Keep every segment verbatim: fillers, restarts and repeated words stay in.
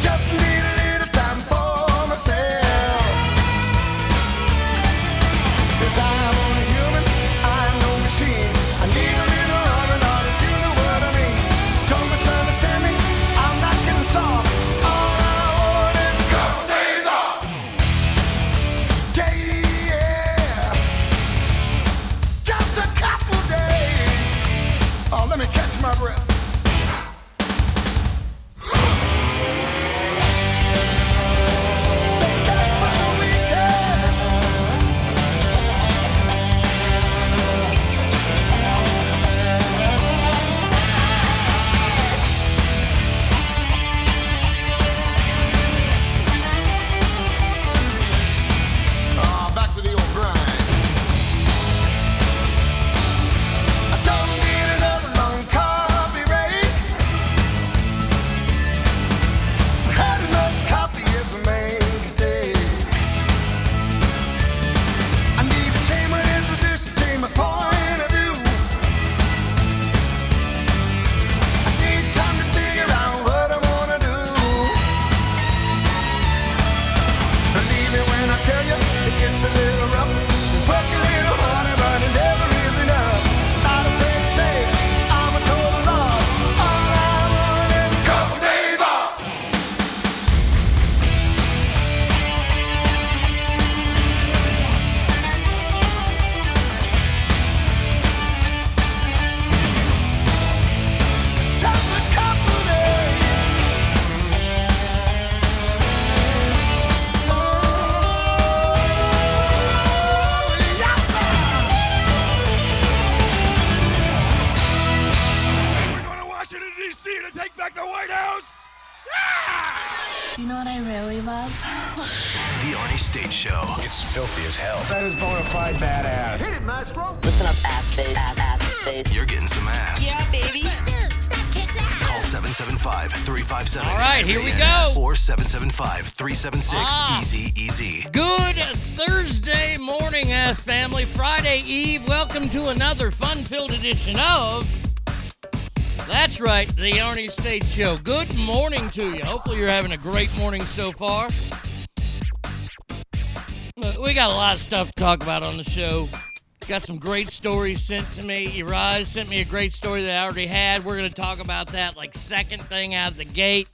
just need a little time for myself. 'Cause I'm only human, I'm no machine. I need a little love and all, if you know what I mean. Don't misunderstand me, I'm not getting soft. All I want is a couple days off. Yeah, just a couple days. Oh, let me catch my breath. seven six ah, easy, easy. Good Thursday morning, ass family. Friday Eve. Welcome to another fun-filled edition of... That's right, the Arnie State Show. Good morning to you. Hopefully you're having a great morning so far. We got a lot of stuff to talk about on the show. Got some great stories sent to me. Erize sent me a great story that I already had. We're going to talk about that like second thing out of the gate.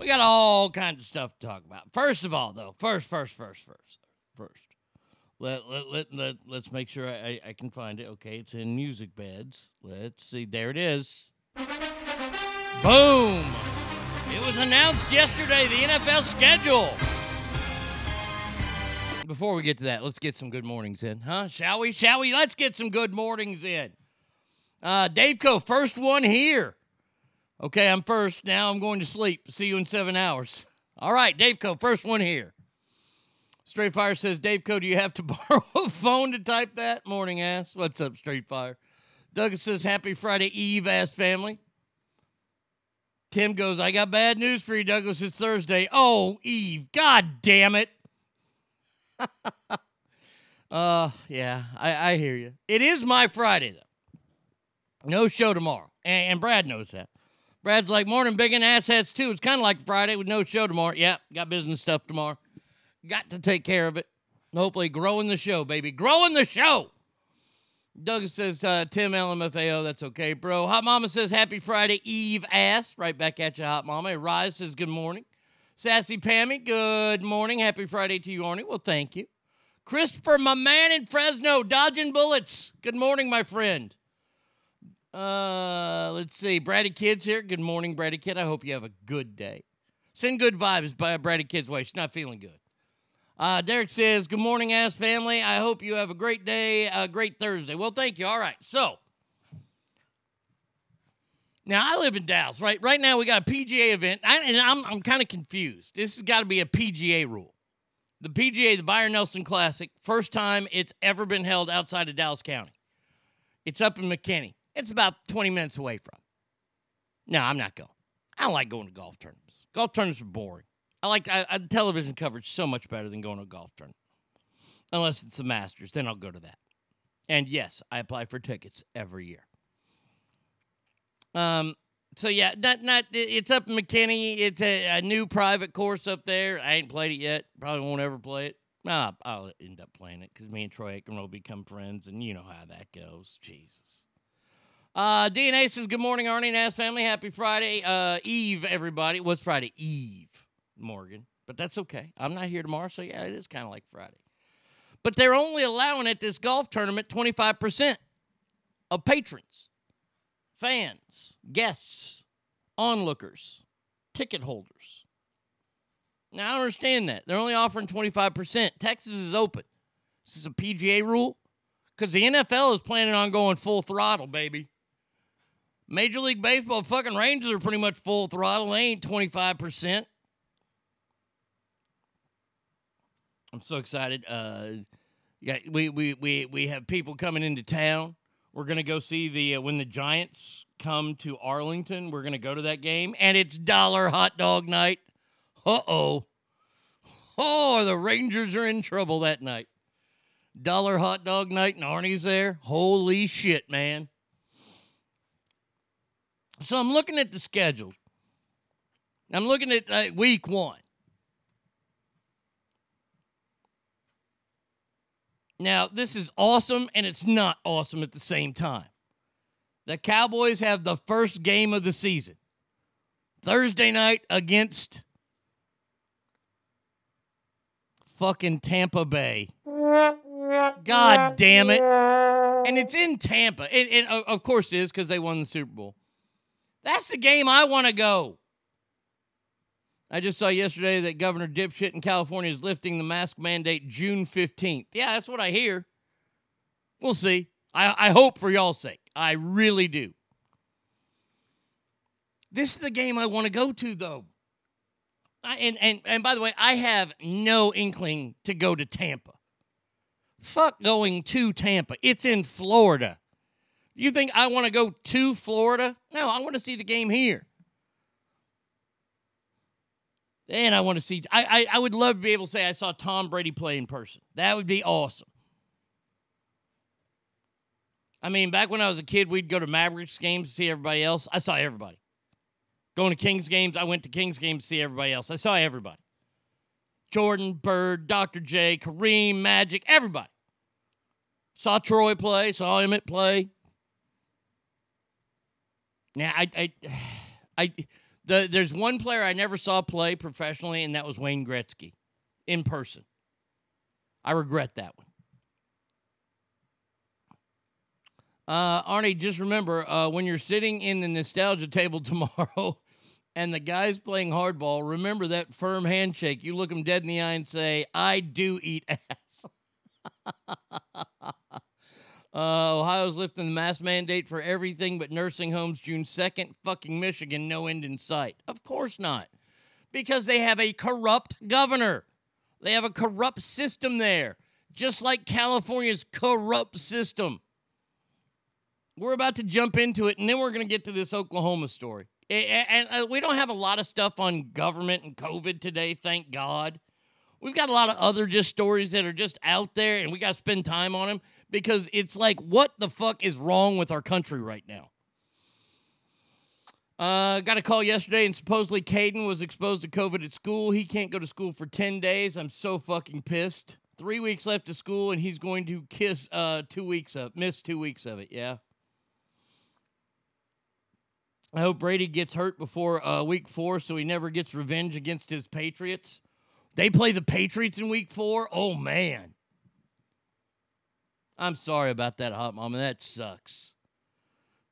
We got all kinds of stuff to talk about. First of all, though, first, first, first, first, first. Let, let, let, let, let's make sure I, I, I can find it. Okay, it's in music beds. Let's see. There it is. Boom. It was announced yesterday, the N F L schedule. Before we get to that, let's get some good mornings in, huh? Shall we? Shall we? Let's get some good mornings in. Uh, Daveco, first one here. Okay, I'm first. Now I'm going to sleep. See you in seven hours. All right, Daveco, first one here. Straight Fire says, Daveco, do you have to borrow a phone to type that? Morning, ass. What's up, Straight Fire? Douglas says, happy Friday Eve, ass family. Tim goes, I got bad news for you, Douglas. It's Thursday. Oh, Eve. God damn it. uh, yeah, I, I hear you. It is my Friday, though. No show tomorrow. And, and Brad knows that. Brad's like, morning, big and asshats, too. It's kind of like Friday with no show tomorrow. Yeah, got business stuff tomorrow. Got to take care of it. Hopefully growing the show, baby. Growing the show. Douglas says, uh, Tim L M F A O, that's okay, bro. Hot Mama says, happy Friday Eve, ass. Right back at you, Hot Mama. Rise says, good morning. Sassy Pammy, good morning. Happy Friday to you, Arnie. Well, thank you. Christopher, my man in Fresno, dodging bullets. Good morning, my friend. Uh, let's see. Bratty Kid's here. Good morning, Bratty Kid. I hope you have a good day. Send good vibes by Bratty Kid's way. She's not feeling good. Uh, Derek says, good morning, ass family. I hope you have a great day, a great Thursday. Well, thank you. All right. So, now I live in Dallas, right? Right now we got a P G A event, I, and I'm, I'm kind of confused. This has got to be a P G A rule. The P G A, the Byron Nelson Classic, first time it's ever been held outside of Dallas County. It's up in McKinney. It's about twenty minutes away from. No, I'm not going. I don't like going to golf tournaments. Golf tournaments are boring. I like I, I, television coverage so much better than going to a golf tournament. Unless it's the Masters, then I'll go to that. And yes, I apply for tickets every year. Um, So yeah, not not it's up in McKinney. It's a, a new private course up there. I ain't played it yet. Probably won't ever play it. Nah, I'll end up playing it because me and Troy Aikman will become friends, and you know how that goes. Jesus. Uh, D N A says, good morning, Arnie and Ass family. Happy Friday uh, Eve, everybody. What's Friday? Eve, Morgan. But that's okay. I'm not here tomorrow, so yeah, it is kind of like Friday. But they're only allowing at this golf tournament twenty-five percent of patrons, fans, guests, onlookers, ticket holders. Now, I don't understand that. They're only offering twenty-five percent. Texas is open. This is a P G A rule because the N F L is planning on going full throttle, baby. Major League Baseball fucking Rangers are pretty much full throttle. They ain't twenty-five percent. I'm so excited. Uh, yeah, we, we, we, we have people coming into town. We're going to go see the uh, when the Giants come to Arlington, we're going to go to that game, and it's dollar hot dog night. Uh-oh. Oh, the Rangers are in trouble that night. Dollar hot dog night, and Arnie's there. Holy shit, man. So I'm looking at the schedule. I'm looking at uh, week one. Now, this is awesome, and it's not awesome at the same time. The Cowboys have the first game of the season. Thursday night against... fucking Tampa Bay. God damn it. And it's in Tampa. It, it, of course it is because they won the Super Bowl. That's the game I want to go. I just saw yesterday that Governor Dipshit in California is lifting the mask mandate June fifteenth. Yeah, that's what I hear. We'll see. I, I hope for y'all's sake. I really do. This is the game I want to go to, though. I, and, and and by the way, I have no inkling to go to Tampa. Fuck going to Tampa. It's in Florida. You think I want to go to Florida? No, I want to see the game here. And I want to see... I, I, I would love to be able to say I saw Tom Brady play in person. That would be awesome. I mean, back when I was a kid, we'd go to Mavericks games to see everybody else. I saw everybody. Going to Kings games, I went to Kings games to see everybody else. I saw everybody. Jordan, Bird, Doctor J, Kareem, Magic, everybody. Saw Troy play, saw Emmett play. Now, I, I, I, the, there's one player I never saw play professionally, and that was Wayne Gretzky in person. I regret that one. Uh, Arnie, just remember, uh, when you're sitting in the nostalgia table tomorrow and the guy's playing hardball, remember that firm handshake. You look him dead in the eye and say, I do eat ass. uh, Ohio's lifting the mask mandate for everything but nursing homes June second. Fucking Michigan, no end in sight. Of course not, because they have a corrupt governor. They have a corrupt system there, just like California's corrupt system. We're about to jump into it, and then we're going to get to this Oklahoma story. And we don't have a lot of stuff on government and COVID today, thank God. We've got a lot of other just stories that are just out there, and we got to spend time on them because it's like, what the fuck is wrong with our country right now? Uh, got a call yesterday, and supposedly Caden was exposed to COVID at school. He can't go to school for ten days. I'm so fucking pissed. Three weeks left of school, and he's going to kiss uh, two weeks of miss two weeks of it, yeah. I hope Brady gets hurt before uh, week four so he never gets revenge against his Patriots. They play the Patriots in week four? Oh, man. I'm sorry about that, hot mama. That sucks.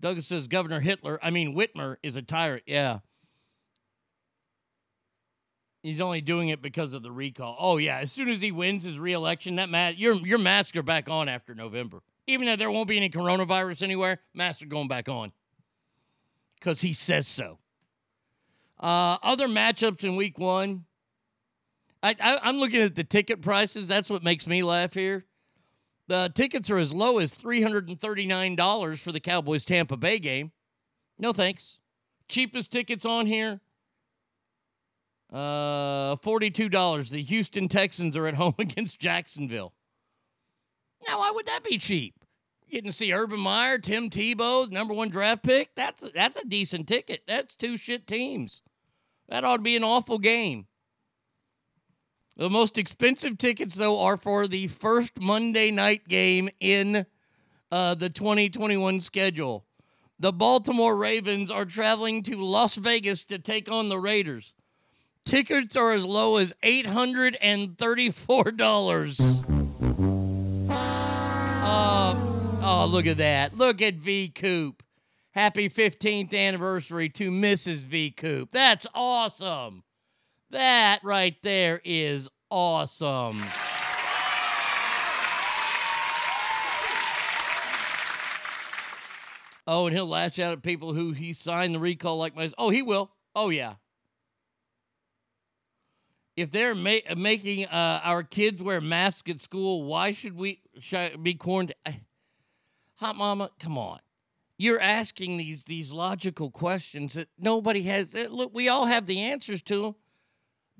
Douglas says Governor Hitler, I mean Whitmer, is a tyrant. Yeah. He's only doing it because of the recall. Oh, yeah. As soon as he wins his reelection, that ma- your, your masks are back on after November. Even though there won't be any coronavirus anywhere, masks are going back on. Because he says so. Uh, other matchups in week one. I, I, I'm looking at the ticket prices. That's what makes me laugh here. The tickets are as low as three hundred thirty-nine dollars for the Cowboys-Tampa Bay game. No thanks. Cheapest tickets on here. Uh, forty-two dollars. The Houston Texans are at home against Jacksonville. Now, why would that be cheap? Getting to see Urban Meyer, Tim Tebow, number one draft pick. That's that's a decent ticket. That's two shit teams. That ought to be an awful game. The most expensive tickets, though, are for the first Monday night game in uh, the twenty twenty-one schedule. The Baltimore Ravens are traveling to Las Vegas to take on the Raiders. Tickets are as low as eight hundred thirty-four dollars. Uh, oh, look at that. Look at V. Coop. Happy fifteenth anniversary to Missus V. Coop. That's awesome. That right there is awesome. Oh, and he'll lash out at people who he signed the recall like myself. Oh, he will. Oh, yeah. If they're ma- making uh, our kids wear masks at school, why should we sh- be quarantined? Hot mama, come on. You're asking these these logical questions that nobody has. Look, we all have the answers to them.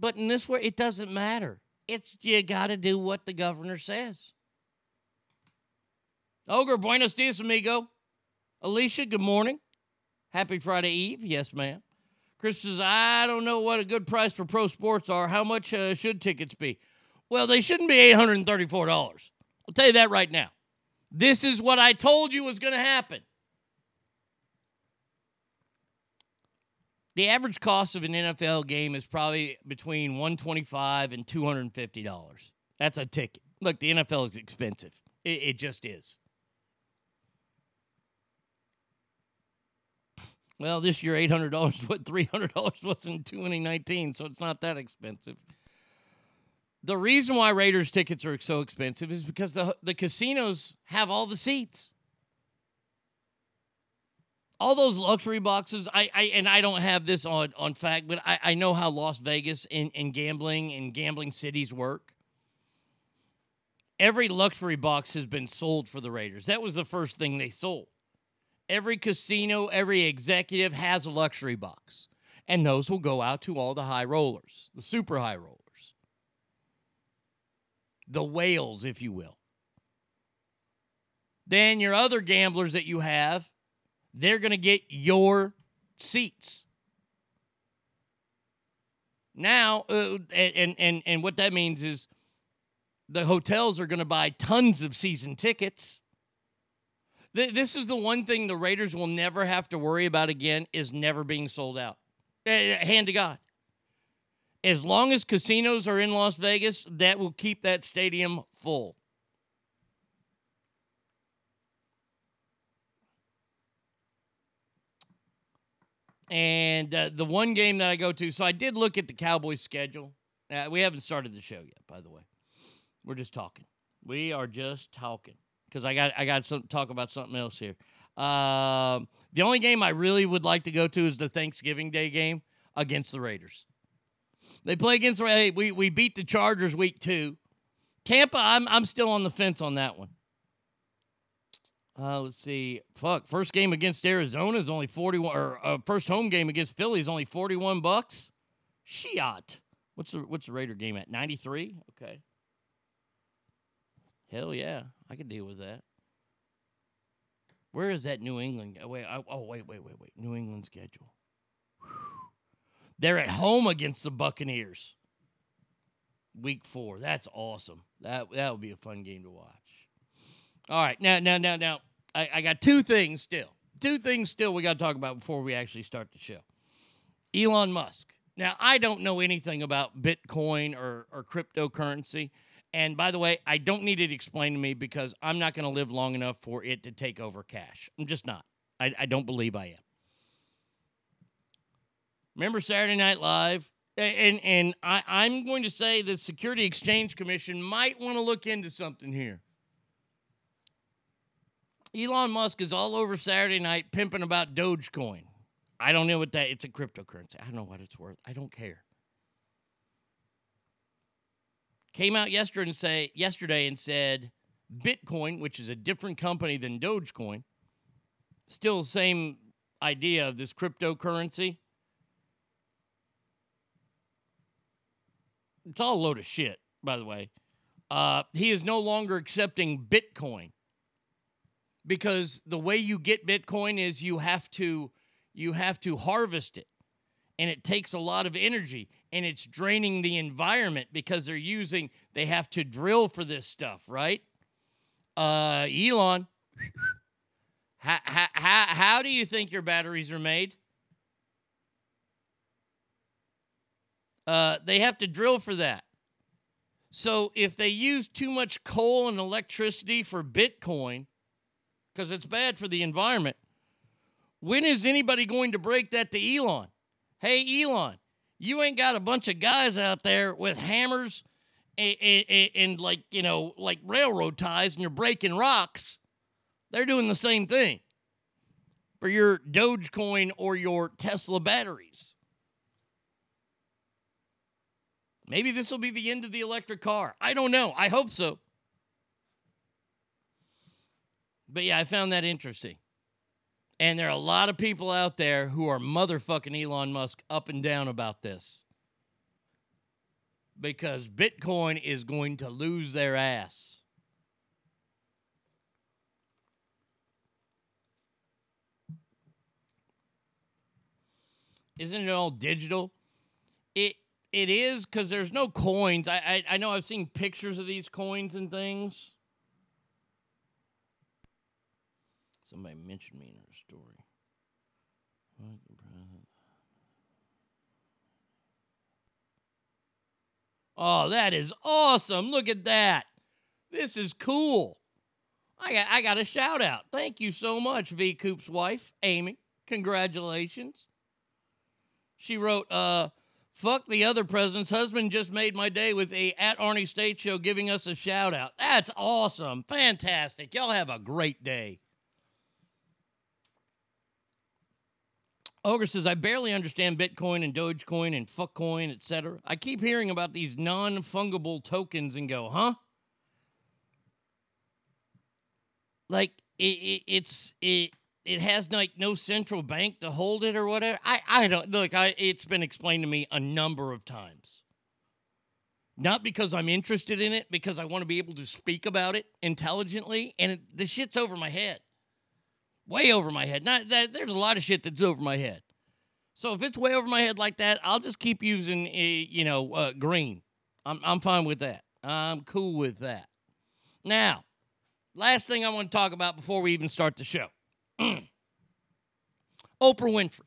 But in this way, it doesn't matter. It's you got to do what the governor says. Ogre, buenos dias, amigo. Alicia, good morning. Happy Friday Eve. Yes, ma'am. Chris says, I don't know what a good price for pro sports are. How much uh, should tickets be? Well, they shouldn't be eight hundred thirty-four dollars. I'll tell you that right now. This is what I told you was going to happen. The average cost of an N F L game is probably between one hundred twenty-five dollars and two hundred fifty dollars. That's a ticket. Look, the N F L is expensive. It, it just is. Well, this year eight hundred dollars was what three hundred dollars was in twenty nineteen, so it's not that expensive. The reason why Raiders tickets are so expensive is because the the casinos have all the seats. All those luxury boxes, I, I and I don't have this on, on fact, but I, I know how Las Vegas and, and gambling and gambling cities work. Every luxury box has been sold for the Raiders. That was the first thing they sold. Every casino, every executive has a luxury box. And those will go out to all the high rollers, the super high rollers. The whales, if you will. Then your other gamblers that you have, they're going to get your seats. Now, uh, and, and, and what that means is the hotels are going to buy tons of season tickets. Th- this is the one thing the Raiders will never have to worry about again is never being sold out. Uh, hand to God. As long as casinos are in Las Vegas, that will keep that stadium full. And uh, the one game that I go to, so I did look at the Cowboys schedule. Uh, we haven't started the show yet, by the way. We're just talking. We are just talking because I got I got to talk about something else here. Uh, the only game I really would like to go to is the Thanksgiving Day game against the Raiders. They play against the Raiders. We we beat the Chargers week two. Tampa, I'm I'm still on the fence on that one. Uh, let's see. Fuck. First game against Arizona is only forty-one. Or uh, first home game against Philly is only forty-one bucks. Shiat. What's the what's the Raider game at? ninety-three. Okay. Hell yeah, I can deal with that. Where is that New England? Wait. I, oh wait wait wait wait. New England schedule. Whew. They're at home against the Buccaneers. Week four. That's awesome. That that would be a fun game to watch. All right, now, now, now, now, I, I got two things still. Two things still we got to talk about before we actually start the show. Elon Musk. Now, I don't know anything about Bitcoin or, or cryptocurrency. And by the way, I don't need it explained to me because I'm not going to live long enough for it to take over cash. I'm just not. I, I don't believe I am. Remember Saturday Night Live? And, and I, I'm going to say the Security Exchange Commission might want to look into something here. Elon Musk is all over Saturday night pimping about Dogecoin. I don't know what that, it's a cryptocurrency. I don't know what it's worth. I don't care. Came out yesterday and, say, yesterday and said Bitcoin, which is a different company than Dogecoin, still the same idea of this cryptocurrency. It's all a load of shit, by the way. Uh, he is no longer accepting Bitcoin. because the way you get Bitcoin is you have to you have to harvest it, and it takes a lot of energy, and it's draining the environment because they're using they have to drill for this stuff, right? Uh, Elon, how, how how how do you think your batteries are made? Uh, they have to drill for that. So if they use too much coal and electricity for Bitcoin, because it's bad for the environment, when is anybody going to break that to Elon? Hey, Elon, you ain't got a bunch of guys out there with hammers and, and, and like, you know, like railroad ties, and you're breaking rocks. They're doing the same thing for your Dogecoin or your Tesla batteries. Maybe this will be the end of the electric car. I don't know. I hope so. But yeah, I found that interesting. And there are a lot of people out there who are motherfucking Elon Musk up and down about this. Because Bitcoin is going to lose their ass. Isn't it all digital? It It is, because there's no coins. I, I I know I've seen pictures of these coins and things. Somebody mentioned me in her story. Oh, that is awesome. Look at that. This is cool. I got, I got a shout out. Thank you so much, V. Coop's wife, Amy. Congratulations. She wrote, uh... fuck the other president's husband just made my day with a at Arnie State Show giving us a shout out. That's awesome. Fantastic. Y'all have a great day. Ogre says, I barely understand Bitcoin and Dogecoin and fuckcoin, et cetera. I keep hearing about these non-fungible tokens and go, huh? Like, it, it, it's... it. It has, like, no central bank to hold it or whatever. I, I don't... Look, I, it's been explained to me a number of times. Not because I'm interested in it, because I want to be able to speak about it intelligently, and it, the shit's over my head. Way over my head. Not that, there's a lot of shit that's over my head. So if it's way over my head like that, I'll just keep using, a, you know, uh, green. I'm, I'm fine with that. I'm cool with that. Now, last thing I want to talk about before we even start the show. Oprah Winfrey.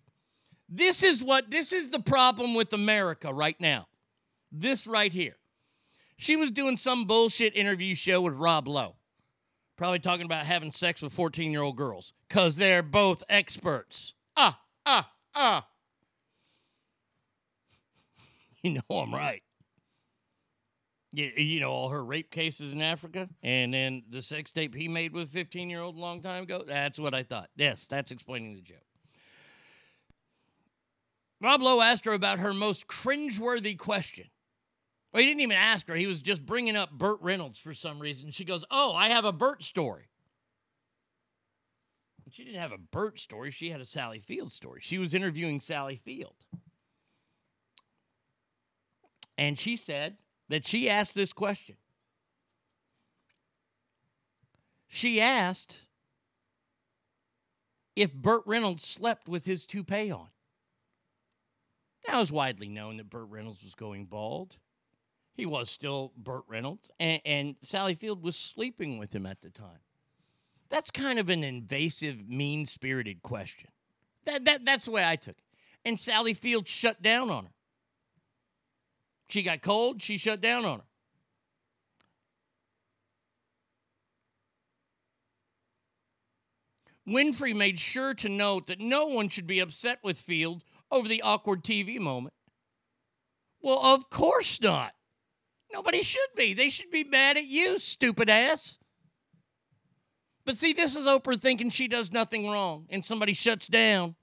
This is what, this is the problem with America right now. This right here. She was doing some bullshit interview show with Rob Lowe. Probably talking about having sex with fourteen-year-old girls. Because they're both experts. Ah, ah, ah. You know I'm right. You, you know, all her rape cases in Africa, and then the sex tape he made with a fifteen-year-old a long time ago. That's what I thought. Yes, that's explaining the joke. Rob Lowe asked her about her most cringeworthy question. Well, he didn't even ask her. He was just bringing up Burt Reynolds for some reason. She goes, oh, I have a Burt story. And she didn't have a Burt story. She had a Sally Field story. She was interviewing Sally Field. And she said... that she asked this question. She asked if Burt Reynolds slept with his toupee on. Now, it was widely known that Burt Reynolds was going bald. He was still Burt Reynolds, and, and Sally Field was sleeping with him at the time. That's kind of an invasive, mean-spirited question. That, that, that's the way I took it. And Sally Field shut down on her. She got cold, she shut down on her. Winfrey made sure to note that no one should be upset with Field over the awkward T V moment. Well, of course not. Nobody should be. They should be mad at you, stupid ass. But see, this is Oprah thinking she does nothing wrong and somebody shuts down.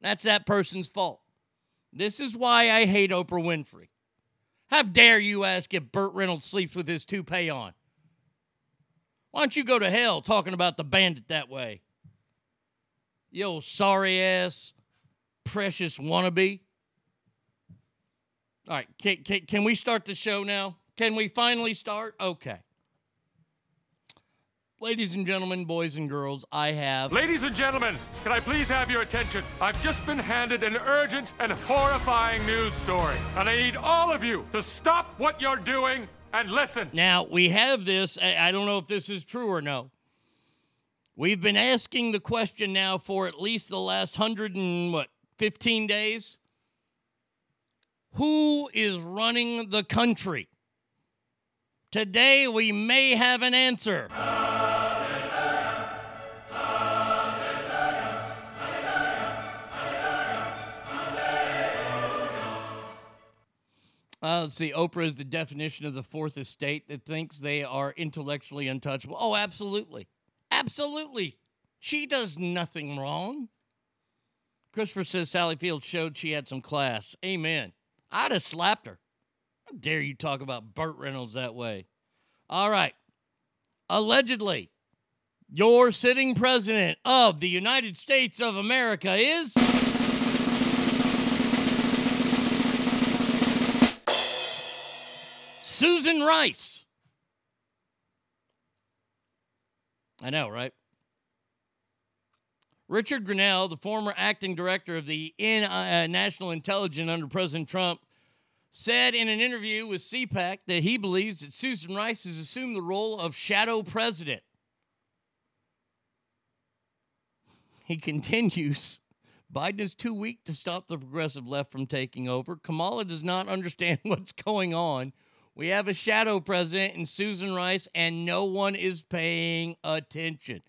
That's that person's fault. This is why I hate Oprah Winfrey. How dare you ask if Burt Reynolds sleeps with his toupee on? Why don't you go to hell talking about the bandit that way? You old sorry-ass, precious wannabe. All right, can, can, can we start the show now? Can we finally start? Okay. Ladies and gentlemen, boys and girls, I have... Ladies and gentlemen, can I please have your attention? I've just been handed an urgent and horrifying news story, and I need all of you to stop what you're doing and listen. Now, we have this. I don't know if this is true or no. We've been asking the question now for at least the last hundred and, what, fifteen days? Who is running the country? Today, we may have an answer. Uh, let's see, Oprah is the definition of the fourth estate that thinks they are intellectually untouchable. Oh, absolutely. Absolutely. She does nothing wrong. Christopher says Sally Field showed she had some class. Amen. I'd have slapped her. How dare you talk about Burt Reynolds that way? All right. Allegedly, your sitting president of the United States of America is... Susan Rice. I know, right? Richard Grenell, the former acting director of the N- uh, National Intelligence under President Trump, said in an interview with C PAC that he believes that Susan Rice has assumed the role of shadow president. He continues, Biden is too weak to stop the progressive left from taking over. Kamala does not understand what's going on. We have a shadow president in Susan Rice, and no one is paying attention.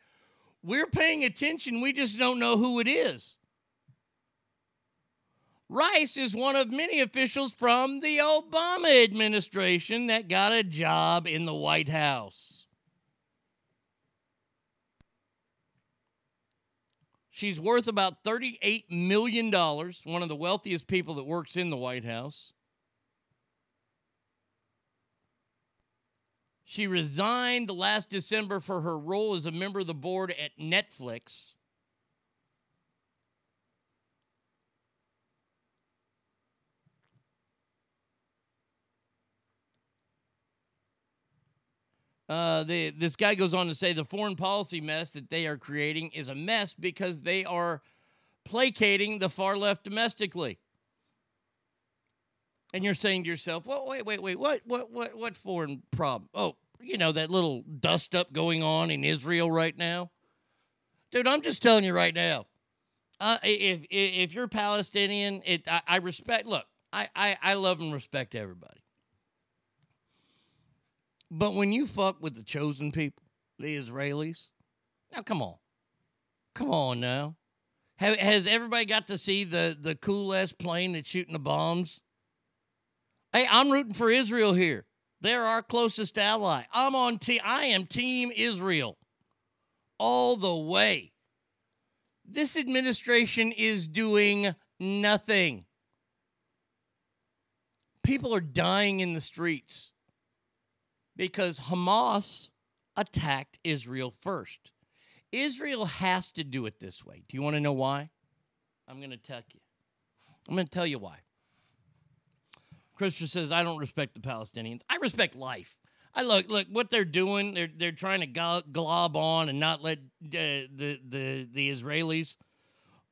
We're paying attention. We just don't know who it is. Rice is one of many officials from the Obama administration that got a job in the White House. She's worth about thirty-eight million dollars, one of the wealthiest people that works in the White House. She resigned last December for her role as a member of the board at Netflix. Uh, they, this guy goes on to say the foreign policy mess that they are creating is a mess because they are placating the far left domestically. And you're saying to yourself, well, wait, wait, wait, what, what, what, what foreign problem? Oh, you know, that little dust up going on in Israel right now. Dude, I'm just telling you right now, uh, if, if if you're Palestinian, it I, I respect, look, I, I, I love and respect everybody. But when you fuck with the chosen people, the Israelis, now come on. Come on now. Have, has everybody got to see the, the cool-ass plane that's shooting the bombs? Hey, I'm rooting for Israel here. They're our closest ally. I'm on te- I am Team Israel all the way. This administration is doing nothing. People are dying in the streets because Hamas attacked Israel first. Israel has to do it this way. Do you want to know why? I'm going to tell you. I'm going to tell you why. Christian says, I don't respect the Palestinians. I respect life. I look, look what they're doing. They're they're trying to go- glob on and not let uh, the, the the Israelis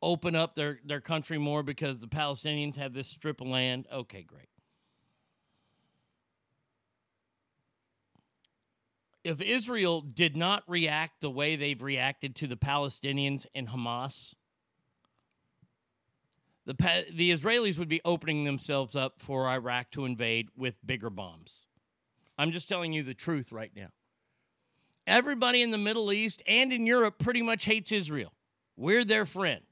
open up their, their country more because the Palestinians have this strip of land. Okay, great. If Israel did not react the way they've reacted to the Palestinians and Hamas, The pa- the Israelis would be opening themselves up for Iraq to invade with bigger bombs. I'm just telling you the truth right now. Everybody in the Middle East and in Europe pretty much hates Israel. We're their friend.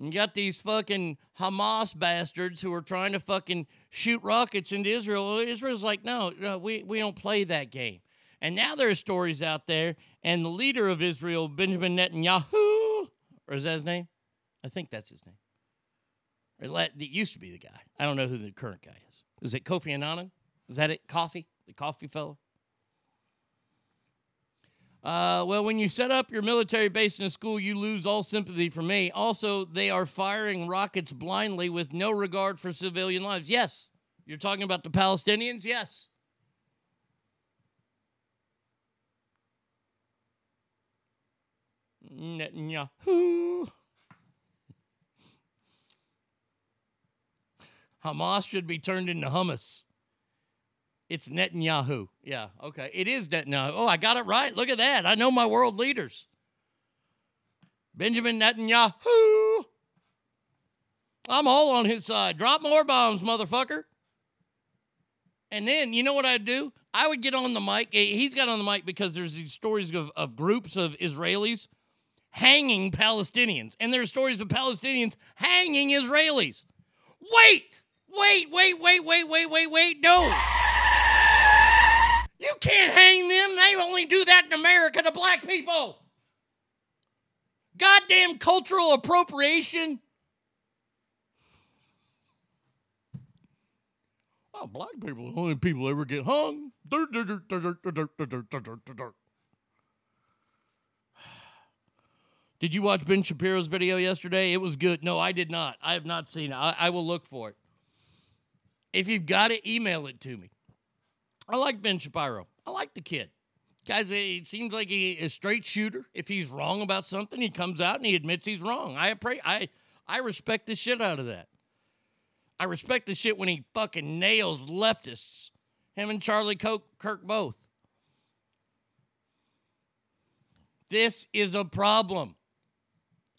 You got these fucking Hamas bastards who are trying to fucking shoot rockets into Israel. Israel's like, no, no we, we don't play that game. And now there are stories out there, and the leader of Israel, Benjamin Netanyahu, or is that his name? I think that's his name. Or it used to be the guy. I don't know who the current guy is. Is it Kofi Annan? Is that it? Coffee? The coffee fellow? Uh, well, when you set up your military base in a school, you lose all sympathy for me. Also, they are firing rockets blindly with no regard for civilian lives. Yes. You're talking about the Palestinians? Yes. Netanyahu. Hamas should be turned into hummus. It's Netanyahu. Yeah, okay. It is Netanyahu. Oh, I got it right. Look at that. I know my world leaders. Benjamin Netanyahu. I'm all on his side. Drop more bombs, motherfucker. And then, you know what I'd do? I would get on the mic. He's got on the mic because there's these stories of, of groups of Israelis hanging Palestinians. And there's stories of Palestinians hanging Israelis. Wait, wait, wait, wait, wait, wait, wait, wait, no. You can't hang them. They only do that in America to black people. Goddamn cultural appropriation. Oh, black people are the only people that ever get hung. Did you watch Ben Shapiro's video yesterday? It was good. No, I did not. I have not seen it. I, I will look for it. If you've got it, email it to me. I like Ben Shapiro. I like the kid. Guys, it seems like he is a straight shooter. If he's wrong about something, he comes out and he admits he's wrong. I pray, I, I respect the shit out of that. I respect the shit when he fucking nails leftists. Him and Charlie Kirk both. This is a problem.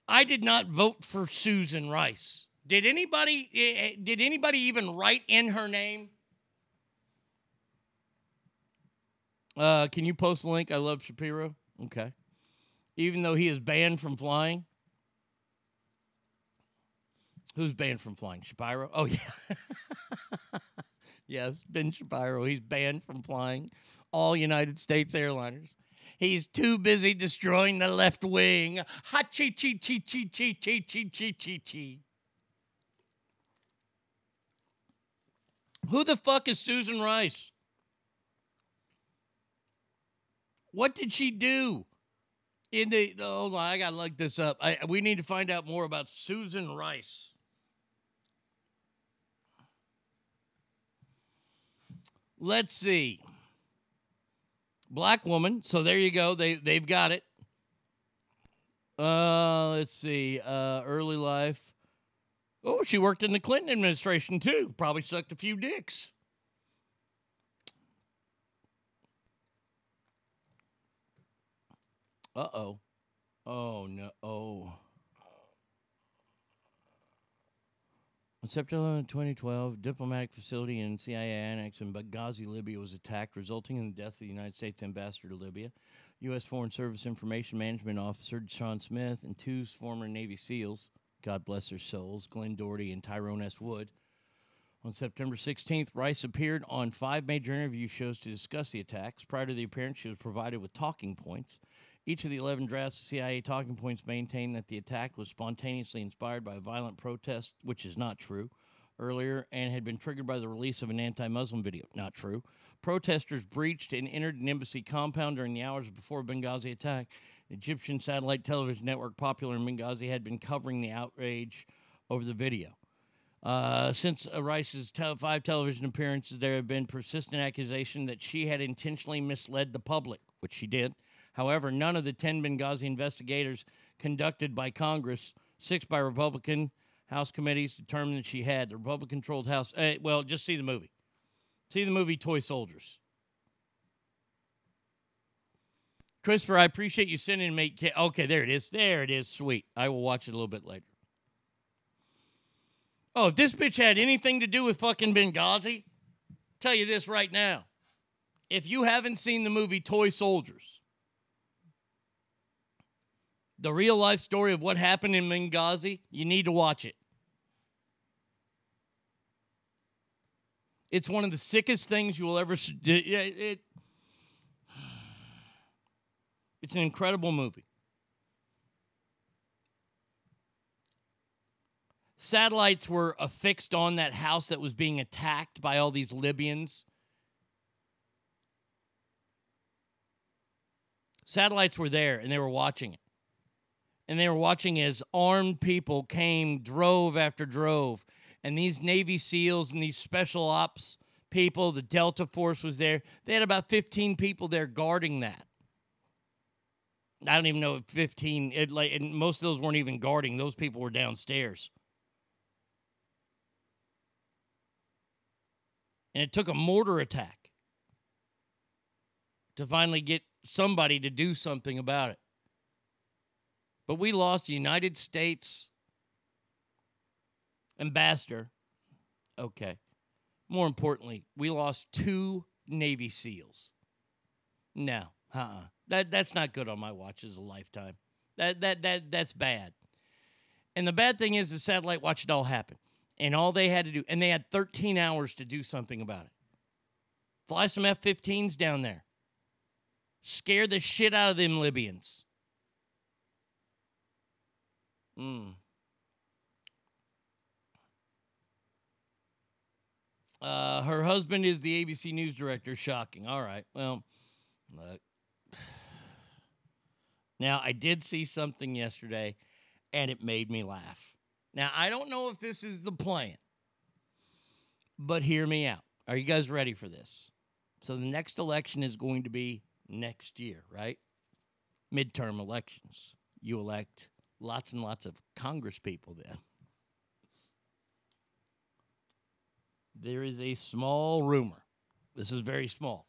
I did not vote for Susan Rice. Did anybody, did anybody even write in her name? Uh, can you post a link? I love Shapiro. Okay. Even though he is banned from flying. Who's banned from flying? Shapiro? Oh, yeah. Yes, Ben Shapiro. He's banned from flying all United States airliners. He's too busy destroying the left wing. Ha chi chi chi chi chi chi chi chi chi chi. Who the fuck is Susan Rice? What did she do? In the oh, hold on, I gotta look this up. I we need to find out more about Susan Rice. Let's see. Black woman. So there you go. They, they've got it. Uh, let's see. Uh, early life. Oh, she worked in the Clinton administration, too. Probably sucked a few dicks. Uh-oh. Oh, no. Oh. On September eleventh, twenty twelve, diplomatic facility in C I A annex in Benghazi, Libya was attacked, resulting in the death of the United States ambassador to Libya, U S. Foreign Service Information Management Officer Sean Smith, and two former Navy SEALs, God bless their souls, Glenn Doherty and Tyrone S. Wood. On September sixteenth, Rice appeared on five major interview shows to discuss the attacks. Prior to the appearance, she was provided with talking points. Each of the eleven drafts of C I A talking points maintained that the attack was spontaneously inspired by a violent protest, which is not true, earlier, and had been triggered by the release of an anti-Muslim video. Not true. Protesters breached and entered an embassy compound during the hours before Benghazi attack. The Egyptian satellite television network popular in Benghazi had been covering the outrage over the video. Uh, since Rice's te- five television appearances, there have been persistent accusations that she had intentionally misled the public, which she did. However, none of the ten Benghazi investigators conducted by Congress, six by Republican House committees, determined that she had. The Republican-controlled House, uh, well, just see the movie. See the movie Toy Soldiers. Christopher, I appreciate you sending me. Okay, there it is. There it is. Sweet. I will watch it a little bit later. Oh, if this bitch had anything to do with fucking Benghazi, I'll tell you this right now. If you haven't seen the movie Toy Soldiers, the real-life story of what happened in Benghazi, you need to watch it. It's one of the sickest things you will ever... It, it's an incredible movie. Satellites were affixed on that house that was being attacked by all these Libyans. Satellites were there, and they were watching it. And they were watching as armed people came drove after drove. And these Navy SEALs and these special ops people, the Delta Force was there. They had about fifteen people there guarding that. I don't even know, fifteen. It, like, and most of those weren't even guarding. Those people were downstairs. And it took a mortar attack to finally get somebody to do something about it. But we lost the United States ambassador. Okay. More importantly, we lost two Navy SEALs. No, uh-uh. That that's not good on my watch as a lifetime. That that that that's bad. And the bad thing is the satellite watched it all happen. And all they had to do, and they had thirteen hours to do something about it. Fly some F fifteens down there. Scare the shit out of them Libyans. Mm. Uh, her husband is the A B C News director. Shocking. All right. Well, look. Now, I did see something yesterday, and it made me laugh. Now, I don't know if this is the plan, but hear me out. Are you guys ready for this? So the next election is going to be next year, right? Midterm elections. You elect lots and lots of Congress people then. There is a small rumor. This is very small.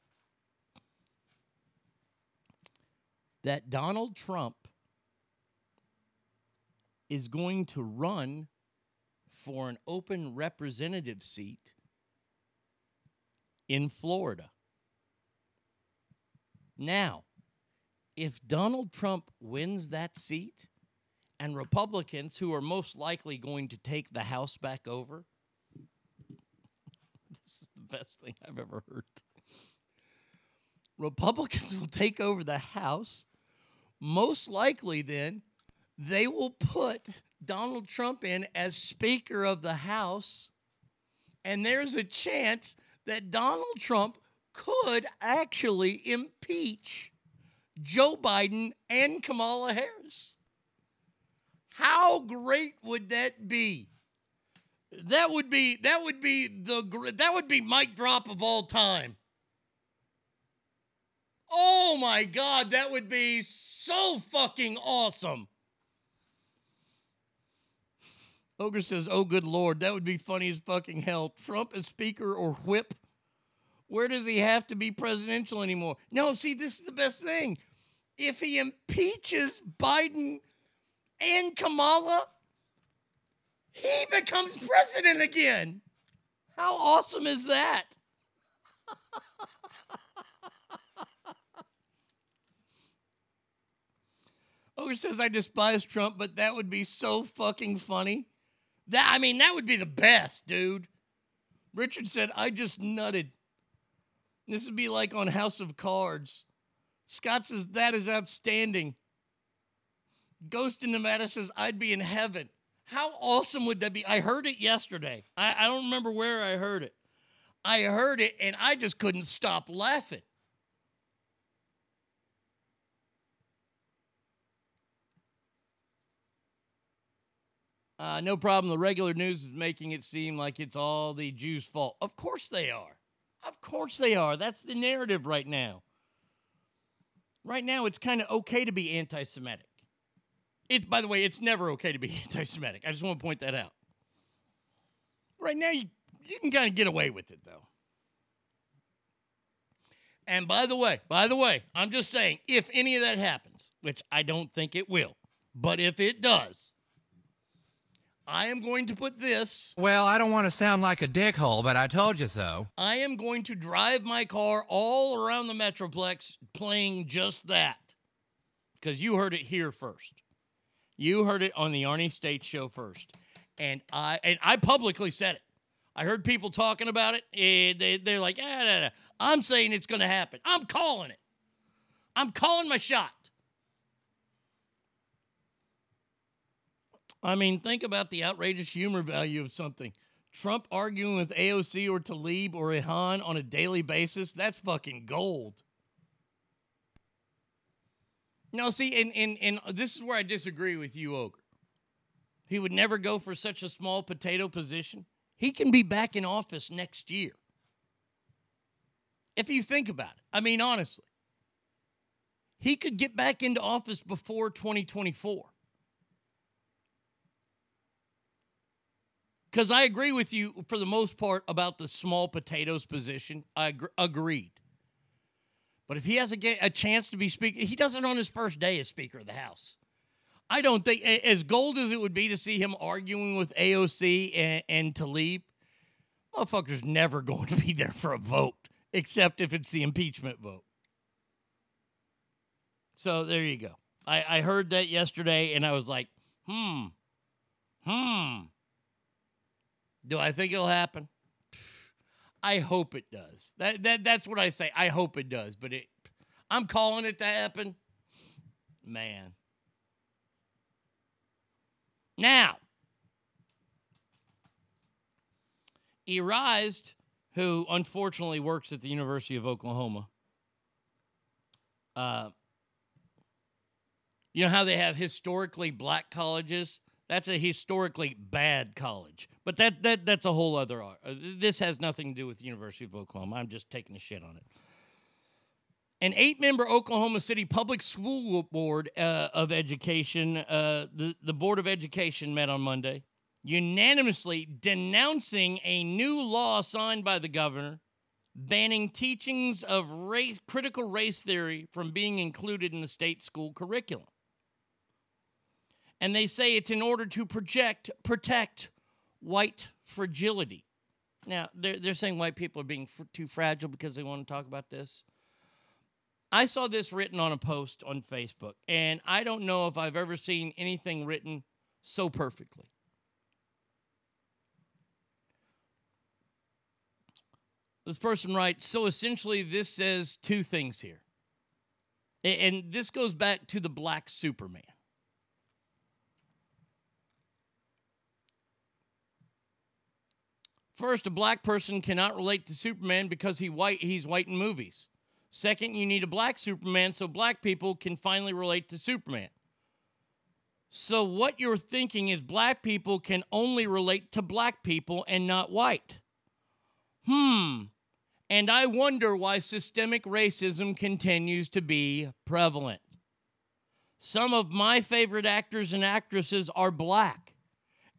That Donald Trump is going to run for an open representative seat in Florida. Now, if Donald Trump wins that seat and Republicans, who are most likely going to take the House back over, this is the best thing I've ever heard. Republicans will take over the House. Most likely, then, they will put Donald Trump in as Speaker of the House, and there's a chance that Donald Trump could actually impeach Joe Biden and Kamala Harris. How great would that be? That would be that would be the that would be mic drop of all time. Oh my God, that would be so fucking awesome. Ogre says, oh, good Lord, that would be funny as fucking hell. Trump as speaker or whip? Where does he have to be presidential anymore? No, see, this is the best thing. If he impeaches Biden and Kamala, he becomes president again. How awesome is that? Ogre says, I despise Trump, but that would be so fucking funny. That, I mean, that would be the best, dude. Richard said, I just nutted. This would be like on House of Cards. Scott says, that is outstanding. Ghost in Nevada says, I'd be in heaven. How awesome would that be? I heard it yesterday. I, I don't remember where I heard it. I heard it, and I just couldn't stop laughing. Uh, no problem. The regular news is making it seem like it's all the Jews' fault. Of course they are. Of course they are. That's the narrative right now. Right now, it's kind of okay to be anti-Semitic. It, by the way, it's never okay to be anti-Semitic. I just want to point that out. Right now, you, you can kind of get away with it, though. And by the way, by the way, I'm just saying, if any of that happens, which I don't think it will, but if it does, I am going to put this... Well, I don't want to sound like a dickhole, but I told you so. I am going to drive my car all around the Metroplex playing just that. Because you heard it here first. You heard it on the Arnie State Show first. And I and I publicly said it. I heard people talking about it. And they, they're like, ah, nah, nah. I'm saying it's going to happen. I'm calling it. I'm calling my shot. I mean, think about the outrageous humor value of something. Trump arguing with A O C or Tlaib or Iran on a daily basis, that's fucking gold. Now, see, and, and, and this is where I disagree with you, Ogre. He would never go for such a small potato position. He can be back in office next year. If you think about it. I mean, honestly. he could get back into office before twenty twenty-four. Because I agree with you, for the most part, about the small potatoes position. I ag- agreed. But if he has a, get a chance to be Speaker, he doesn't on his first day as Speaker of the House. I don't think, as gold as it would be to see him arguing with A O C and, and Tlaib, motherfucker's never going to be there for a vote, except if it's the impeachment vote. So there you go. I, I heard that yesterday, and I was like, hmm, hmm. Do I think it'll happen? I hope it does. That that that's what I say. I hope it does, but it, I'm calling it to happen. Man. Now, Erize, who unfortunately works at the University of Oklahoma, uh, you know how they have historically black colleges? That's a historically bad college. But that that that's a whole other... Uh, this has nothing to do with the University of Oklahoma. I'm just taking a shit on it. An eight-member Oklahoma City Public School Board uh, of Education, uh, the, the Board of Education met on Monday, unanimously denouncing a new law signed by the governor banning teachings of race, critical race theory from being included in the state school curriculum. And they say it's in order to project, protect white fragility. Now, they're, they're saying white people are being fr- too fragile because they want to talk about this. I saw this written on a post on Facebook, and I don't know if I've ever seen anything written so perfectly. This person writes, so essentially this says two things here. And this goes back to the black Superman. First, a black person cannot relate to Superman because he white, he's white in movies. Second, you need a black Superman so black people can finally relate to Superman. So what you're thinking is black people can only relate to black people and not white. Hmm. And I wonder why systemic racism continues to be prevalent. Some of my favorite actors and actresses are black,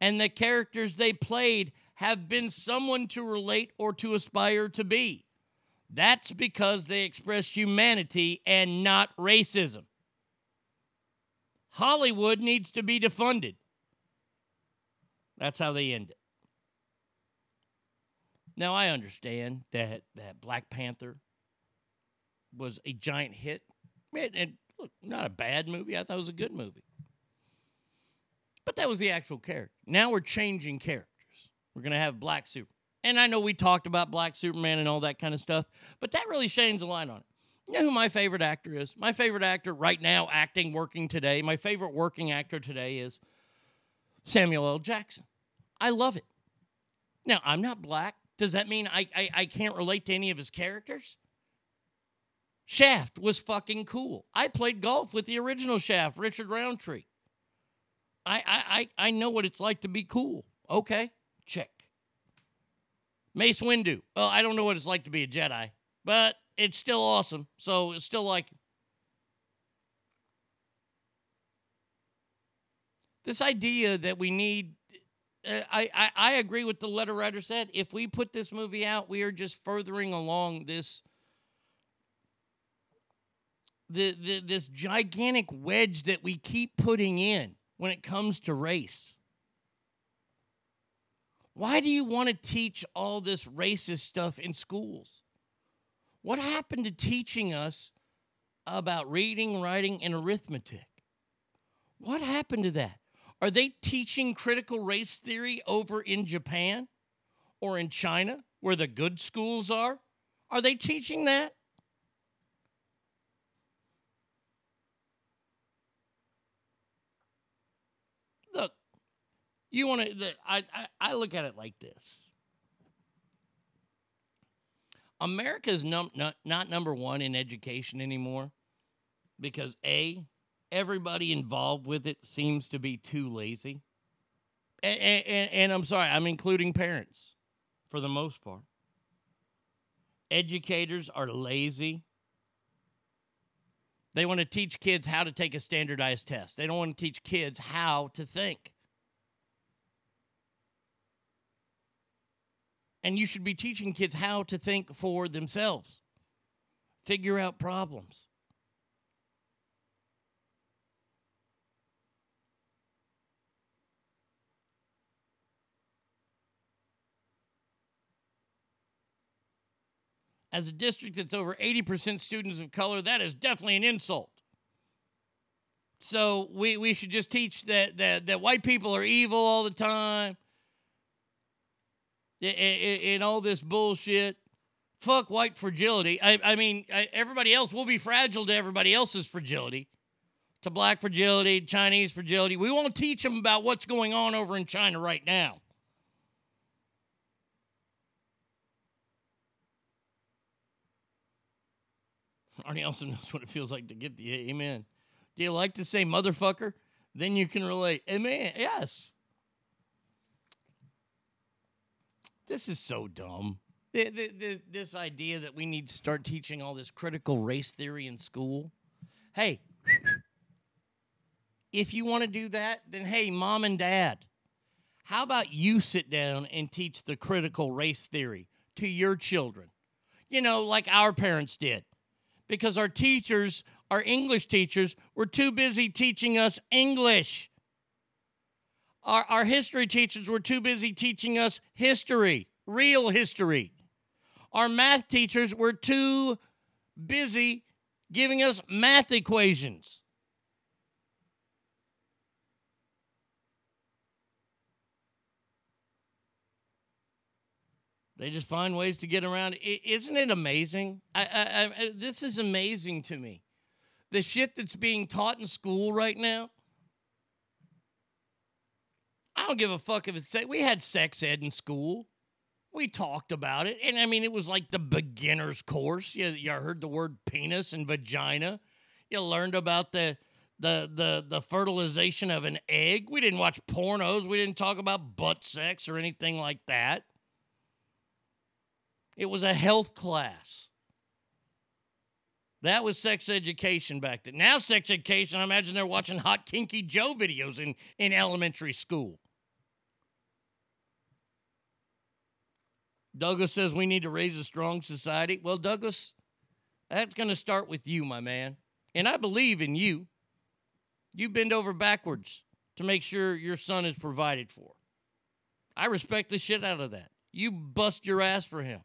and the characters they played have been someone to relate or to aspire to be. That's because they express humanity and not racism. Hollywood needs to be defunded. That's how they end it. Now, I understand that, that Black Panther was a giant hit. It, it, look, not a bad movie. I thought it was a good movie. But that was the actual character. Now we're changing characters. We're going to have Black Superman. And I know we talked about Black Superman and all that kind of stuff, but that really shines a light on it. You know who my favorite actor is? My favorite actor right now, acting, working today, my favorite working actor today is Samuel L. Jackson. I love it. Now, I'm not black. Does that mean I, I, I can't relate to any of his characters? Shaft was fucking cool. I played golf with the original Shaft, Richard Roundtree. I I I, I know what it's like to be cool. Okay, check. Mace Windu. Well, I don't know what it's like to be a Jedi, but it's still awesome, so it's still like... This idea that we need... Uh, I, I, I agree with the letter writer said. If we put this movie out, we are just furthering along this... The, the, this gigantic wedge that we keep putting in when it comes to race. Why do you want to teach all this racist stuff in schools? What happened to teaching us about reading, writing, and arithmetic? What happened to that? Are they teaching critical race theory over in Japan or in China where the good schools are? Are they teaching that? You want to, I, I, I look at it like this. America's num, not, not number one in education anymore because, A, everybody involved with it seems to be too lazy. And, and, and I'm sorry, I'm including parents for the most part. Educators are lazy. They want to teach kids how to take a standardized test. They don't want to teach kids how to think. And you should be teaching kids how to think for themselves. Figure out problems. As a district that's over eighty percent students of color, that is definitely an insult. So we, we should just teach that, that, that white people are evil all the time. And, and, and all this bullshit. Fuck white fragility. I, I mean, I, everybody else will be fragile to everybody else's fragility. To black fragility, Chinese fragility. We won't teach them about what's going on over in China right now. Arnie also knows what it feels like to get the amen. Do you like to say motherfucker? Then you can relate. Amen. Yes. This is so dumb. This idea that we need to start teaching all this critical race theory in school. Hey, if you want to do that, then hey, mom and dad, how about you sit down and teach the critical race theory to your children? You know, like our parents did. Because our teachers, our English teachers, were too busy teaching us English. Our, our history teachers were too busy teaching us history, real history. Our math teachers were too busy giving us math equations. They just find ways to get around it. Isn't it amazing? I, I, I, this is amazing to me. The shit that's being taught in school right now. I don't give a fuck if it's sex. We had sex ed in school. We talked about it. And, I mean, it was like the beginner's course. You, you heard the word penis and vagina. You learned about the, the, the, the fertilization of an egg. We didn't watch pornos. We didn't talk about butt sex or anything like that. It was a health class. That was sex education back then. Now sex education, I imagine they're watching Hot Kinky Joe videos in, in elementary school. Douglas says we need to raise a strong society. Well, Douglas, that's going to start with you, my man. And I believe in you. You bend over backwards to make sure your son is provided for. I respect the shit out of that. You bust your ass for him.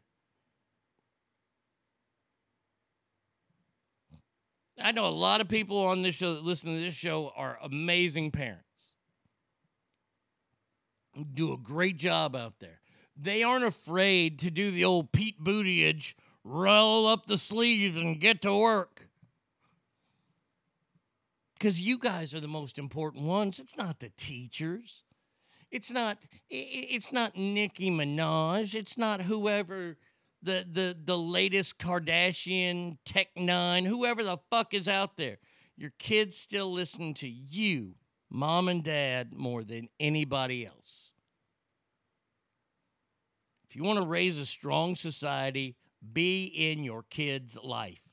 I know a lot of people on this show that listen to this show are amazing parents. Do a great job out there. They aren't afraid to do the old Pete Buttigieg, roll up the sleeves and get to work. Because you guys are the most important ones. It's not the teachers. It's not It's not Nicki Minaj. It's not whoever... The, the the latest Kardashian, Tech Nine, whoever the fuck is out there. Your kids still listen to you, mom and dad, more than anybody else. If you want to raise a strong society, be in your kid's life.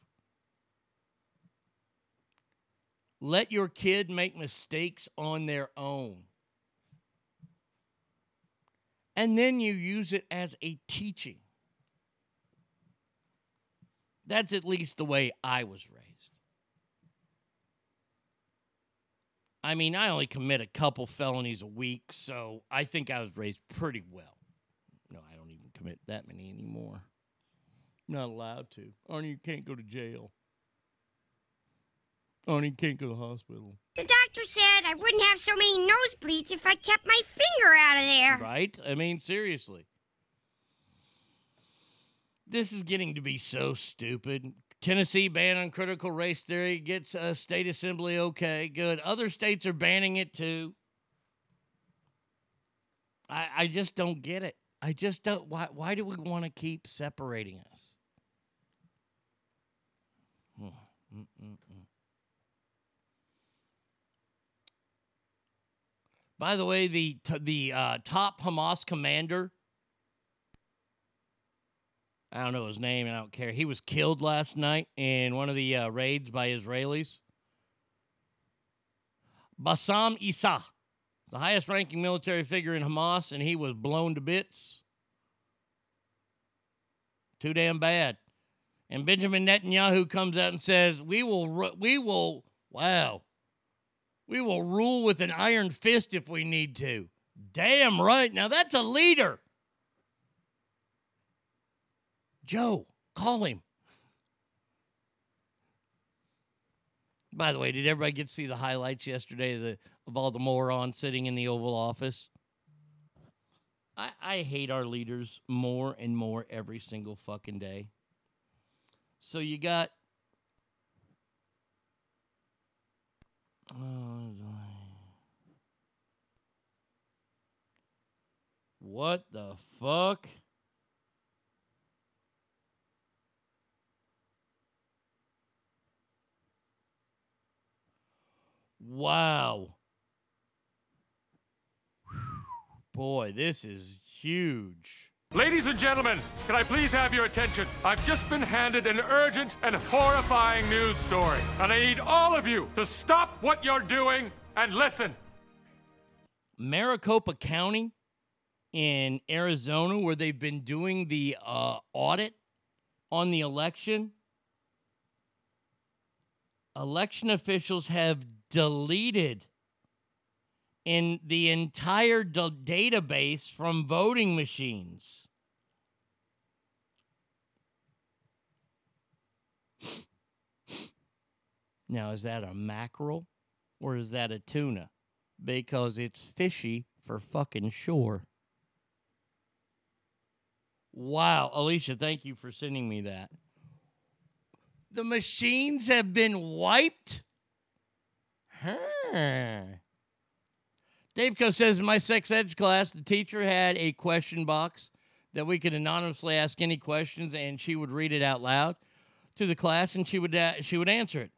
Let your kid make mistakes on their own. And then you use it as a teaching. That's at least the way I was raised. I mean, I only commit a couple felonies a week, so I think I was raised pretty well. No, I don't even commit that many anymore. I'm not allowed to. Arnie, you can't go to jail. Arnie, you can't go to the hospital. The doctor said I wouldn't have so many nosebleeds if I kept my finger out of there. Right? I mean, seriously. This is getting to be so stupid. Tennessee ban on critical race theory gets a state assembly okay. Good. Other states are banning it too. I, I just don't get it. I just don't. Why, why do we want to keep separating us? Oh, mm-mm-mm. By the way, the, t- the uh, top Hamas commander... I don't know his name, and I don't care. He was killed last night in one of the uh, raids by Israelis. Bassam Issa, the highest-ranking military figure in Hamas, and he was blown to bits. Too damn bad. And Benjamin Netanyahu comes out and says, we will, we will, wow, we will rule with an iron fist if we need to. Damn right. Now, that's a leader. Joe, call him. By the way, did everybody get to see the highlights yesterday of, the, of all the morons sitting in the Oval Office? I, I hate our leaders more and more every single fucking day. So you got... Oh, what the fuck? Wow. Whew. Boy, this is huge. Ladies and gentlemen, can I please have your attention? I've just been handed an urgent and horrifying news story, and I need all of you to stop what you're doing and listen. Maricopa County in Arizona, where they've been doing the uh, audit on the election, election officials have deleted in the entire d- database from voting machines. Now, is that a mackerel or is that a tuna? Because it's fishy for fucking sure. Wow, Alicia, thank you for sending me that. The machines have been wiped? Huh. Daveco says, in my sex ed class, the teacher had a question box that we could anonymously ask any questions, and she would read it out loud to the class, and she would uh, she would answer it.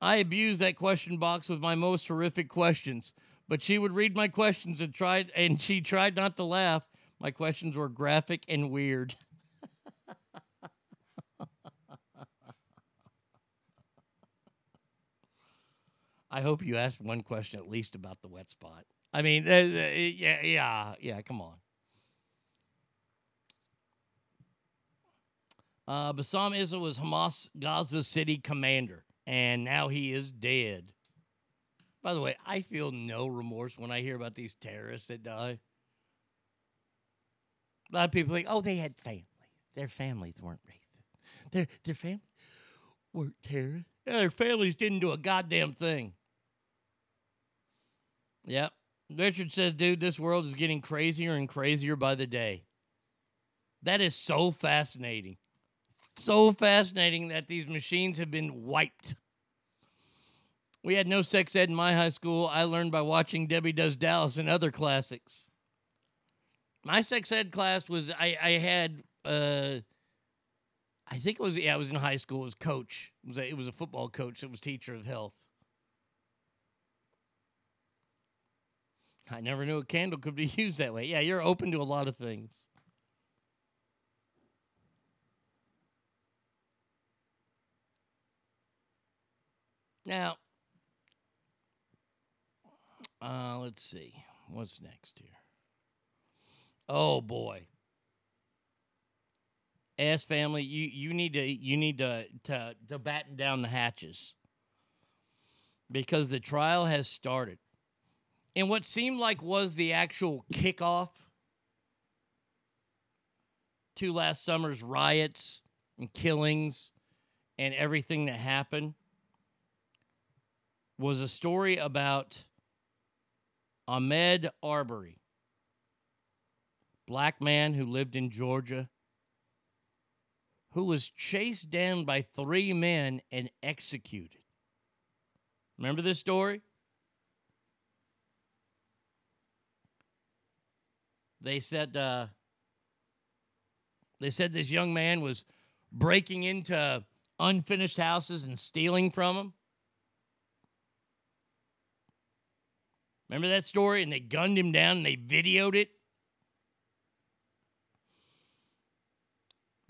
I abused that question box with my most horrific questions, but she would read my questions and tried and she tried not to laugh. My questions were graphic and weird. I hope you asked one question at least about the wet spot. I mean, uh, uh, yeah, yeah, yeah, come on. Uh, Bassam Issa was Hamas Gaza City commander, and now he is dead. By the way, I feel no remorse when I hear about these terrorists that die. A lot of people think, oh, they had family. Their families weren't racist. Their, their family weren't terrorists. Yeah, their families didn't do a goddamn thing. Yep. Richard says, dude, this world is getting crazier and crazier by the day. That is so fascinating. So fascinating that these machines have been wiped. We had no sex ed in my high school. I learned by watching Debbie Does Dallas and other classics. My sex ed class was, I, I had, uh, I think it was, yeah, I was in high school. It was coach. It was a, it was a football coach that was teacher of health. I never knew a candle could be used that way. Yeah, you're open to a lot of things. Now, uh, let's see. What's next here? Oh, boy. Ass family, you, you need to you need to, to to batten down the hatches because the trial has started. And what seemed like was the actual kickoff to last summer's riots and killings and everything that happened was a story about Ahmed Arbery, black man who lived in Georgia, who was chased down by three men and executed. Remember this story? They said uh, they said this young man was breaking into unfinished houses and stealing from them. Remember that story? And they gunned him down and they videoed it.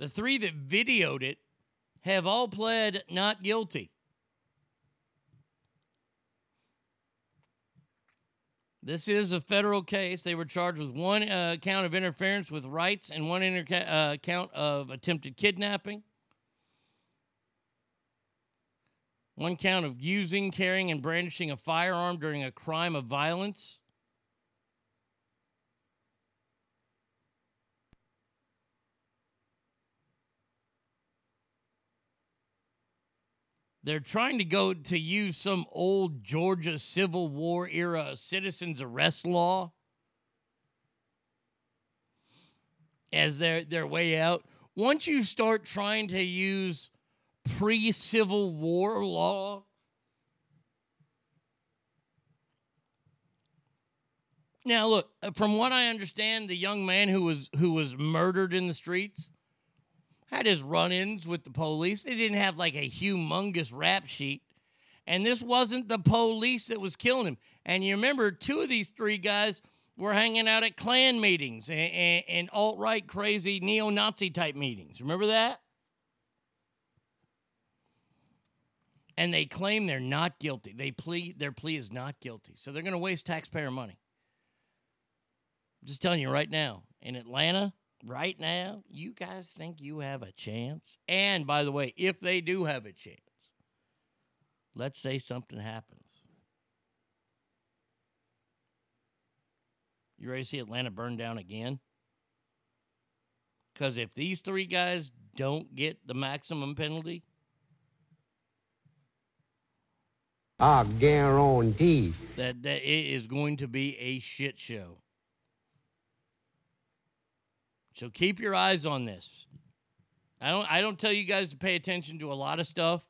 The three that videoed it have all pled not guilty. This is a federal case. They were charged with one uh, count of interference with rights and one inter- uh, count of attempted kidnapping. One count of using, carrying, and brandishing a firearm during a crime of violence. They're trying to go to use some old Georgia Civil War era citizens arrest law as their, their way out. Once you start trying to use pre-Civil War law, now look, from what I understand, the young man who was who was murdered in the streets had his run-ins with the police. They didn't have like a humongous rap sheet. And this wasn't the police that was killing him. And you remember, two of these three guys were hanging out at Klan meetings and, and, and alt-right crazy neo-Nazi type meetings. Remember that? And they claim they're not guilty. They plea, their plea is not guilty. So they're going to waste taxpayer money. I'm just telling you right now, in Atlanta, right now, you guys think you have a chance? And, by the way, if they do have a chance, let's say something happens. You ready to see Atlanta burn down again? Because if these three guys don't get the maximum penalty, I guarantee that, that it is going to be a shit show. So keep your eyes on this. I don't I don't tell you guys to pay attention to a lot of stuff.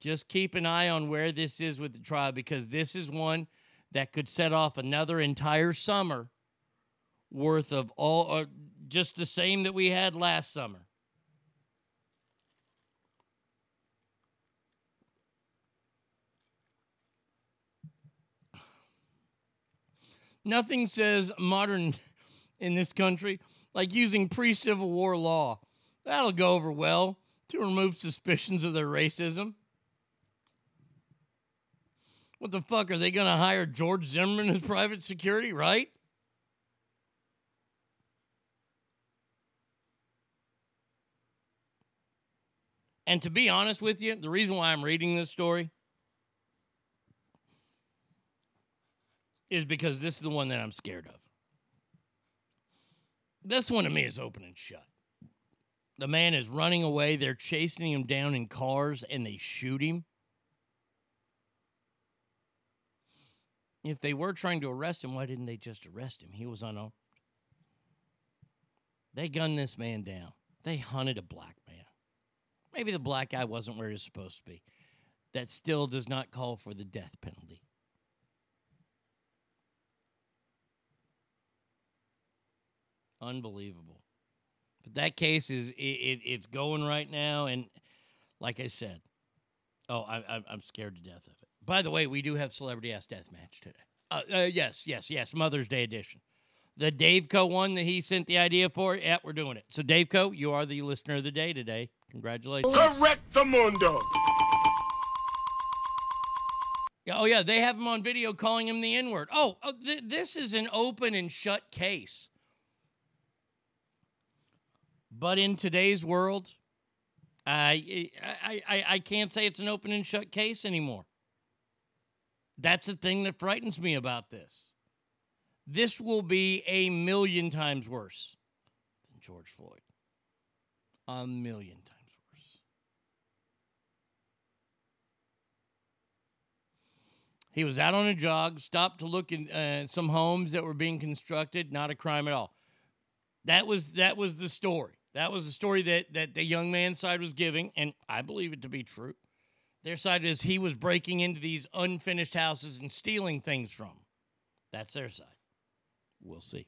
Just keep an eye on where this is with the trial, because this is one that could set off another entire summer worth of all, or just the same that we had last summer. Nothing says modern in this country like using pre-Civil War law. That'll go over well to remove suspicions of their racism. What the fuck, are they going to hire George Zimmerman as private security, right? And to be honest with you, the reason why I'm reading this story is because this is the one that I'm scared of. This one to me is open and shut. The man is running away. They're chasing him down in cars, and they shoot him. If they were trying to arrest him, why didn't they just arrest him? He was unarmed. They gunned this man down. They hunted a black man. Maybe the black guy wasn't where he was supposed to be. That still does not call for the death penalty. Unbelievable. But that case is, it, it, it's going right now, and like I said, oh, I, I'm scared to death of it. By the way, we do have Celebrity Ass Deathmatch today. Uh, uh, yes, yes, yes, Mother's Day edition. The Daveco one that he sent the idea for, yeah, we're doing it. So, Daveco, you are the listener of the day today. Congratulations. Correcto mundo. Oh, yeah, they have him on video calling him the N-word. Oh, oh th- this is an open and shut case. But in today's world, I, I I I can't say it's an open and shut case anymore. That's the thing that frightens me about this. This will be a million times worse than George Floyd. A million times worse. He was out on a jog, stopped to look at uh, some homes that were being constructed. Not a crime at all. That was that was the story. That was the story that, that the young man's side was giving, and I believe it to be true. Their side is he was breaking into these unfinished houses and stealing things from them. That's their side. We'll see.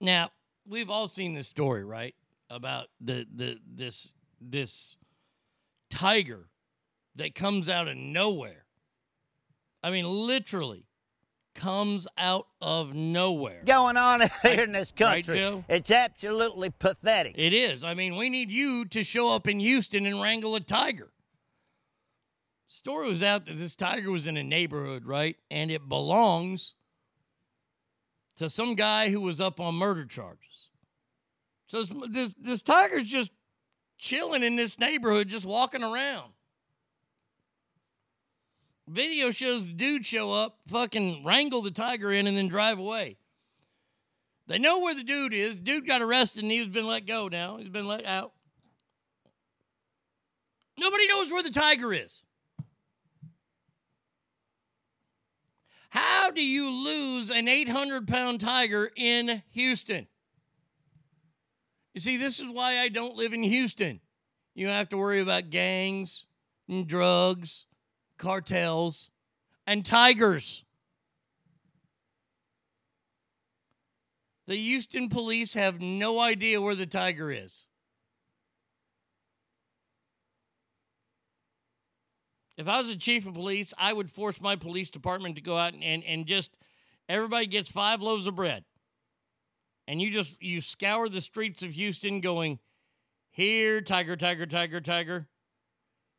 Now, we've all seen this story, right? About the the this this tiger that comes out of nowhere. I mean, literally comes out of nowhere. Going on here right, in this country. Right, Joe? It's absolutely pathetic. It is. I mean, we need you to show up in Houston and wrangle a tiger. Story was out that this tiger was in a neighborhood, right? And it belongs to some guy who was up on murder charges. So this, this, this tiger's just chilling in this neighborhood, just walking around. Video shows the dude show up, fucking wrangle the tiger in, and then drive away. They know where the dude is. The dude got arrested, and he's been let go now. He's been let out. Nobody knows where the tiger is. How do you lose an eight hundred pound tiger in Houston? You see, this is why I don't live in Houston. You have to worry about gangs and drugs, cartels, and tigers. The Houston police have no idea where the tiger is. If I was a chief of police, I would force my police department to go out and, and, and just, everybody gets five loaves of bread. And you just, you scour the streets of Houston going, here, tiger, tiger, tiger, tiger.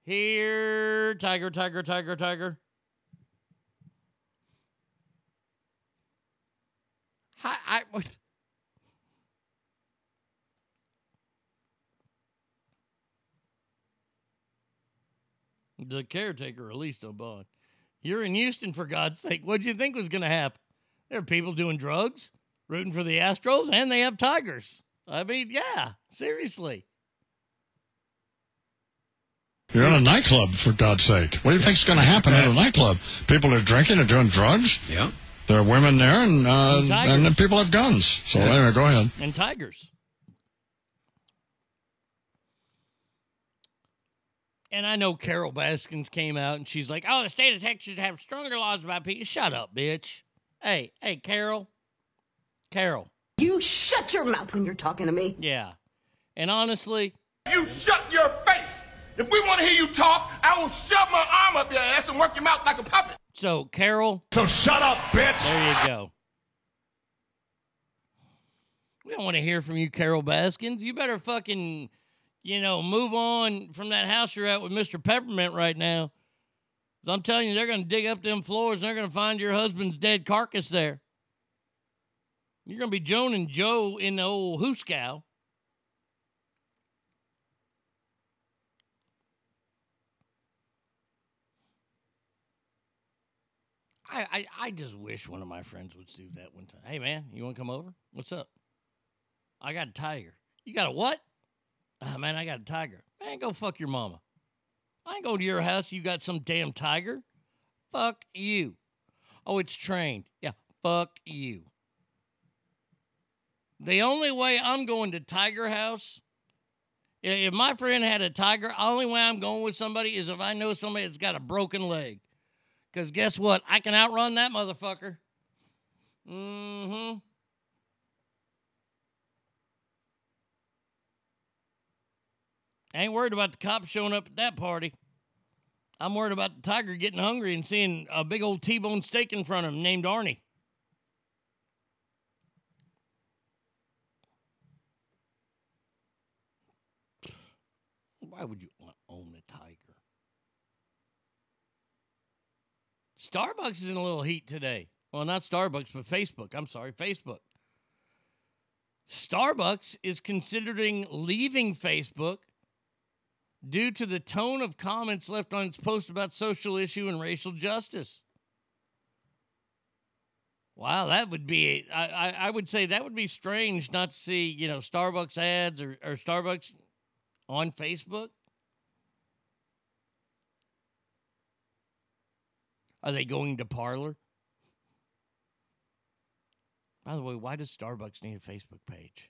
Here, tiger, tiger, tiger, tiger. Hi, I... The caretaker released on bond. You're in Houston, for God's sake. What'd you think was going to happen? There are people doing drugs, rooting for the Astros, and they have tigers. I mean, yeah, seriously. You're in a nightclub, for God's sake. What do you think's going to happen at a nightclub? People are drinking and doing drugs. Yeah. There are women there, and uh, and, and then people have guns. So yeah. Anyway, go ahead. And tigers. And I know Carol Baskins came out, and she's like, oh, the state of Texas have stronger laws about people. Shut up, bitch. Hey, hey, Carol. Carol. You shut your mouth when you're talking to me. Yeah. And honestly. You shut your face. If we want to hear you talk, I will shove my arm up your ass and work your mouth like a puppet. So, Carol. So shut up, bitch. There you go. We don't want to hear from you, Carol Baskins. You better fucking... You know, move on from that house you're at with Mister Peppermint right now. Because I'm telling you, they're going to dig up them floors and they're going to find your husband's dead carcass there. You're going to be Joan and Joe in the old hooscow. I, I, I just wish one of my friends would do that one time. Hey, man, you want to come over? What's up? I got a tiger. You got a what? Oh, man, I got a tiger. Man, go fuck your mama. I ain't going to your house. You got some damn tiger. Fuck you. Oh, it's trained. Yeah, fuck you. The only way I'm going to Tiger House, if my friend had a tiger, the only way I'm going with somebody is if I know somebody that's got a broken leg. Because guess what? I can outrun that motherfucker. Mm-hmm. I ain't worried about the cops showing up at that party. I'm worried about the tiger getting hungry and seeing a big old T-bone steak in front of him named Arnie. Why would you want to own a tiger? Starbucks is in a little heat today. Well, not Starbucks, but Facebook. I'm sorry, Facebook. Starbucks is considering leaving Facebook due to the tone of comments left on its post about social issue and racial justice. Wow, that would be, I, I, I would say that would be strange not to see, you know, Starbucks ads or, or Starbucks on Facebook. Are they going to Parler? By the way, why does Starbucks need a Facebook page?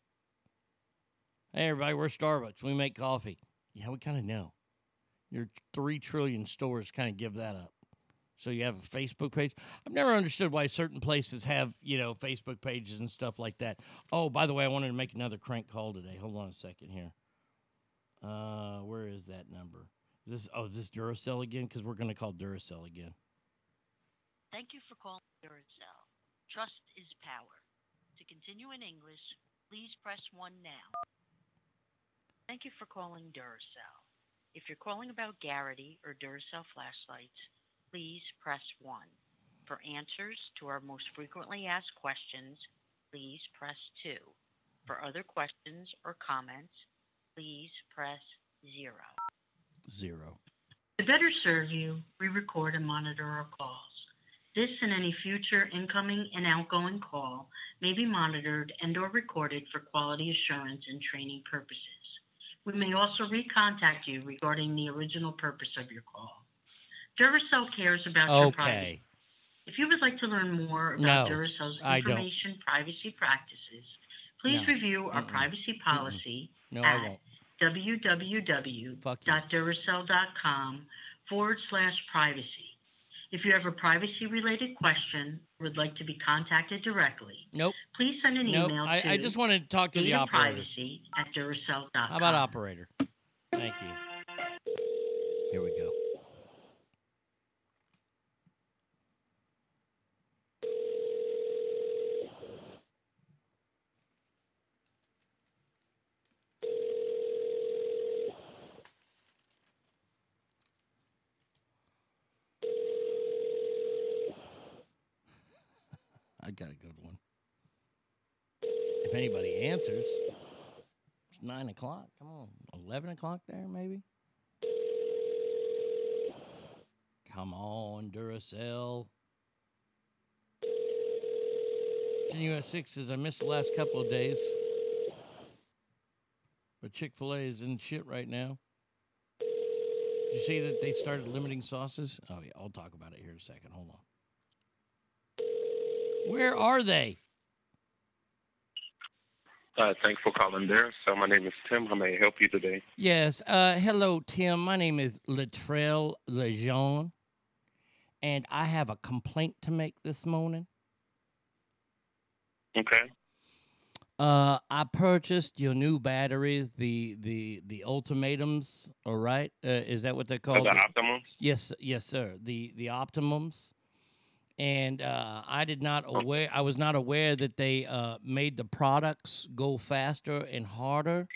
Hey, everybody, we're Starbucks. We make coffee. Yeah, we kind of know. Your three trillion stores kind of give that up. So you have a Facebook page. I've never understood why certain places have, you know, Facebook pages and stuff like that. Oh, by the way, I wanted to make another crank call today. Hold on a second here. Uh, where is that number? Is this? Oh, is this Duracell again? Because we're going to call Duracell again. Thank you for calling Erize. Trust is power. To continue in English, please press one now. Thank you for calling Duracell. If you're calling about Garrity or Duracell flashlights, please press one. For answers to our most frequently asked questions, please press two. For other questions or comments, please press zero. Zero. To better serve you, we record and monitor our calls. This and any future incoming and outgoing call may be monitored and or recorded for quality assurance and training purposes. We may also recontact you regarding the original purpose of your call. Duracell cares about okay. your privacy. If you would like to learn more about no, Duracell's information privacy practices, please no. review our Mm-mm. privacy policy no, at www.duracell.com forward slash privacy. If you have a privacy-related question or would like to be contacted directly, nope. please send an nope. email I, to I just want to talk to the operator. Privacy at Duracell dot com. How about operator? Thank you. Here we go. Got a good one. If anybody answers, it's nine o'clock. Come on, eleven o'clock there, maybe. Come on, Duracell. Continue at six says I missed the last couple of days, but Chick-fil-A is in shit right now. Did you see that they started limiting sauces? Oh yeah, I'll talk about it here in a second. Hold on. Where are they? Uh, thanks for calling there. So my name is Tim. How may I help you today? Yes. Uh, hello, Tim. My name is Latrell Lejeune, and I have a complaint to make this morning. Okay. Uh, I purchased your new batteries, the the, the ultimatums, all right? Uh, is that what they're called? The optimums? Yes, yes, sir. The, the optimums. And uh, I did not aware. I was not aware that they uh, made the products go faster and harder.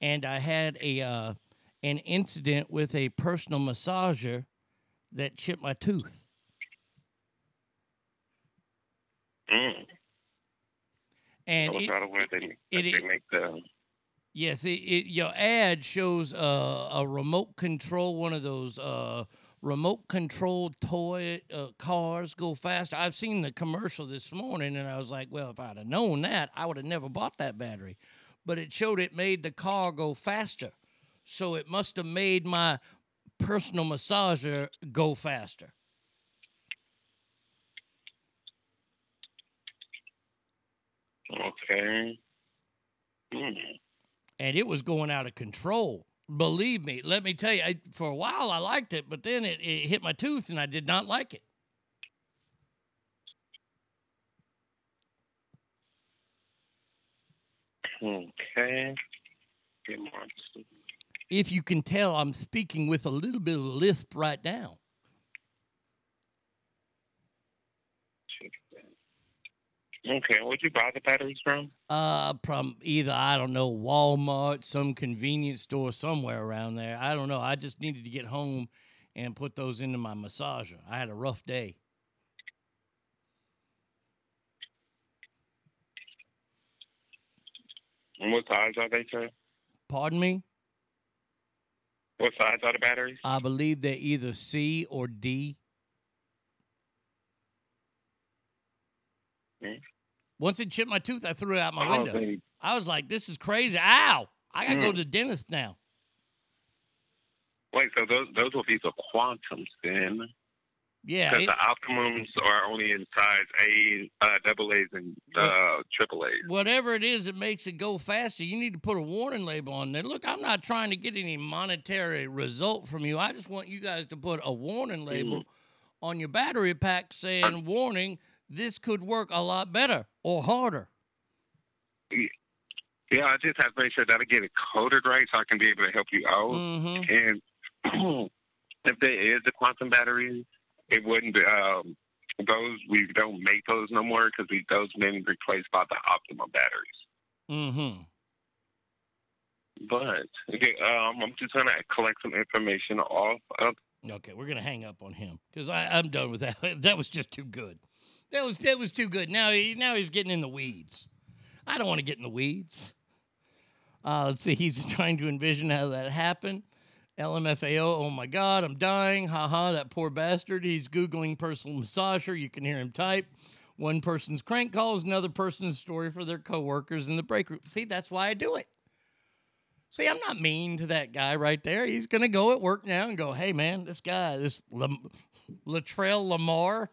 And I had a uh, an incident with a personal massager that chipped my tooth. Mm. And I was it, not aware they, it, that it, they make the. Yes, it, it, your ad shows uh, a remote control, one of those. Uh, remote-controlled toy uh, cars go faster. I've seen the commercial this morning, and I was like, well, if I'd have known that, I would have never bought that battery. But it showed it made the car go faster, so it must have made my personal massager go faster. Okay. Mm. And it was going out of control. Believe me, let me tell you, I, for a while I liked it, but then it, it hit my tooth and I did not like it. Okay. If you can tell, I'm speaking with a little bit of a lisp right now. Okay, where'd you buy the batteries from? Uh, from either, I don't know, Walmart, some convenience store somewhere around there. I don't know. I just needed to get home and put those into my massager. I had a rough day. And what size are they, sir? Pardon me? What size are the batteries? I believe they're either C or D. Mm. Once it chipped my tooth, I threw it out my oh, window. Baby. I was like, this is crazy. Ow! I got to mm. go to the dentist now. Wait, so those those will be the quantums then? Yeah. Because the optimums are only in size A, uh, double A's, and uh, triple A's. Whatever it is that makes it go faster, you need to put a warning label on there. Look, I'm not trying to get any monetary result from you. I just want you guys to put a warning label mm. on your battery pack saying, uh- warning, this could work a lot better or harder. Yeah, I just have to make sure that I get it coded right so I can be able to help you out. Mm-hmm. And if there is the quantum battery, it wouldn't be, um, those we don't make those no more because those have been replaced by the Optima batteries. Mm-hmm. But okay, um, I'm just gonna collect some information off of. Okay, we're gonna hang up on him because I'm done with that. That was just too good. That was that was too good. Now he, now he's getting in the weeds. I don't want to get in the weeds. Uh, let's see. He's trying to envision how that happened. L M F A O. Oh my God, I'm dying. Ha ha. That poor bastard. He's googling personal massager. You can hear him type. One person's crank calls, another person's story for their coworkers in the break room. See, that's why I do it. See, I'm not mean to that guy right there. He's going to go at work now and go, hey, man, this guy, this Lam- Latrell Lamar.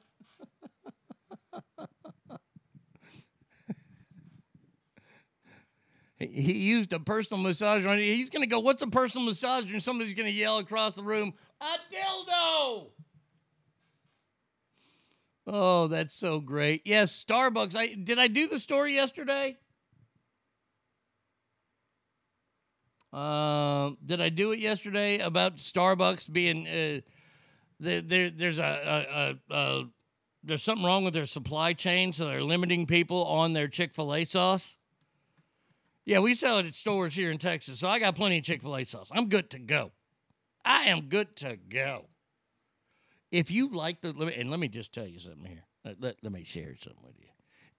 He used a personal massager on it. He's going to go, what's a personal massager? And somebody's going to yell across the room, a dildo. Oh, that's so great. Yes, Starbucks. I did I do the story yesterday? Uh, did I do it yesterday about Starbucks being uh, there? there there's a, a, a, a there's something wrong with their supply chain, so they're limiting people on their Chick-fil-A sauce. Yeah, we sell it at stores here in Texas, so I got plenty of Chick-fil-A sauce. I'm good to go. I am good to go. If you like the, and let me just tell you something here. Let, let, let me share something with you.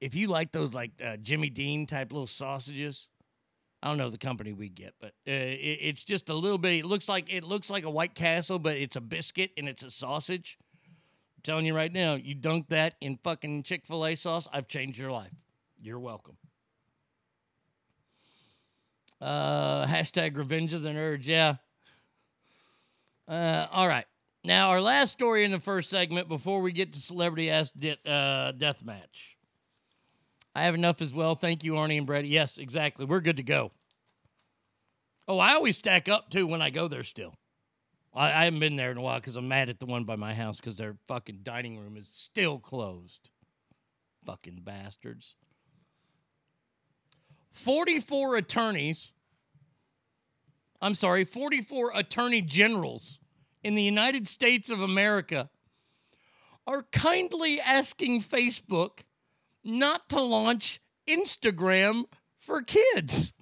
If you like those like uh, Jimmy Dean type little sausages, I don't know the company we get, but uh, it, it's just a little bit. It looks like it looks like a White Castle, but it's a biscuit and it's a sausage. I'm telling you right now, you dunk that in fucking Chick-fil-A sauce, I've changed your life. You're welcome. Uh, hashtag Revenge of the Nerds. Yeah. Uh, all right. Now, our last story in the first segment before we get to Celebrity Ass de- uh, Deathmatch. I have enough as well. Thank you, Arnie and Brady. Yes, exactly. We're good to go. Oh, I always stack up, too, when I go there still. I, I haven't been there in a while because I'm mad at the one by my house because their fucking dining room is still closed. Fucking bastards. forty-four attorneys. I'm sorry, forty-four attorney generals in the United States of America are kindly asking Facebook not to launch Instagram for kids.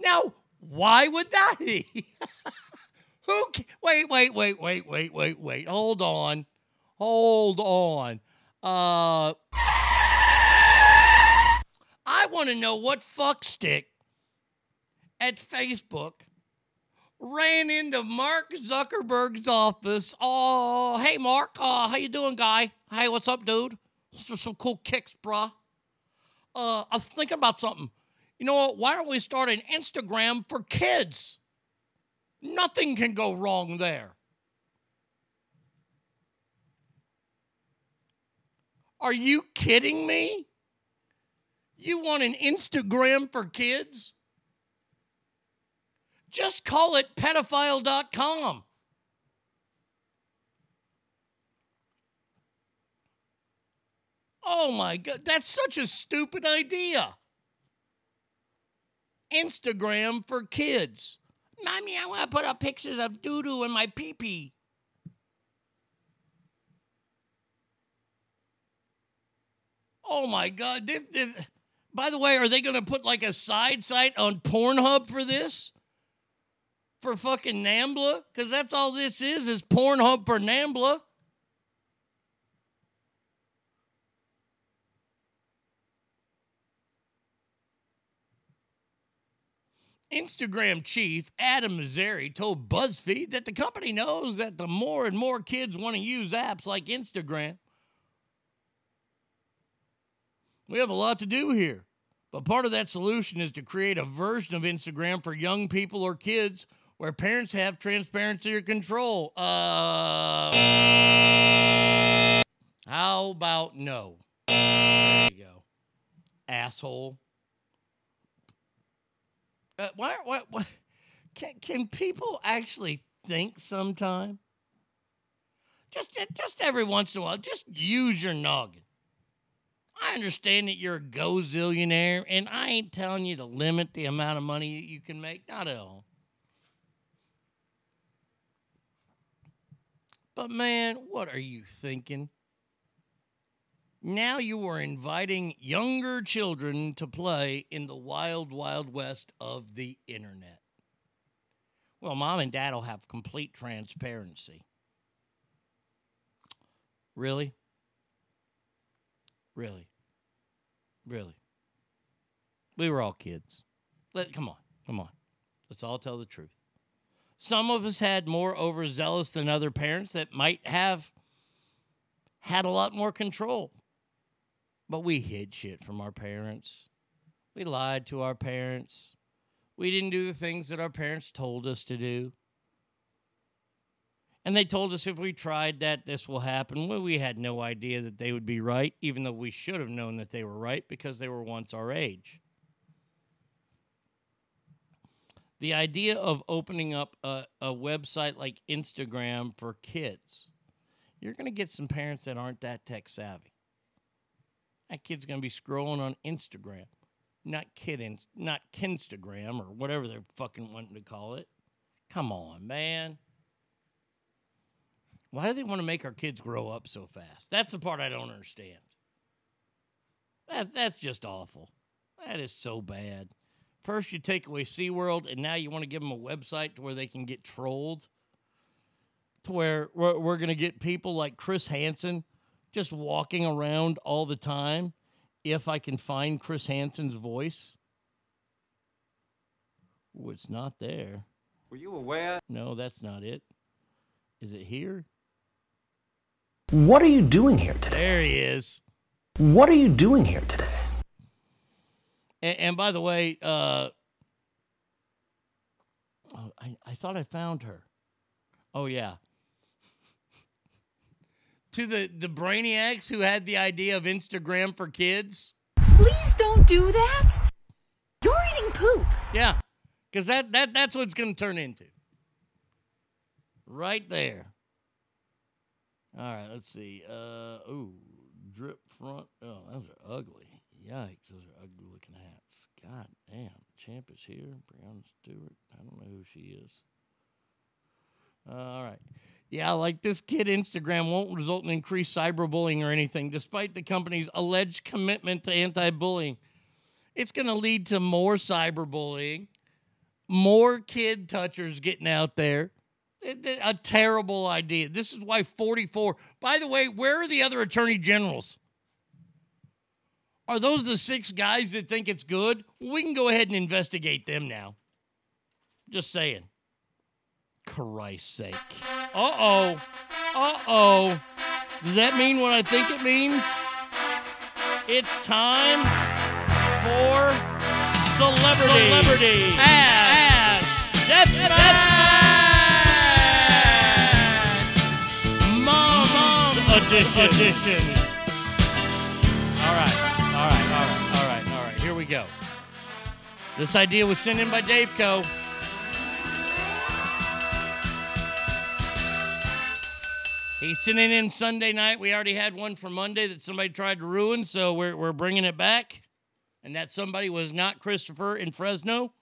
Now, why would that be? Who? Ca- wait, wait, wait, wait, wait, wait, wait. Hold on. Hold on. Uh, I want to know what fuckstick at Facebook ran into Mark Zuckerberg's office. Oh, hey, Mark. Uh, how you doing, guy? Hey, what's up, dude? Those are some cool kicks, bruh. Uh, I was thinking about something. You know what? Why don't we start an Instagram for kids? Nothing can go wrong there. Are you kidding me? You want an Instagram for kids? Just call it pedophile dot com. Oh, my God. That's such a stupid idea. Instagram for kids. Mommy, I want to put up pictures of doo-doo and my pee-pee. Oh, my God. This, this. By the way, are they going to put, like, a side site on Pornhub for this? For fucking NAMBLA? Because that's all this is, is Pornhub for NAMBLA. Instagram chief Adam Mosseri told BuzzFeed that the company knows that the more and more kids want to use apps like Instagram. We have a lot to do here, but part of that solution is to create a version of Instagram for young people or kids where parents have transparency or control. Uh, how about no? There you go. Asshole. Uh, why, why, why, can, can people actually think sometime? Just, just every once in a while, just use your noggin. I understand that you're a gozillionaire, and I ain't telling you to limit the amount of money that you can make. Not at all. But, man, what are you thinking? Now you are inviting younger children to play in the wild, wild west of the internet. Well, mom and dad will have complete transparency. Really? Really? Really? We were all kids. Let, come on. Come on. Let's all tell the truth. Some of us had more overzealous than other parents that might have had a lot more control. But we hid shit from our parents. We lied to our parents. We didn't do the things that our parents told us to do. And they told us if we tried that, this will happen. Well, we had no idea that they would be right, even though we should have known that they were right because they were once our age. The idea of opening up a, a website like Instagram for kids, you're going to get some parents that aren't that tech savvy. That kid's going to be scrolling on Instagram, not kidding, not Kinstagram or whatever they're fucking wanting to call it. Come on, man. Why do they want to make our kids grow up so fast? That's the part I don't understand. That, that's just awful. That is so bad. First you take away SeaWorld, and now you want to give them a website to where they can get trolled, to where we're, we're going to get people like Chris Hansen just walking around all the time, if I can find Chris Hansen's voice. Oh, it's not there. Were you aware? No, that's not it. Is it here? What are you doing here today? There he is. What are you doing here today? And, and by the way, uh, oh, I, I thought I found her. Oh, yeah. To the, the brainiacs who had the idea of Instagram for kids. Please don't do that. You're eating poop. Yeah, because that, that, that's what it's going to turn into. Right there. All right, let's see. Uh, ooh, drip front. Oh, those are ugly. Yikes, those are ugly looking hats. God damn. Champ is here. Brown Stewart. I don't know who she is. Uh, all right. Yeah, like this kid Instagram won't result in increased cyberbullying or anything, despite the company's alleged commitment to anti-bullying. It's going to lead to more cyberbullying, more kid touchers getting out there. It, it, a terrible idea. This is why forty-four... By the way, where are the other attorney generals? Are those the six guys that think it's good? We can go ahead and investigate them now. Just saying. Christ's sake. Uh-oh. Uh-oh. Does that mean what I think it means? It's time for Celebrity, celebrity Ass, ass Death Match! Mom's, Mom's edition. edition. All right. All right. All right. All right. All right. Here we go. This idea was sent in by Dave Co. He's sending in Sunday night. We already had one for Monday that somebody tried to ruin, so we're we're bringing it back. And that somebody was not Christopher in Fresno.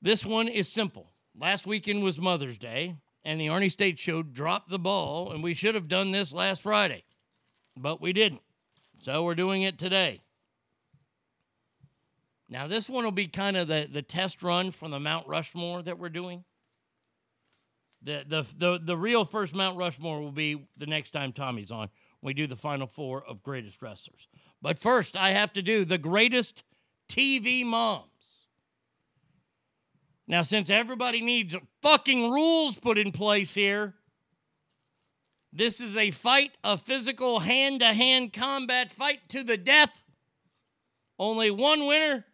This one is simple. Last weekend was Mother's Day, and the Arnie State Show dropped the ball, and we should have done this last Friday, but we didn't. So we're doing it today. Now, this one will be kind of the, the test run from the Mount Rushmore that we're doing. The, the the the real first Mount Rushmore will be the next time Tommy's on. We do the final four of greatest wrestlers. But first, I have to do the greatest T V moms. Now, since everybody needs fucking rules put in place here, this is a fight, a physical hand-to-hand combat fight to the death. Only one winner.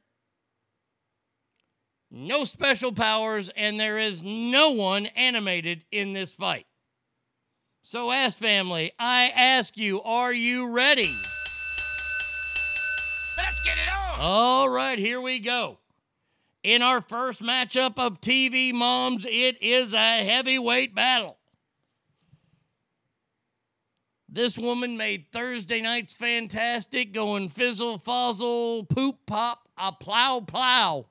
No special powers, and there is no one animated in this fight. So, Ass Family, I ask you, are you ready? Let's get it on! All right, here we go. In our first matchup of T V moms, it is a heavyweight battle. This woman made Thursday nights fantastic, going fizzle, fozzle, poop, pop, a plow, plow.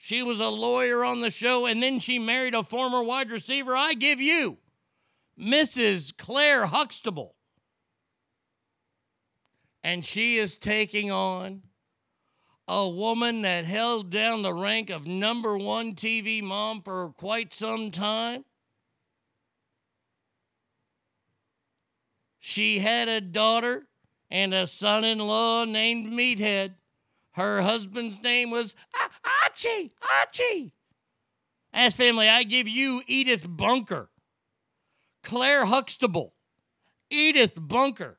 She was a lawyer on the show, and then she married a former wide receiver. I give you Missus Claire Huxtable. and she is taking on a woman that held down the rank of number one T V mom for quite some time. She had a daughter and a son-in-law named Meathead. Her husband's name was Archie, Archie. As family, I give you Edith Bunker, Claire Huxtable, Edith Bunker.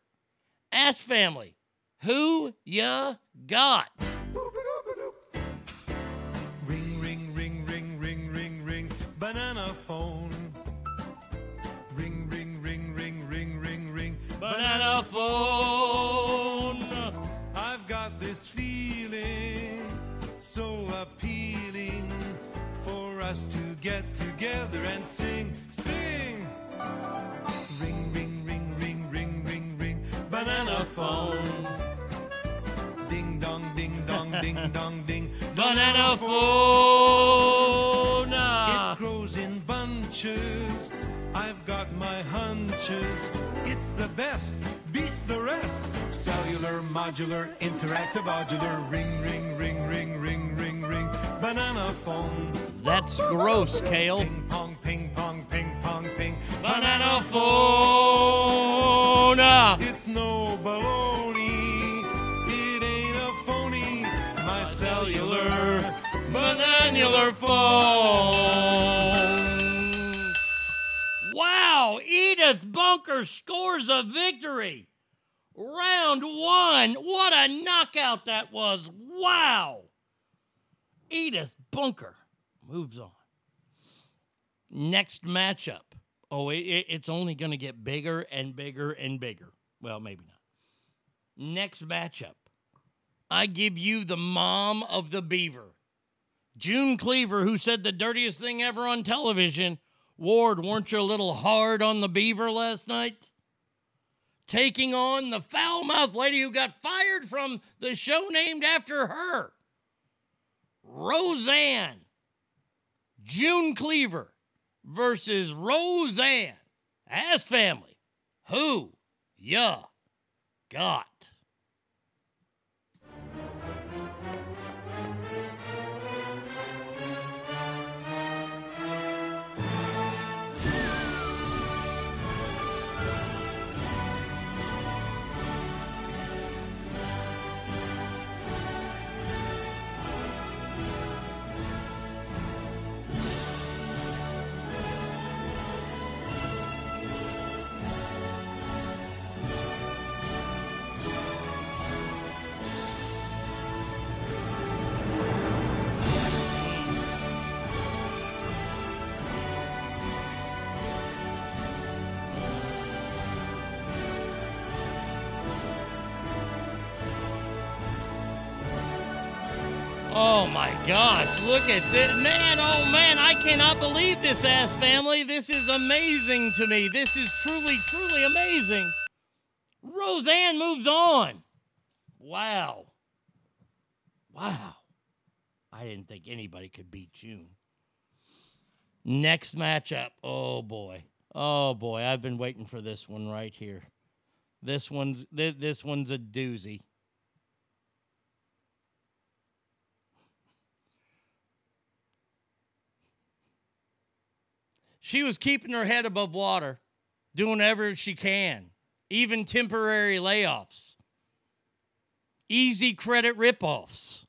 Ask family, who ya got? Ring, ring, ring, ring, ring, ring, ring, banana phone. Ring, ring, ring, ring, ring, ring, ring, banana phone. I've got this feeling so appealing for us to get together and sing, sing. Ring, ring. Banana phone. Ding dong, ding dong, ding dong, ding. Banana phone. It grows in bunches. I've got my hunches. It's the best, beats the rest. Cellular, modular, interactive, modular. Ring, ring, ring, ring, ring, ring, ring. Banana phone. That's gross, Kale. Ping pong, ping pong, ping pong, ping. Banana phone. It's no baloney. It ain't a phony. My cellular, bananular phone. Wow, Edith Bunker scores a victory. Round one. What a knockout that was. Wow. Edith Bunker moves on. Next matchup. Oh, it, it, it's only going to get bigger and bigger and bigger. Well, maybe not. Next matchup. I give you the mom of the Beaver. June Cleaver, who said the dirtiest thing ever on television. Ward, weren't you a little hard on the Beaver last night? Taking on the foul-mouthed lady who got fired from the show named after her. Roseanne. June Cleaver versus Roseanne. Ask family, who ya got? Oh, my gosh, look at this. Man, oh, man, I cannot believe this, ass family. This is amazing to me. This is truly, truly amazing. Roseanne moves on. Wow. Wow. I didn't think anybody could beat June. Next matchup. Oh, boy. Oh, boy, I've been waiting for this one right here. This one's, th- this one's a doozy. She was keeping her head above water, doing whatever she can, even temporary layoffs, easy credit ripoffs.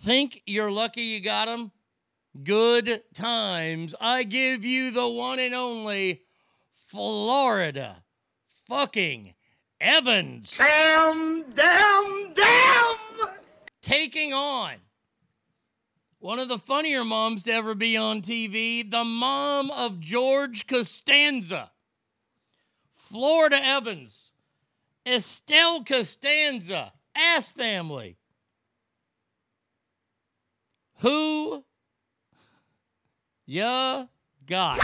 Think you're lucky you got them? Good times. I give you the one and only Florida fucking Evans. Damn, damn, damn. Taking on one of the funnier moms to ever be on T V, the mom of George Costanza. Florida Evans, Estelle Costanza, ass family. Who ya got?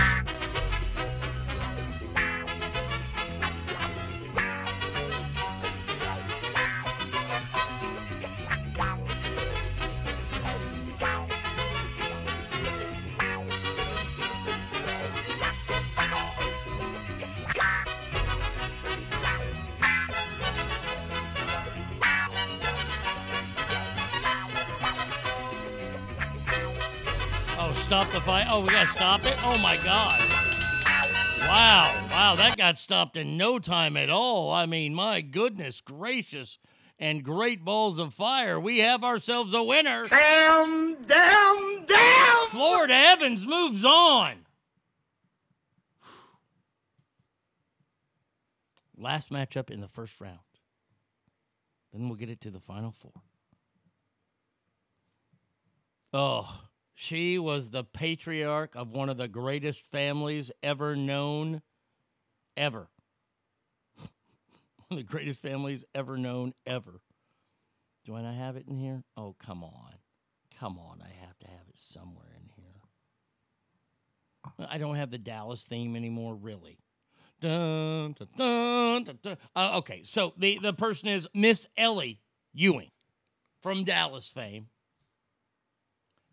stop the fight. Oh, we got to stop it? Oh, my God. Wow. Wow, that got stopped in no time at all. I mean, my goodness gracious. And great balls of fire. We have ourselves a winner. Down, down, down. Florida Evans moves on. Last matchup in the first round. Then we'll get it to the final four. Oh, she was the patriarch of one of the greatest families ever known, ever. One of the greatest families ever known, ever. Do I not have it in here? Oh, come on. Come on, I have to have it somewhere in here. I don't have the Dallas theme anymore, really. Dun, dun, dun, dun, dun. Uh, okay, so the, the person is Miss Ellie Ewing from Dallas fame,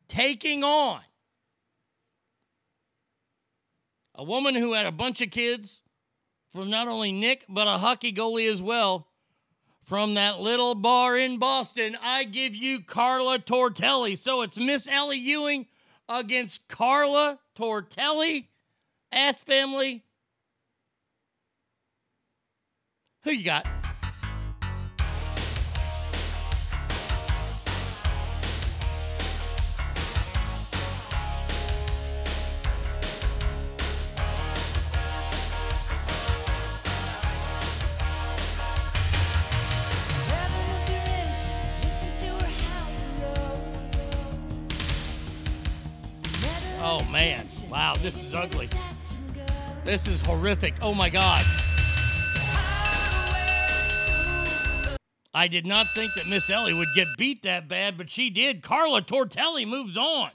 taking on a woman who had a bunch of kids from not only Nick, but a hockey goalie as well from that little bar in Boston. I give you Carla Tortelli. So it's Miss Ellie Ewing against Carla Tortelli, Ass Family. Who you got? Oh, man. Wow, this is ugly. This is horrific. Oh, my God. I did not think that Miss Ellie would get beat that bad, but she did. Carla Tortelli moves on.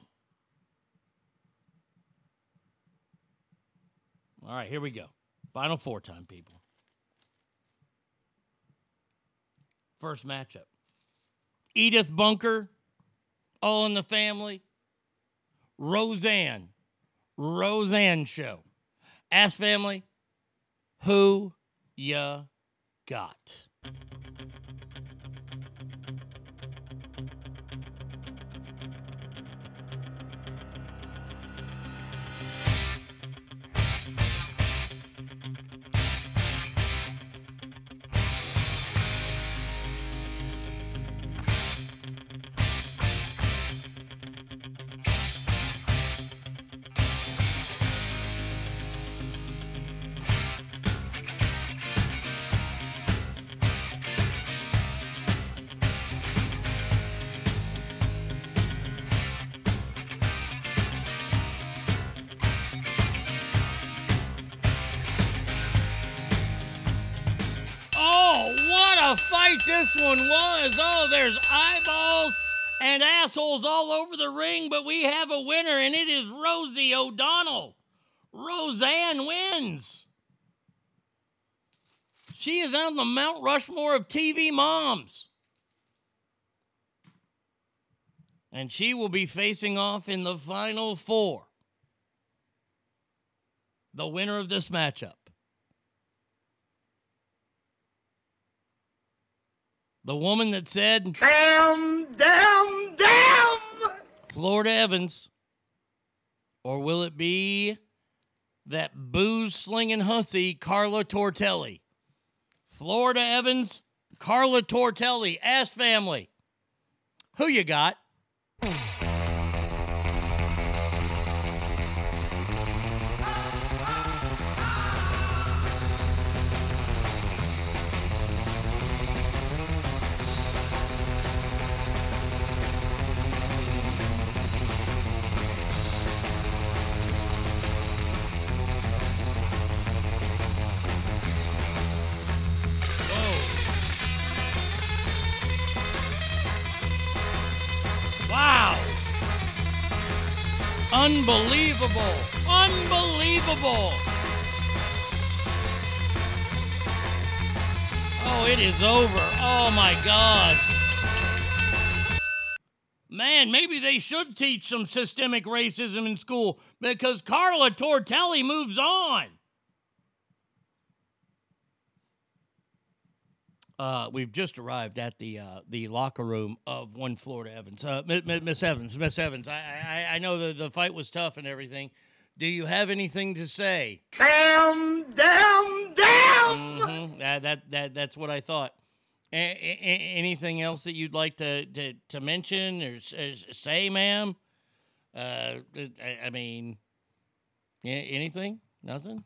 All right, here we go. Final four time, people. First matchup. Edith Bunker, All in the Family. Roseanne, Roseanne Show. Ass Family, who ya got? This one was, oh, there's eyeballs and assholes all over the ring, but we have a winner, and it is Rosie O'Donnell. Roseanne wins. She is on the Mount Rushmore of T V moms. And she will be facing off in the final four. The winner of this matchup. The woman that said, damn, damn, damn, Florida Evans, or will it be that booze-slinging hussy, Carla Tortelli? Florida Evans, Carla Tortelli, Ass Family. Who you got? Unbelievable! Unbelievable! Oh, it is over. Oh, my God. Man, maybe they should teach some systemic racism in school because Carla Tortelli moves on. Uh, we've just arrived at the uh, the locker room of One Florida Evans. Uh, Miss Evans, Miss Evans, I, I I know the the fight was tough and everything. Do you have anything to say? Damn, damn, damn. Mm-hmm. That, that that that's what I thought. A- a- anything else that you'd like to to, to mention or s- say, ma'am? Uh, I, I mean, anything? Nothing?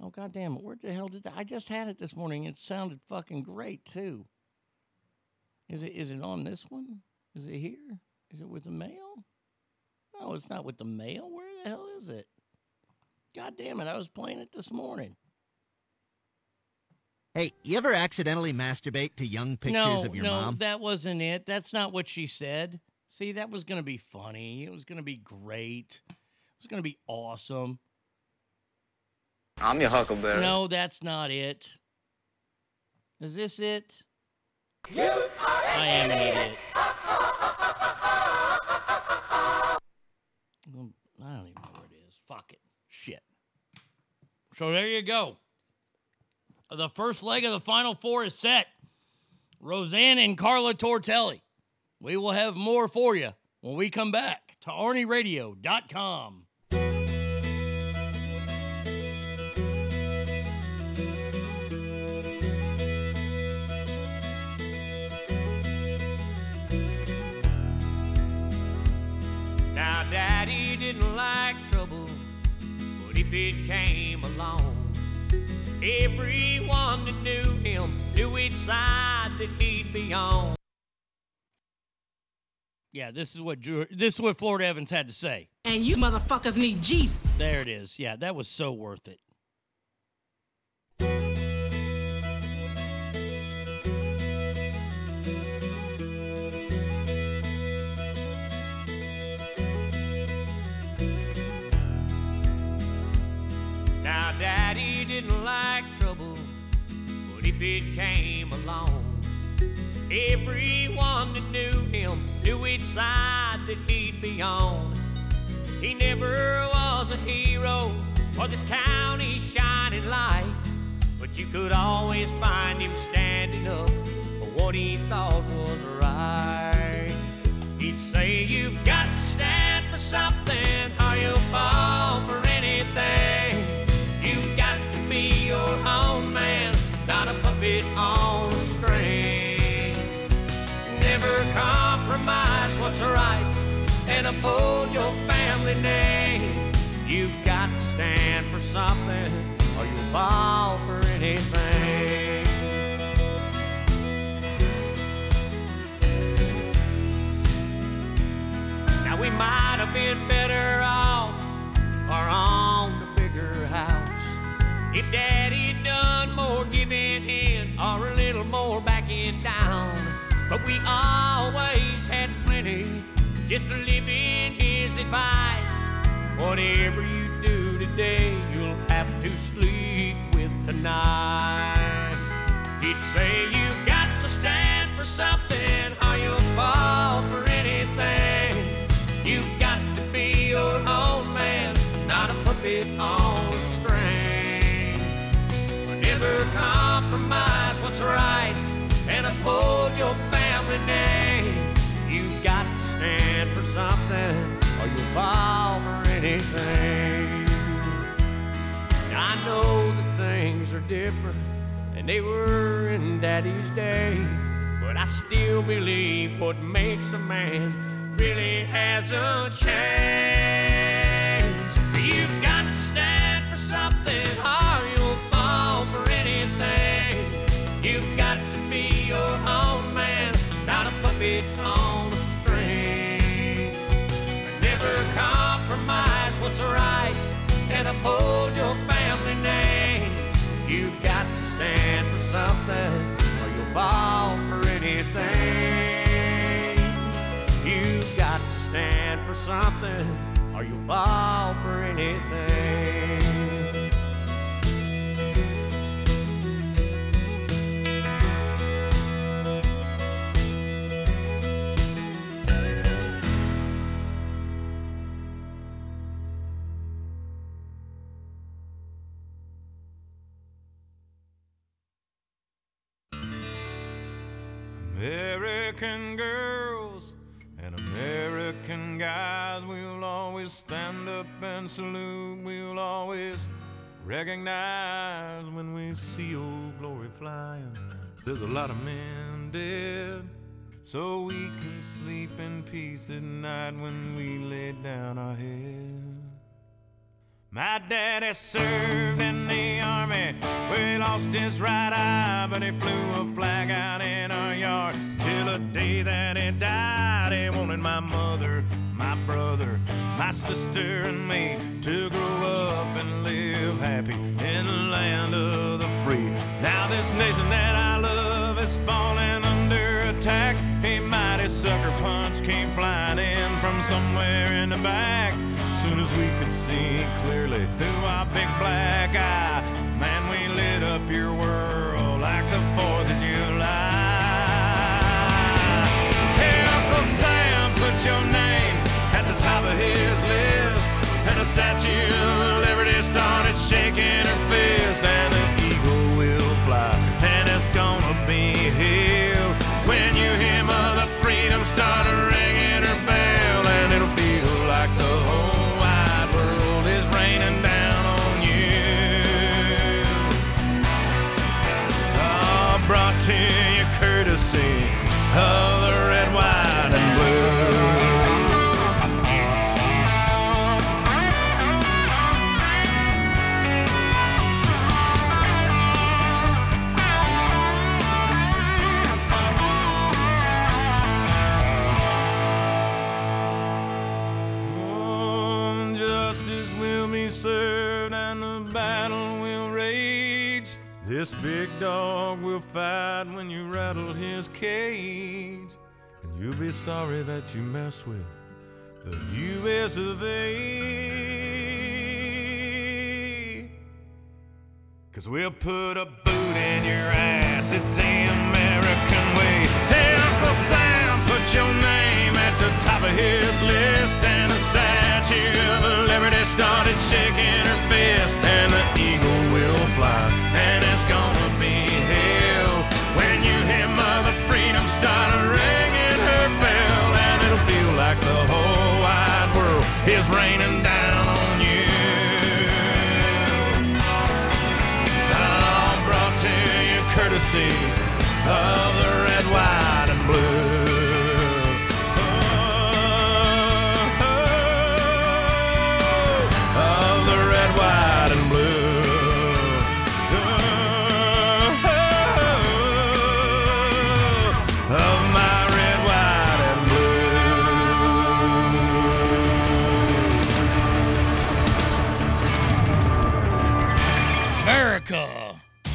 Oh, God damn it. Where the hell did I, I just had it this morning. It sounded fucking great, too. Is it? Is it on this one? Is it here? Is it with the mail? No, it's not with the mail. Where the hell is it? God damn it. I was playing it this morning. Hey, you ever accidentally masturbate to young pictures no, of your no, mom? No, that wasn't it. That's not what she said. See, that was going to be funny. It was going to be great. It was going to be awesome. I'm your huckleberry. No, that's not it. Is this it? You are an I am an idiot. I don't even know where it is. Fuck it. Shit. So there you go. The first leg of the Final Four is set. Roseanne and Carla Tortelli. We will have more for you when we come back to Arnie Radio dot com. Daddy didn't like trouble, but if it came along, everyone that knew him knew which side that he'd be on. Yeah, this is what Drew, this is what Florida Evans had to say. And you motherfuckers need Jesus. There it is. Yeah, that was so worth it. Now, Daddy didn't like trouble, but if it came along, everyone that knew him knew which side that he'd be on. He never was a hero or this county's shining light, but you could always find him standing up for what he thought was right. He'd say, you've got to stand for something or you'll fall for anything. You've got to be your own man, not a puppet on a string. Never compromise what's right and uphold your family name. You've got to stand for something or you'll fall for anything. Now we might have been better off or on the bigger house if Daddy done more giving in or a little more backing down. But we always had plenty just to live in his advice. Whatever you do today, you'll have to sleep with tonight. He'd say you've got to stand for something or you'll fall for anything. You've got to be your own man, not a puppet on a string. Never compromise what's right and uphold your family name. You've got to stand for something or you'll fall for anything. I know that things are different than they were in Daddy's day, but I still believe what makes a man really hasn't changed. You've got to stand for something or you'll fall for anything. You've got to be your own man, not a puppet on a string. Never compromise what's right and uphold your family name. You've got to stand for something or you'll fall for anything. You've got to stand for something or you'll fall for anything. American girls and American guys, we'll always stand up and salute. We'll always recognize when we see old glory flying. There's a lot of men dead, so we can sleep in peace at night when we lay down our head. My daddy served in the army, we lost his right eye, but he flew a flag out in our yard till the day that he died. He wanted my mother, my brother, my sister and me to grow up and live happy in the land of the free. Now this nation that I love is falling under attack. A mighty sucker punch came flying in from somewhere in the back. Soon as we could see clearly through our big black eye, man, we lit up your world like the Fourth of July. Hey, Uncle Sam, put your name at the top of his list, and the Statue of Liberty started shaking her fist, and an eagle will fly, and it's gonna be here when you hear Mother Freedom start ringing her bell, and it'll feel like the whole wide world is raining down on you. Oh, brought to you courtesy of the red, white, and blue. Served and the battle will rage. This big dog will fight when you rattle his cage, and you'll be sorry that you mess with the U S of A. Cause we'll put a boot in your ass, it's the American way. Hey, Uncle Sam, put your name at the top of his list, and a Statue of Liberty started shaking her fist, and the eagle will fly, and it's gonna be hell when you hear Mother Freedom start ringing her bell, and it'll feel like the whole wide world is raining down on you. I'm brought to you courtesy of the red, white, and blue.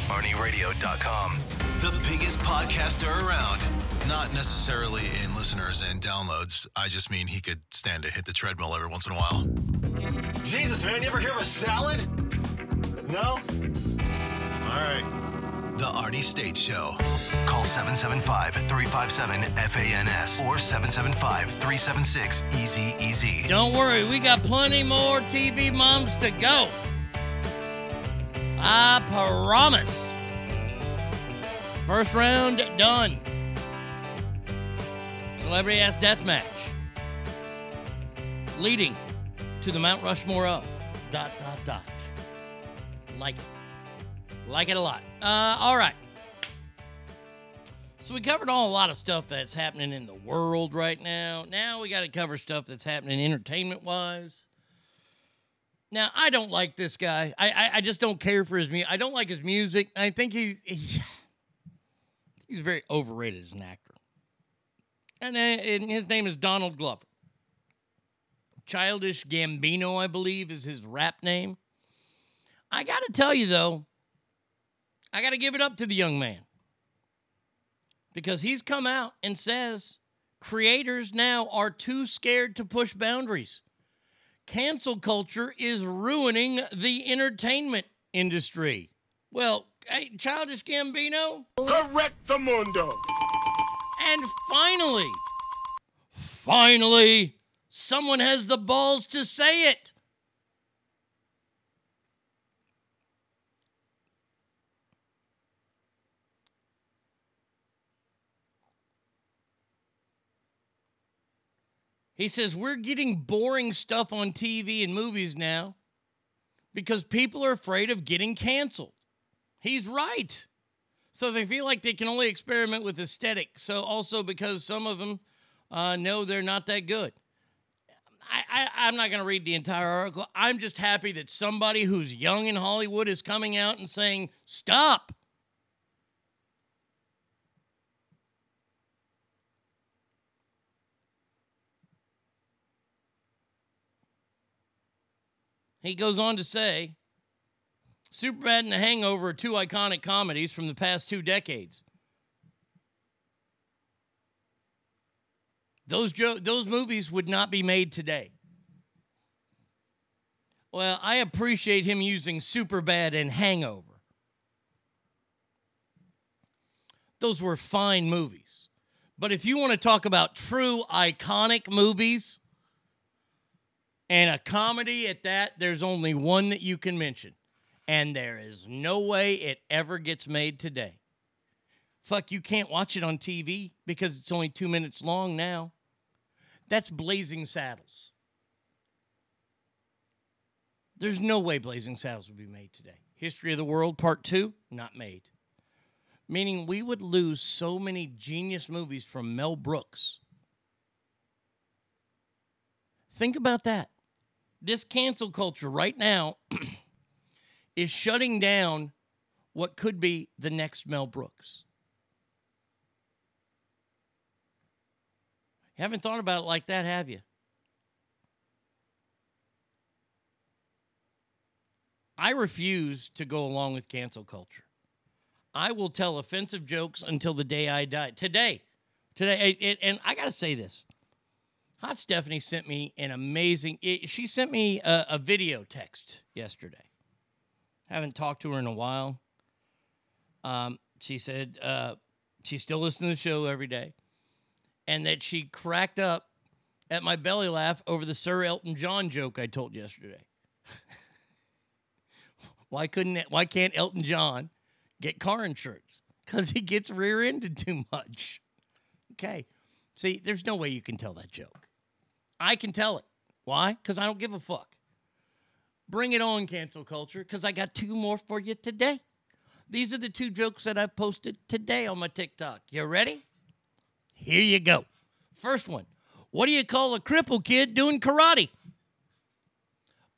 Arnie Radio dot com, the biggest podcaster around. Not necessarily in listeners and downloads. I just mean he could stand to hit the treadmill every once in a while. Jesus, man, you ever hear of a salad? No? All right. The Arnie State Show. Call seven seven five, three five seven, F A N S or seven seven five, three seven six, E Z E Z. Don't worry, we got plenty more T V moms to go. I promise. First round done. Celebrity Ass Deathmatch. Leading to the Mount Rushmore of dot, dot, dot. Like it. Like it a lot. Uh, all right. So we covered all a lot of stuff that's happening in the world right now. Now we got to cover stuff that's happening entertainment-wise. Now, I don't like this guy. I, I, I just don't care for his music. I don't like his music. I think he, he he's very overrated as an actor. And, and his name is Donald Glover. Childish Gambino, I believe, is his rap name. I got to tell you, though, I got to give it up to the young man. Because he's come out and says creators now are too scared to push boundaries. Cancel culture is ruining the entertainment industry. Well, hey, Childish Gambino. Correctamundo. And finally, finally, someone has the balls to say it. He says, we're getting boring stuff on T V and movies now because people are afraid of getting canceled. He's right. So they feel like they can only experiment with aesthetics. So also because some of them uh, know they're not that good. I, I, I'm not going to read the entire article. I'm just happy that somebody who's young in Hollywood is coming out and saying, stop. He goes on to say, Superbad and The Hangover are two iconic comedies from the past two decades. Those jo- those movies would not be made today. Well, I appreciate him using Superbad and Hangover. Those were fine movies. But if you want to talk about true iconic movies, and a comedy at that, there's only one that you can mention. And there is no way it ever gets made today. Fuck, you can't watch it on T V because it's only two minutes long now. That's Blazing Saddles. There's no way Blazing Saddles would be made today. History of the World, Part two, not made. Meaning we would lose so many genius movies from Mel Brooks. Think about that. This cancel culture right now is shutting down what could be the next Mel Brooks. You haven't thought about it like that, have you? I refuse to go along with cancel culture. I will tell offensive jokes until the day I die. Today, today, and I got to say this. Hot Stephanie sent me an amazing, she sent me a, a video text yesterday. Haven't talked to her in a while. Um, she said uh, she still listens to the show every day. And that she cracked up at my belly laugh over the Sir Elton John joke I told yesterday. Why couldn't it, why can't Elton John get car insurance? Because he gets rear-ended too much. Okay. See, there's no way you can tell that joke. I can tell it. Why? Because I don't give a fuck. Bring it on, cancel culture, because I got two more for you today. These are the two jokes that I posted today on my TikTok. You ready? Here you go. First one. What do you call a crippled kid doing karate?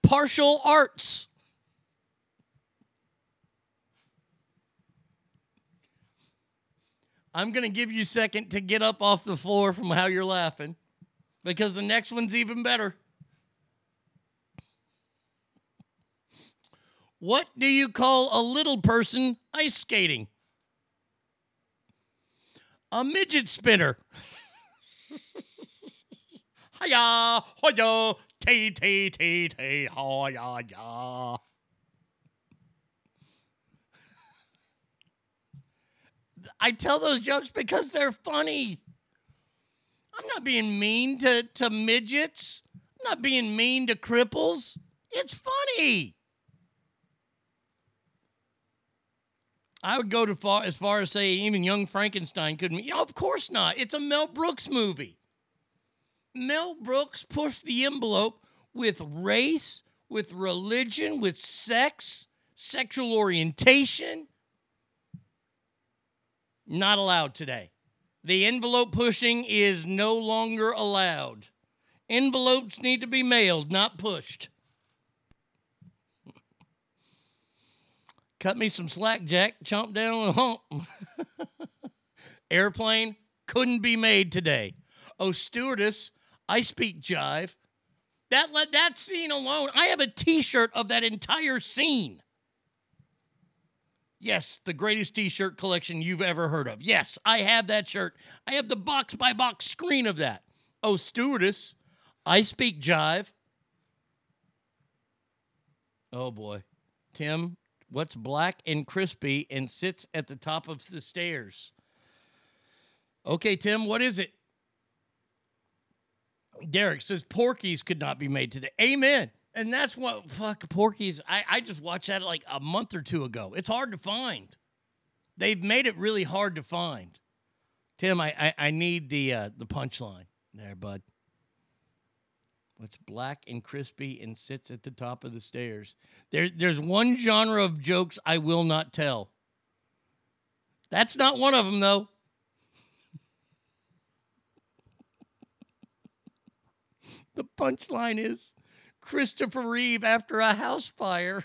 Partial arts. I'm going to give you a second to get up off the floor from how you're laughing because the next one's even better. What do you call a little person ice skating? A midget spinner. Hiya, hoya, tee, tee, tee, tee, hoya, ya. I tell those jokes because they're funny. I'm not being mean to, to midgets. I'm not being mean to cripples. It's funny. I would go to far, as far as say even Young Frankenstein couldn't. Yeah, of course not. It's a Mel Brooks movie. Mel Brooks pushed the envelope with race, with religion, with sex, sexual orientation. Not allowed today. The envelope pushing is no longer allowed. Envelopes need to be mailed, not pushed. Cut me some slack, Jack. Chomp down on the hump. Airplane couldn't be made today. Oh, stewardess, I speak jive. That let that scene alone. I have a T-shirt of that entire scene. Yes, the greatest T-shirt collection you've ever heard of. Yes, I have that shirt. I have the box-by-box screen of that. Oh, stewardess, I speak jive. Oh, boy. Tim, what's black and crispy and sits at the top of the stairs? Okay, Tim, what is it? Derek says Porky's could not be made today. Amen. And that's what, fuck, Porky's, I, I just watched that like a month or two ago. It's hard to find. They've made it really hard to find. Tim, I I, I need the uh, the punchline there, bud. What's black and crispy and sits at the top of the stairs? There, there's one genre of jokes I will not tell. That's not one of them, though. The punchline is Christopher Reeve after a house fire.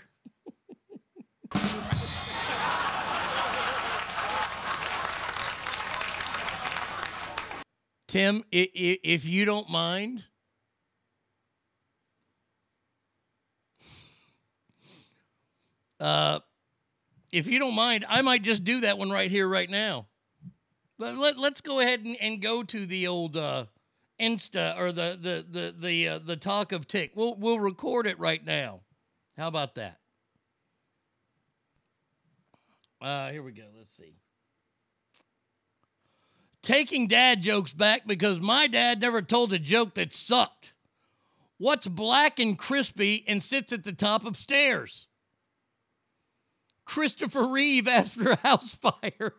Tim, if you don't mind, uh, if you don't mind, I might just do that one right here, right now. Let, let, let's go ahead and, and go to the old uh, Insta or the the the the uh, the talk of tick. We'll we'll record it right now. How about that? Uh, here we go. Let's see. Taking dad jokes back because my dad never told a joke that sucked. What's black and crispy and sits at the top of stairs? Christopher Reeve after a house fire.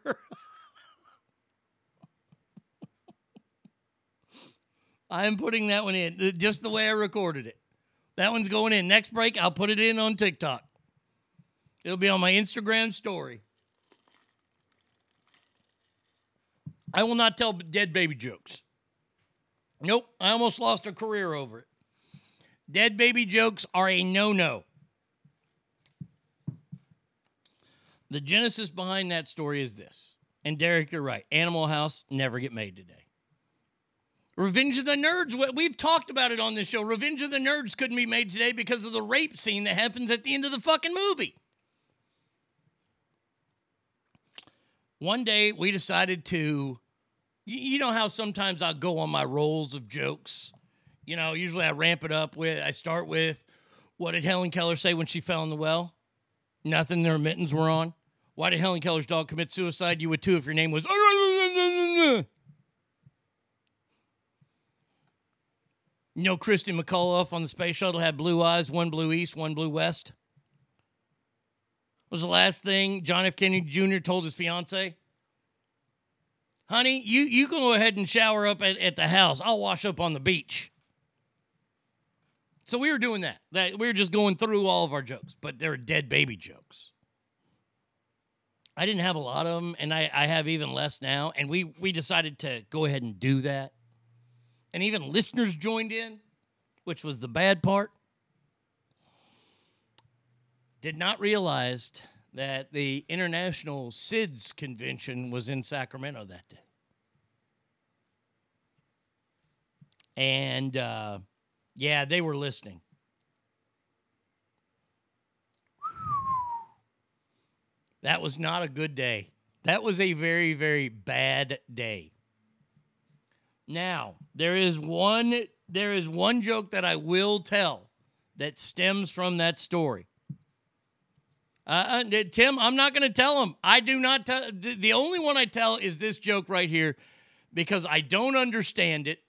I'm putting that one in just the way I recorded it. That one's going in. Next break, I'll put it in on TikTok. It'll be on my Instagram story. I will not tell dead baby jokes. Nope, I almost lost a career over it. Dead baby jokes are a no-no. The genesis behind that story is this. And Derek, you're right. Animal House never get made today. Revenge of the Nerds, we've talked about it on this show. Revenge of the Nerds couldn't be made today because of the rape scene that happens at the end of the fucking movie. One day we decided to, you know how sometimes I'll go on my rolls of jokes. You know, usually I ramp it up with, I start with, what did Helen Keller say when she fell in the well? Nothing, their mittens were on. Why did Helen Keller's dog commit suicide? You would too if your name was. You know, Christy McAuliffe on the space shuttle had blue eyes, one blue east, one blue west. Was the last thing John F. Kennedy Junior told his fiance? Honey, you, you go ahead and shower up at, at the house. I'll wash up on the beach. So we were doing that. that. We were just going through all of our jokes, but they're dead baby jokes. I didn't have a lot of them, and I, I have even less now, and we, we decided to go ahead and do that. And even listeners joined in, which was the bad part. Did not realize that the International S I D S Convention was in Sacramento that day. And, uh, yeah, they were listening. That was not a good day. That was a very, very bad day. Now, there is one, there is one joke that I will tell that stems from that story. Uh, Tim, I'm not going to tell him. I do not tell. The only one I tell is this joke right here because I don't understand it.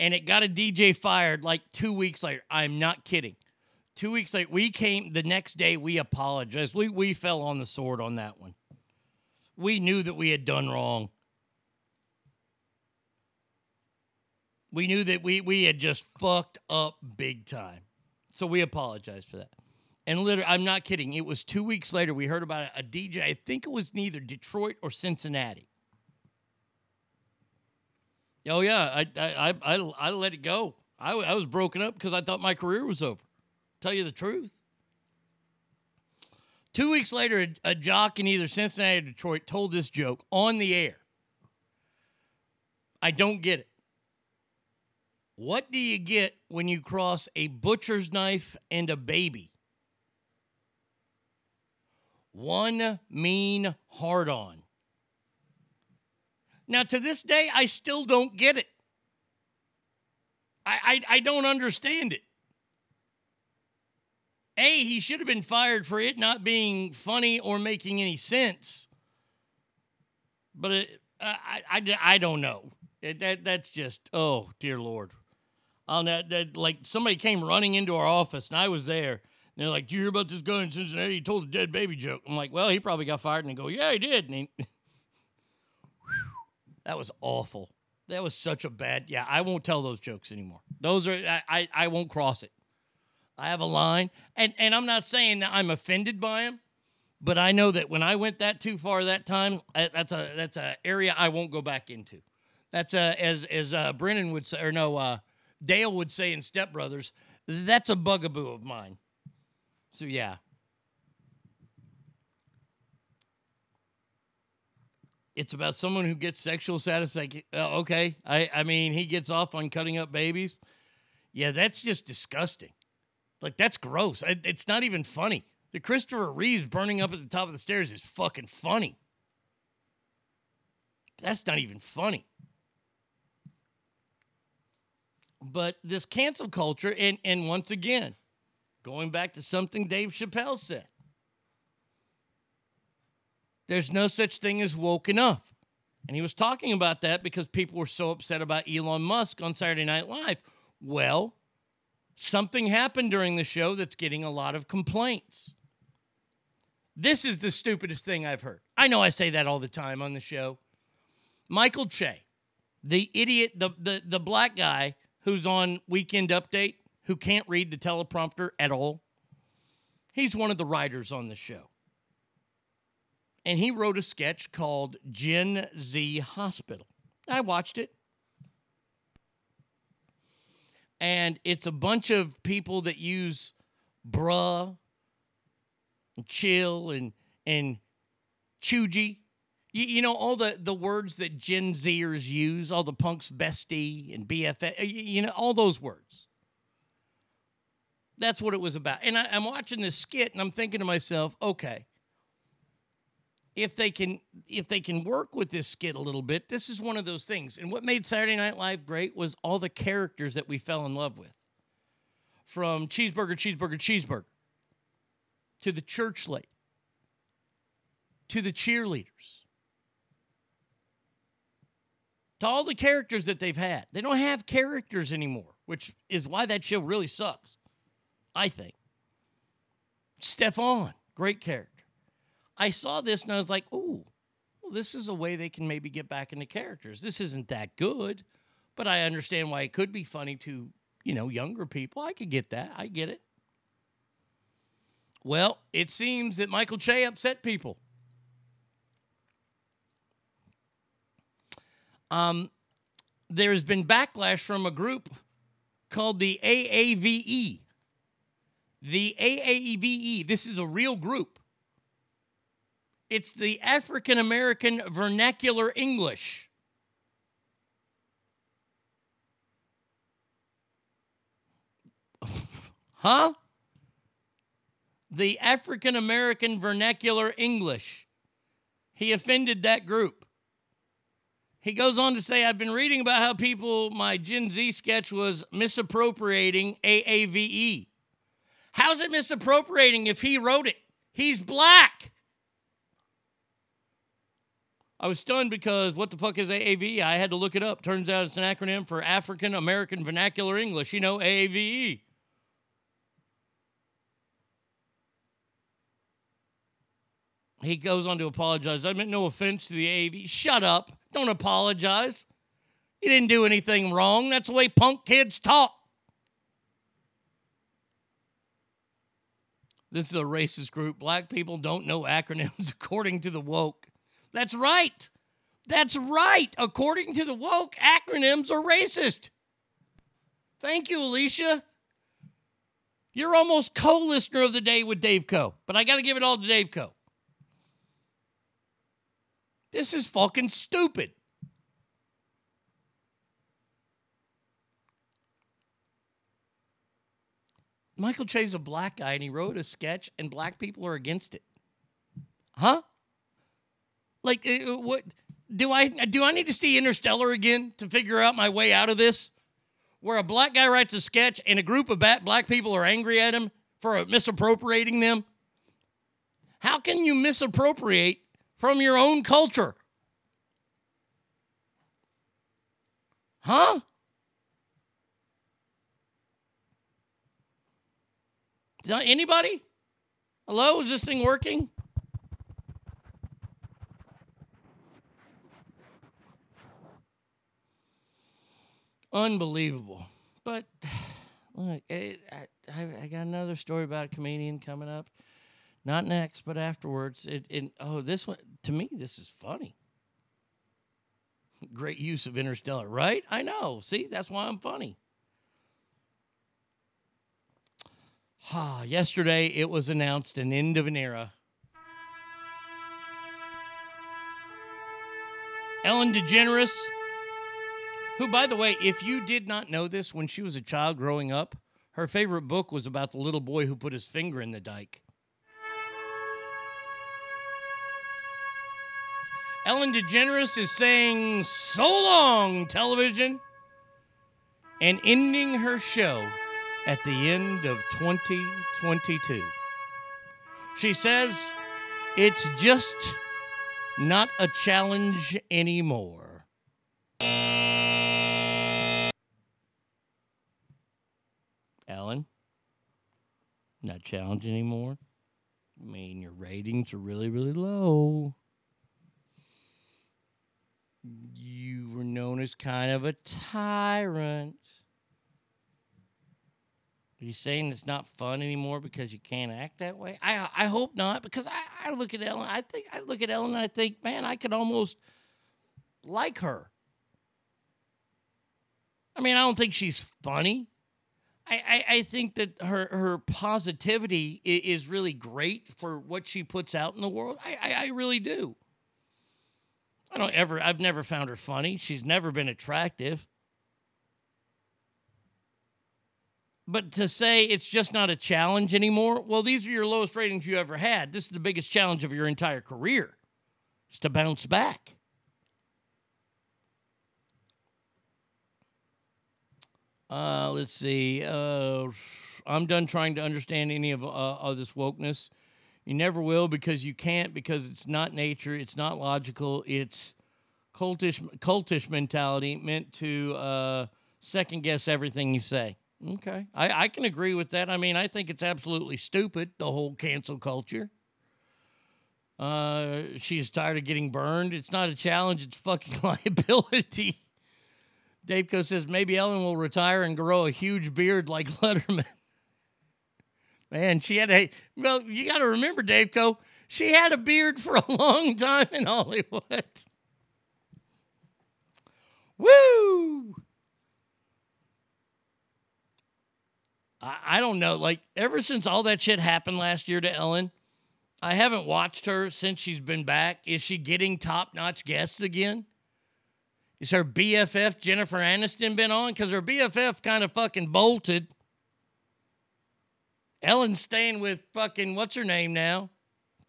And it got a D J fired like two weeks later. I'm not kidding. Two weeks later, we came the next day. We apologized. We, we fell on the sword on that one. We knew that we had done wrong. We knew that we, we had just fucked up big time. So we apologize for that. And literally, I'm not kidding. It was two weeks later we heard about a D J. I think it was neither Detroit or Cincinnati. Oh, yeah. I I I, I let it go. I, I was broken up because I thought my career was over. Tell you the truth. Two weeks later, a, a jock in either Cincinnati or Detroit told this joke on the air. I don't get it. What do you get when you cross a butcher's knife and a baby? One mean hard-on. Now, to this day, I still don't get it. I, I, I don't understand it. A, he should have been fired for it not being funny or making any sense. But it, uh, I, I, I don't know. It, that That's just, oh, dear Lord. On that, that, like somebody came running into our office and I was there. And they're like, "Do you hear about this guy in Cincinnati? He told a dead baby joke." I'm like, "Well, he probably got fired." And they go, "Yeah, he did." And he, that was awful. That was such a bad... Yeah, I won't tell those jokes anymore. Those are... I, I, I won't cross it. I have a line. And, and I'm not saying that I'm offended by them, but I know that when I went that too far that time, I, that's a that's a area I won't go back into. That's a, as as uh, Brennan would say, or no, uh, Dale would say in Step Brothers, that's a bugaboo of mine. So, yeah. It's about someone who gets sexual satisfaction. Oh, okay, I, I mean, he gets off on cutting up babies. Yeah, that's just disgusting. Like, that's gross. I, it's not even funny. The Christopher Reeves burning up at the top of the stairs is fucking funny. That's not even funny. But this cancel culture, and, and once again, going back to something Dave Chappelle said, there's no such thing as woke enough. And he was talking about that because people were so upset about Elon Musk on Saturday Night Live. Well, something happened during the show that's getting a lot of complaints. This is the stupidest thing I've heard. I know I say that all the time on the show. Michael Che, the idiot, the the, the black guy who's on Weekend Update, who can't read the teleprompter at all, he's one of the writers on the show. And he wrote a sketch called Gen Z Hospital. I watched it. And it's a bunch of people that use bruh and chill and and chuji. You, you know, all the, the words that Gen Zers use, all the punks bestie and B F F, you, you know, all those words. That's what it was about. And I, I'm watching this skit and I'm thinking to myself, okay, If they can if they can work with this skit a little bit, this is one of those things. And what made Saturday Night Live great was all the characters that we fell in love with. From Cheeseburger, Cheeseburger, Cheeseburger, to the church lady, to the cheerleaders, to all the characters that they've had. They don't have characters anymore, which is why that show really sucks, I think. Stefan, great character. I saw this and I was like, ooh, well, this is a way they can maybe get back into characters. This isn't that good, but I understand why it could be funny to, you know, younger people. I could get that. I get it. Well, it seems that Michael Che upset people. Um, there has been backlash from a group called the A A V E. The A A V E, this is a real group. It's the African-American Vernacular English. Huh? The African-American Vernacular English. He offended that group. He goes on to say, I've been reading about how people, my Gen Z sketch was misappropriating A A V E. How's it misappropriating if he wrote it? He's black. I was stunned because what the fuck is A A V E? I had to look it up. Turns out it's an acronym for African American Vernacular English. You know, A A V E. He goes on to apologize. I meant no offense to the A A V E. Shut up. Don't apologize. You didn't do anything wrong. That's the way punk kids talk. This is a racist group. Black people don't know acronyms according to the woke. That's right. That's right. According to the woke, acronyms are racist. Thank you, Alicia. You're almost co-listener of the day with Dave Co. But I got to give it all to Dave Co. This is fucking stupid. Michael Che's a black guy, and he wrote a sketch, and black people are against it. Huh? Like, what do I do? I need to see Interstellar again to figure out my way out of this, where a black guy writes a sketch and a group of black people are angry at him for misappropriating them. How can you misappropriate from your own culture? Huh? Anybody? Hello? Is this thing working? Unbelievable. But look, it, I, I got another story about a comedian coming up. Not next, but afterwards. It, it, oh, this one, to me, this is funny. Great use of Interstellar, right? I know. See, that's why I'm funny. Ah, yesterday, it was announced an end of an era. Ellen DeGeneres, who, by the way, if you did not know this, when she was a child growing up, her favorite book was about the little boy who put his finger in the dike. Ellen DeGeneres is saying so long, television, and ending her show at the end of twenty twenty-two. She says, it's just not a challenge anymore. Ellen, not a challenge anymore? I mean, your ratings are really, really low. You were known as kind of a tyrant. Are you saying it's not fun anymore because you can't act that way? I I hope not, because I, I look at Ellen, I think I look at Ellen and I think, man, I could almost like her. I mean, I don't think she's funny. I, I, I think that her, her positivity is really great for what she puts out in the world. I, I, I really do. I don't ever, I've never found her funny. She's never been attractive. But to say it's just not a challenge anymore, well, these are your lowest ratings you ever had. This is the biggest challenge of your entire career, is to bounce back. Uh, let's see. Uh, I'm done trying to understand any of, uh, of this wokeness. You never will, because you can't, because it's not nature, it's not logical, it's cultish cultish mentality meant to uh, second-guess everything you say. Okay, I, I can agree with that. I mean, I think it's absolutely stupid, the whole cancel culture. Uh, she's tired of getting burned. It's not a challenge, it's fucking liability. Daveco says, maybe Ellen will retire and grow a huge beard like Letterman. Man, she had a, well, you got to remember, Daveco, she had a beard for a long time in Hollywood. Woo! I, I don't know, like, ever since all that shit happened last year to Ellen, I haven't watched her since she's been back. Is she getting top-notch guests again? Is her B F F, Jennifer Aniston, been on? Because her B F F kind of fucking bolted. Ellen's staying with fucking, what's her name now?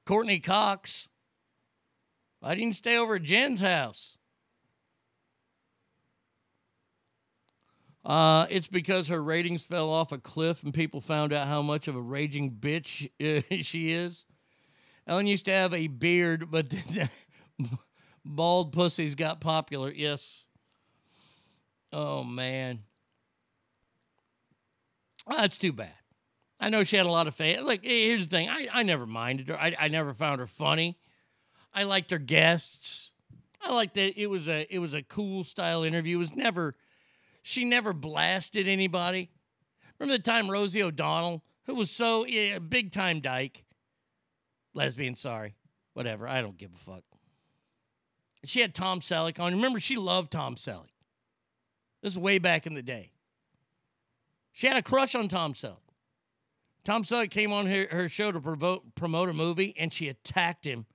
Courtney Cox. Why didn't you stay over at Jen's house? Uh, it's because her ratings fell off a cliff and people found out how much of a raging bitch uh, she is. Ellen used to have a beard, but bald pussies got popular. Yes. Oh, man. Oh, that's too bad. I know she had a lot of fans. Look, here's the thing. I, I never minded her. I, I never found her funny. I liked her guests. I liked that it was a it was a cool style interview. It was never, she never blasted anybody. Remember the time Rosie O'Donnell, who was so yeah, big time dyke, lesbian, sorry, whatever. I don't give a fuck. She had Tom Selleck on. Remember, she loved Tom Selleck. This is way back in the day. She had a crush on Tom Selleck. Tom Selleck came on her, her show to promote, promote a movie, and she attacked him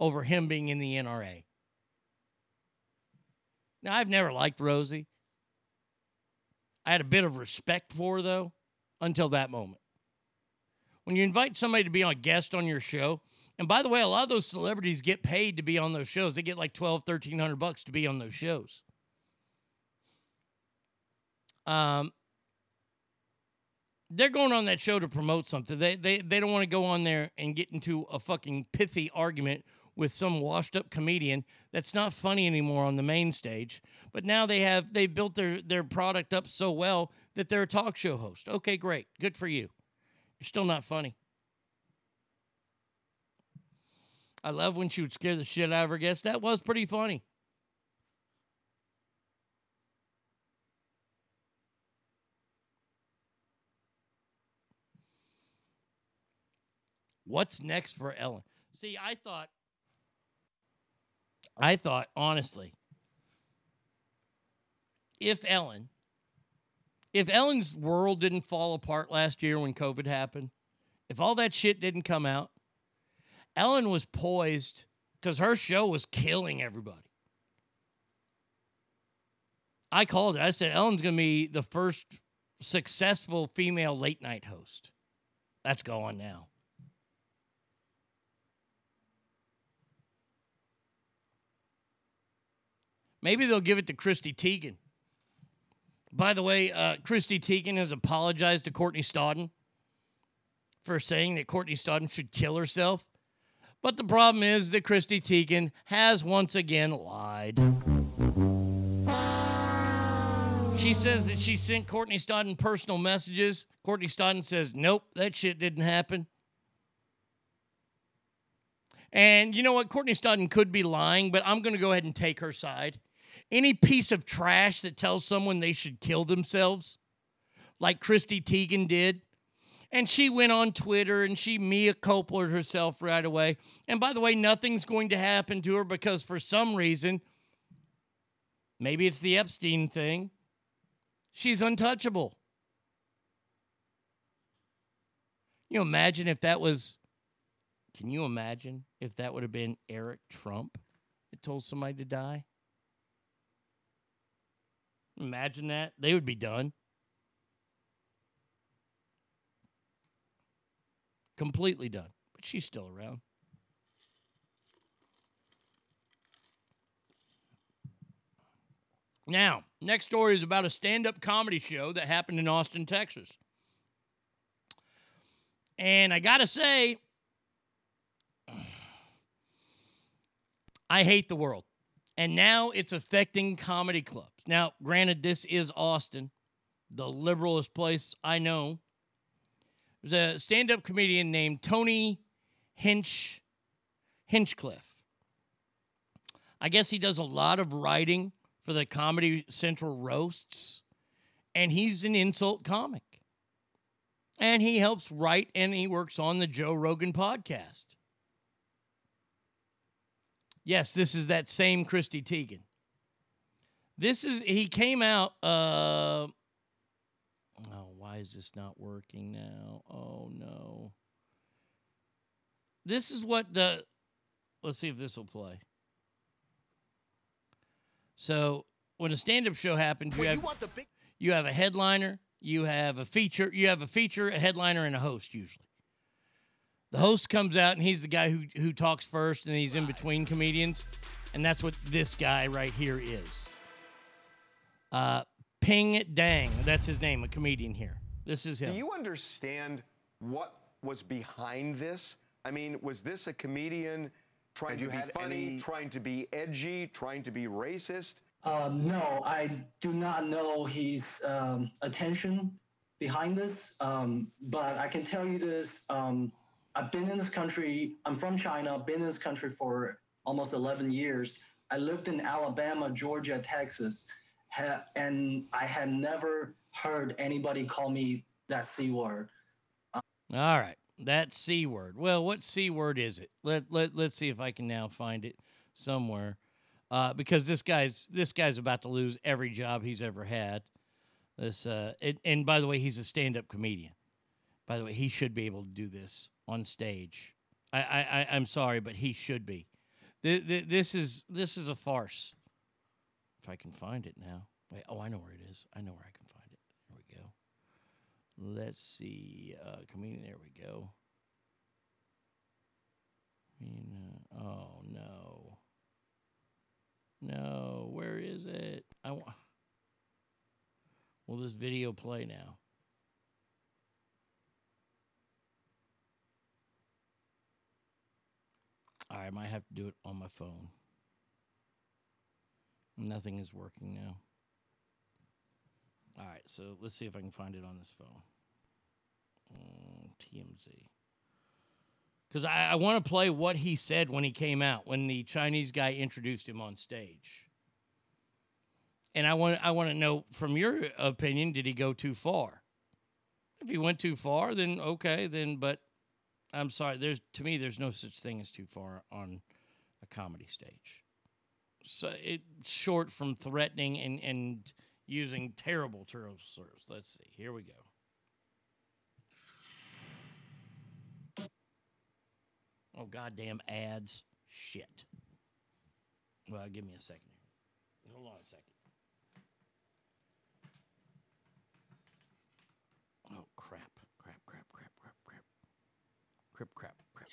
over him being in the N R A. Now, I've never liked Rosie. I had a bit of respect for her, though, until that moment. When you invite somebody to be a guest on your show, and by the way, a lot of those celebrities get paid to be on those shows. They get like twelve hundred, thirteen hundred bucks to be on those shows. Um... They're going on that show to promote something. They they they don't want to go on there and get into a fucking pithy argument with some washed-up comedian that's not funny anymore on the main stage. But now they have they built their, their product up so well that they're a talk show host. Okay, great. Good for you. You're still not funny. I love when she would scare the shit out of her guests. That was pretty funny. What's next for Ellen? See, I thought, I thought, honestly, if Ellen, if Ellen's world didn't fall apart last year when COVID happened, if all that shit didn't come out, Ellen was poised because her show was killing everybody. I called it. I said, Ellen's going to be the first successful female late night host. That's gone now. Maybe they'll give it to Chrissy Teigen. By the way, uh, Chrissy Teigen has apologized to Courtney Stodden for saying that Courtney Stodden should kill herself. But the problem is that Chrissy Teigen has once again lied. She says that she sent Courtney Stodden personal messages. Courtney Stodden says, nope, that shit didn't happen. And you know what? Courtney Stodden could be lying, but I'm going to go ahead and take her side. Any piece of trash that tells someone they should kill themselves, like Chrissy Teigen did, and she went on Twitter and she mea culpa'd herself right away. And by the way, nothing's going to happen to her because for some reason, maybe it's the Epstein thing, she's untouchable. You know, imagine if that was, can you imagine if that would have been Eric Trump that told somebody to die? Imagine that. They would be done. Completely done. But she's still around. Now, next story is about a stand-up comedy show that happened in Austin, Texas. And I gotta say, I hate the world. And now it's affecting comedy clubs. Now, granted, this is Austin, the liberalest place I know. There's a stand-up comedian named Tony Hinch, Hinchcliffe. I guess he does a lot of writing for the Comedy Central roasts, and he's an insult comic. And he helps write, and he works on the Joe Rogan podcast. Yes, this is that same Chrissy Teigen. This is, he came out, uh, oh, why is this not working now? Oh, no. This is what the, let's see if this will play. So, when a stand-up show happens, you have, you, want the big- you have a headliner, you have a feature, you have a feature, a headliner, and a host, usually. The host comes out, and he's the guy who, who talks first, and he's in between comedians, and that's what this guy right here is. Uh, Ping Dang, that's his name, a comedian here. This is him. Do you understand what was behind this? I mean, was this a comedian trying to be funny, any... trying to be edgy, trying to be racist? Uh, no, I do not know his um, attention behind this, um, but I can tell you this. Um, I've been in this country. I'm from China. Been in this country for almost eleven years. I lived in Alabama, Georgia, Texas. Ha- and I had never heard anybody call me that C word. Um, All right, that C word. Well, what C word is it? Let let let's see if I can now find it somewhere, uh, because this guy's this guy's about to lose every job he's ever had. This uh, it, and by the way, he's a stand-up comedian. By the way, he should be able to do this on stage. I I, I I'm sorry, but he should be. The, the, this is this is a farce. I can find it now. Wait, oh, I know where it is. I know where I can find it. There we go. Let's see. Uh, comedian, there we go. Oh, no. No, where is it? I want. Will this video play now? All right, I might have to do it on my phone. Nothing is working now. All right, so let's see if I can find it on this phone. Mm, T M Z. Because I, I want to play what he said when he came out, when the Chinese guy introduced him on stage. And I want I want to know, from your opinion, did he go too far? If he went too far, then okay, then. But I'm sorry. There's to me, there's no such thing as too far on a comedy stage. So it's short from threatening and, and using terrible terms. Let's see. Here we go. Oh, goddamn ads. Shit. Well, give me a second here. Hold on a second. Oh, crap. Crap, crap, crap, crap, crap. Crip, crap, crap.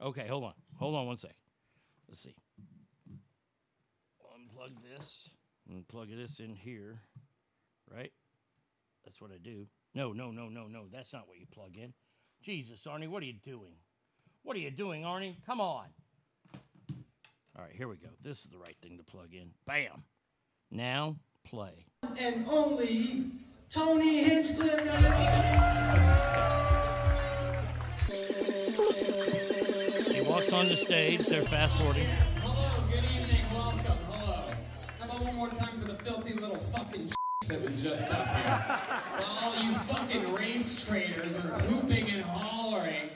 Okay, hold on. Hold on one second. Let's see. Unplug this and plug this in here, right? That's what I do. No, no, no, no, no. That's not what you plug in. Jesus, Arnie, what are you doing? What are you doing, Arnie? Come on. All right, here we go. This is the right thing to plug in. Bam. Now, play. And only Tony Hinchcliffe. He walks on the stage. They're fast-forwarding. Hello, good evening, welcome, hello. How about one more time for the filthy little fucking shit that was just up here? All you fucking race traitors are hooping and hollering.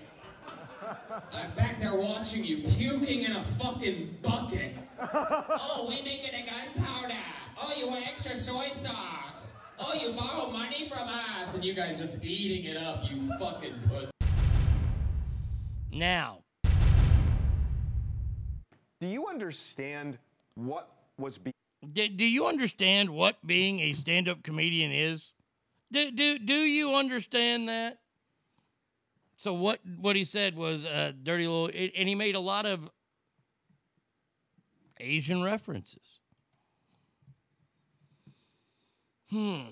I'm back there watching you, puking in a fucking bucket. Oh, we make it a gunpowder. Oh, you want extra soy sauce. Oh, you borrow money from us. And you guys just eating it up, you fucking pussy. Now. Do you understand what was... Be- do, do you understand what being a stand-up comedian is? Do, do, do you understand that? So what, what he said was uh, dirty little... And he made a lot of Asian references. Hmm.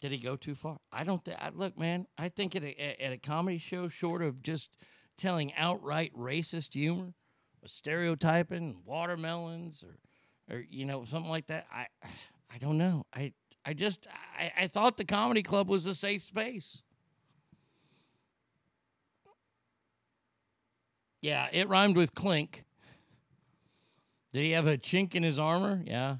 Did he go too far? I don't think... Look, man, I think at a, at a comedy show, short of just telling outright racist humor, or stereotyping, watermelons, or, or, you know, something like that, I I don't know. I, I just... I, I thought the comedy club was a safe space. Yeah, it rhymed with clink. Did he have a chink in his armor? Yeah.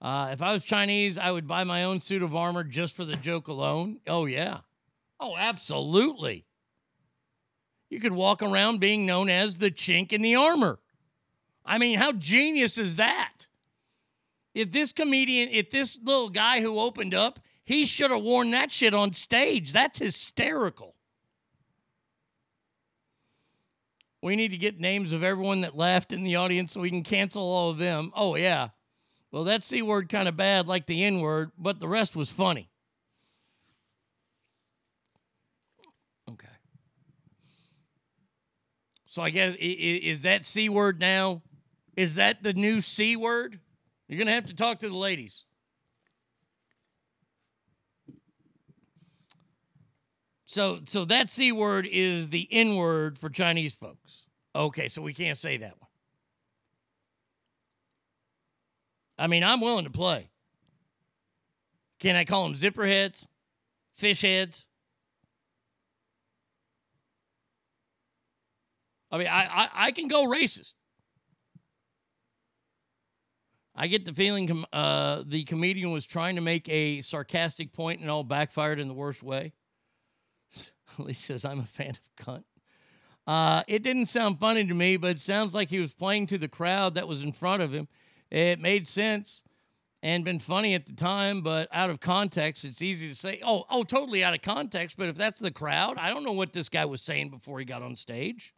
Uh, if I was Chinese, I would buy my own suit of armor just for the joke alone. Oh, yeah. Oh, absolutely. You could walk around being known as the chink in the armor. I mean, how genius is that? If this comedian, if this little guy who opened up, he should have worn that shit on stage. That's hysterical. We need to get names of everyone that laughed in the audience so we can cancel all of them. Oh, yeah. Well, that C word kind of bad, like the N word, but the rest was funny. Okay. So I guess, is that C word now? Is that the new C word? You're going to have to talk to the ladies. So so that C word is the N word for Chinese folks. Okay, so we can't say that one. I mean, I'm willing to play. Can I call them zipper heads? Fish heads? I mean, I, I, I can go racist. I get the feeling uh, the comedian was trying to make a sarcastic point and all backfired in the worst way. He says, I'm a fan of cunt. Uh, it didn't sound funny to me, but it sounds like he was playing to the crowd that was in front of him. It made sense and been funny at the time, but out of context, it's easy to say, oh, oh, totally out of context. But if that's the crowd, I don't know what this guy was saying before he got on stage.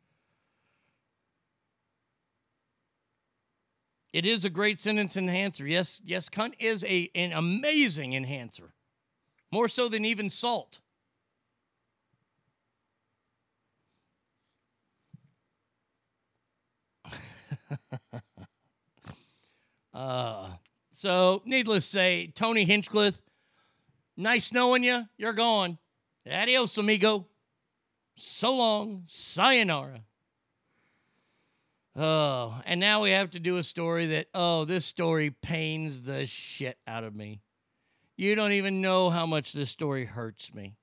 It is a great sentence enhancer. Yes, yes, cunt is a, an amazing enhancer, more so than even salt. uh, so, needless to say, Tony Hinchcliffe, nice knowing you. You're gone. Adios, amigo. So long. Sayonara. Oh, and now we have to do a story that, oh, this story pains the shit out of me. You don't even know how much this story hurts me.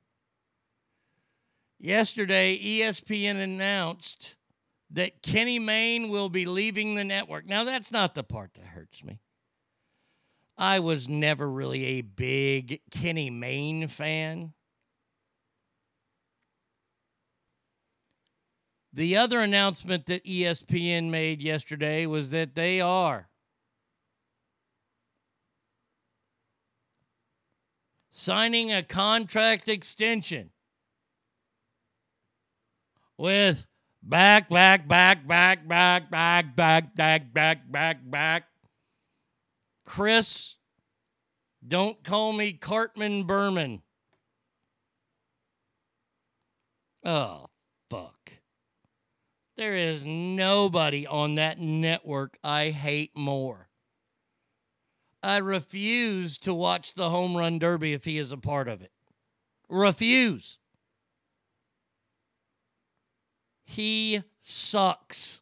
Yesterday, E S P N announced that Kenny Mayne will be leaving the network. Now, that's not the part that hurts me. I was never really a big Kenny Mayne fan. The other announcement that E S P N made yesterday was that they are signing a contract extension with back, back, back, back, back, back, back, back, back, back, back. Chris, don't call me Cartman Berman. Oh, fuck. There is nobody on that network I hate more. I refuse to watch the Home Run Derby if he is a part of it. Refuse. He sucks.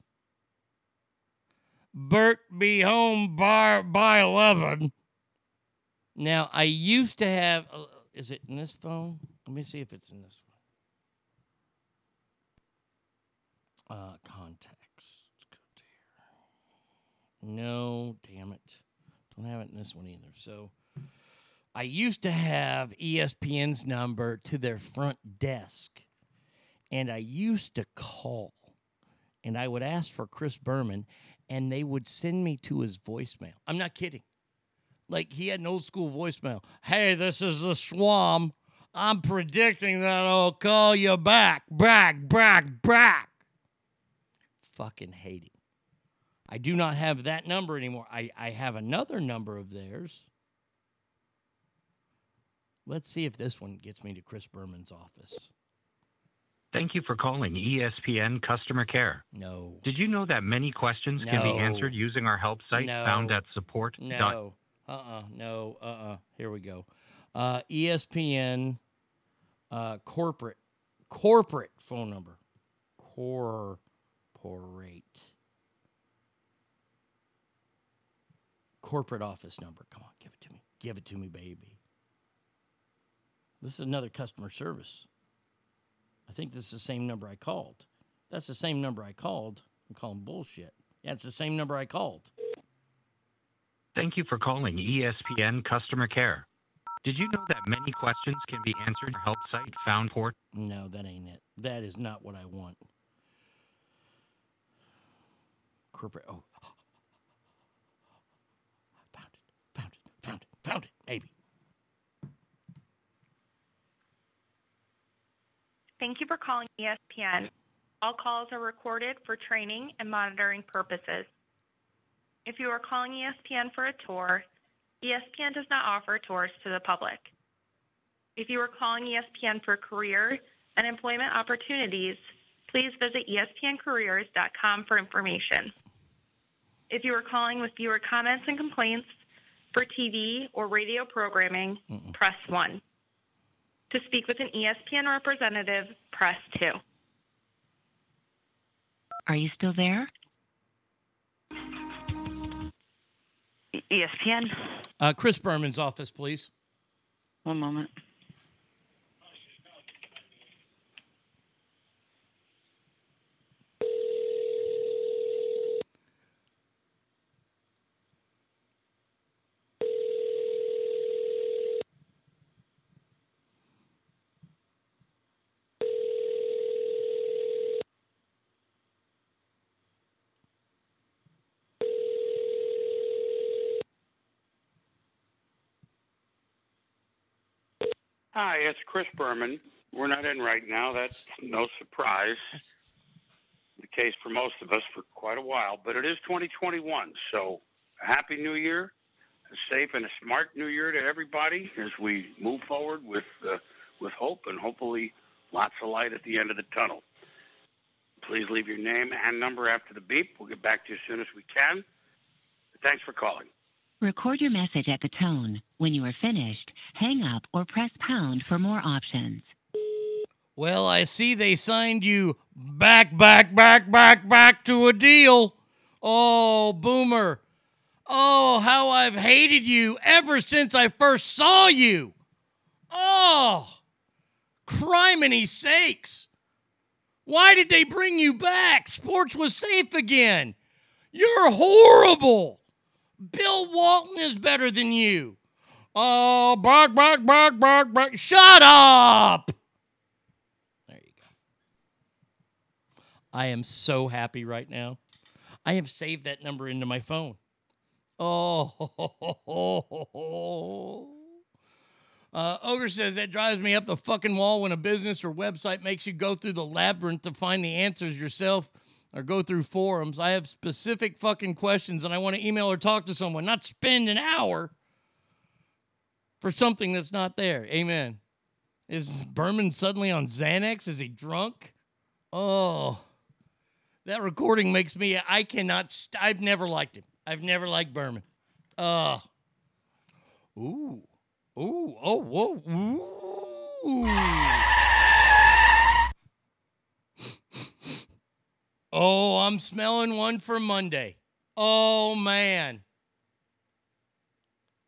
Burt, be home by, by eleven. Now, I used to have... Uh, is it in this phone? Let me see if it's in this one. Uh, contacts. Let's go there. No, damn it. Don't have it in this one either. So I used to have E S P N's number to their front desk, and I used to call, and I would ask for Chris Berman, and they would send me to his voicemail. I'm not kidding. Like, he had an old school voicemail. Hey, this is the Schwam. I'm predicting that I'll call you back, back, back, back. Fucking hate him. I do not have that number anymore. I, I have another number of theirs. Let's see if this one gets me to Chris Berman's office. Thank you for calling E S P N Customer Care. No. Did you know that many questions no. can be answered using our help site no. found at support? No. Uh-uh. No. Uh-uh. Here we go. Uh, E S P N uh, corporate. Corporate phone number. Core. Corporate. Corporate office number. Come on, give it to me. Give it to me, baby. This is another customer service. I think this is the same number I called. That's the same number I called. I'm calling bullshit. Yeah, it's the same number I called. Thank you for calling E S P N Customer Care. Did you know that many questions can be answered at our help site found port? No, that ain't it. That is not what I want. Corporate. Oh, found it, found it, found it, found it, maybe. Thank you for calling E S P N. All calls are recorded for training and monitoring purposes. If you are calling E S P N for a tour, E S P N does not offer tours to the public. If you are calling E S P N for career and employment opportunities, please visit E S P N careers dot com for information. If you are calling with viewer comments and complaints for T V or radio programming, Mm-mm. press one. To speak with an E S P N representative, press two. Are you still there? E S P N. Uh, Chris Berman's office, please. One moment. Hi, it's Chris Berman. We're not in right now. That's no surprise. The case for most of us for quite a while, but it is twenty twenty-one. So a happy new year, a safe and a smart new year to everybody as we move forward with uh, with hope and hopefully lots of light at the end of the tunnel. Please leave your name and number after the beep. We'll get back to you as soon as we can. Thanks for calling. Record your message at the tone. When you are finished, hang up or press pound for more options. Well, I see they signed you back, back, back, back, back to a deal. Oh, Boomer. Oh, how I've hated you ever since I first saw you. Oh, criminy sakes. Why did they bring you back? Sports was safe again. You're horrible. Bill Walton is better than you. Oh, bark, bark, bark, bark, bark. Shut up. There you go. I am so happy right now. I have saved that number into my phone. Oh, ho, ho, ho, ho, ho. Uh, Ogre says, that drives me up the fucking wall when a business or website makes you go through the labyrinth to find the answers yourself or go through forums. I have specific fucking questions, and I want to email or talk to someone, not spend an hour for something that's not there. Amen. Is Berman suddenly on Xanax? Is he drunk? Oh, that recording makes me, I cannot, st- I've never liked him. I've never liked Berman. Oh. Ooh. Ooh, oh, whoa, ooh. Oh, I'm smelling one for Monday. Oh, man.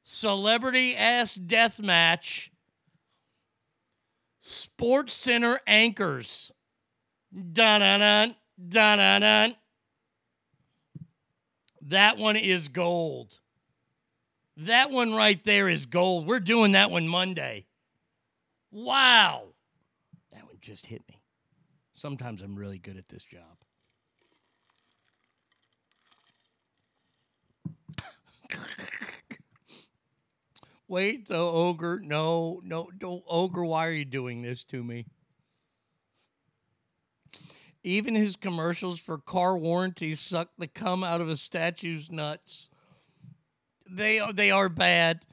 Celebrity ass death match. Sports Center anchors. Dun dun dun dun dun dun. That one is gold. That one right there is gold. We're doing that one Monday. Wow. That one just hit me. Sometimes I'm really good at this job. Wait, so Ogre, no, no, don't, Ogre, why are you doing this to me? Even his commercials for car warranties suck the cum out of a statue's nuts. They are, they are bad,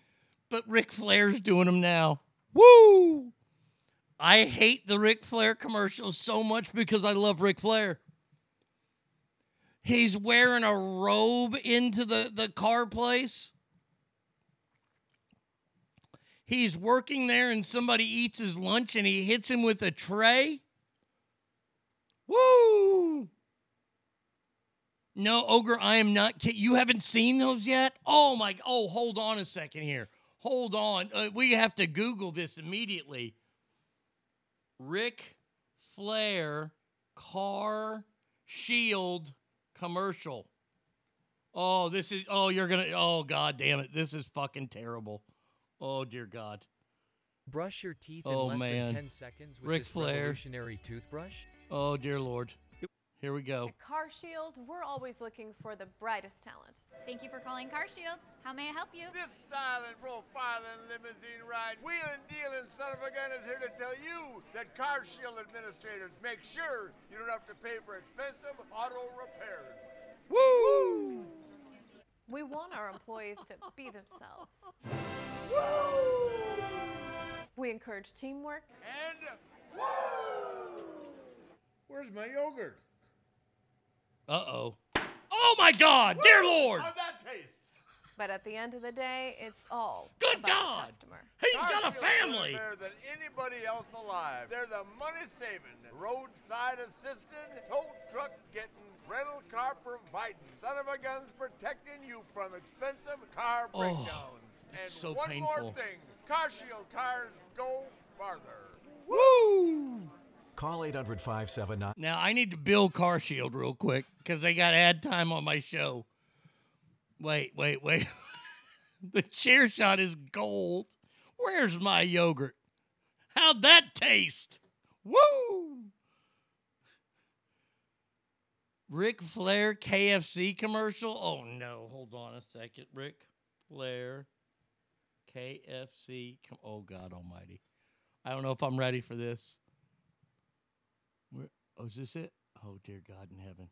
but Ric Flair's doing them now. Woo! I hate the Ric Flair commercials so much because I love Ric Flair. He's wearing a robe into the, the car place. He's working there and somebody eats his lunch and he hits him with a tray. Woo! No, Ogre, I am not kidding. You haven't seen those yet? Oh, my. Oh, hold on a second here. Hold on. Uh, we have to Google this immediately. Ric Flair car shield commercial. Oh, this is. Oh, you're going to. Oh, God damn it. This is fucking terrible. Oh, dear God. Brush your teeth oh, in less man. than ten seconds with Ric this Flair. revolutionary toothbrush. Oh, dear Lord. Here we go. At Car Shield, we're always looking for the brightest talent. Thank you for calling Car Shield. How may I help you? This styling, profiling, limousine ride, wheeling, dealing, son of a gun is here to tell you that Car Shield administrators make sure you don't have to pay for expensive auto repairs. Woo! We want our employees to be themselves. Woo! We encourage teamwork. And woo! Where's my yogurt? Uh-oh. Oh, my God. Woo! Dear Lord. How'd that taste? But at the end of the day, it's all Good about God. The customer. He's Car got a family. They're better than anybody else alive. They're the money-saving, roadside-assisting, tow-truck-getting, rental car providing, son of a guns protecting you from expensive car oh, breakdowns. And so one painful. more thing. Car Shield cars go farther. Woo! Call eight hundred, five seven nine. Now, I need to build Car Shield real quick because they got ad time on my show. Wait, wait, wait. The chair shot is gold. Where's my yogurt? How'd that taste? Woo! Ric Flair K F C commercial? Oh, no. Hold on a second. Ric Flair K F C. Com- oh, God almighty. I don't know if I'm ready for this. Where, oh, is this it? Oh, dear God in heaven.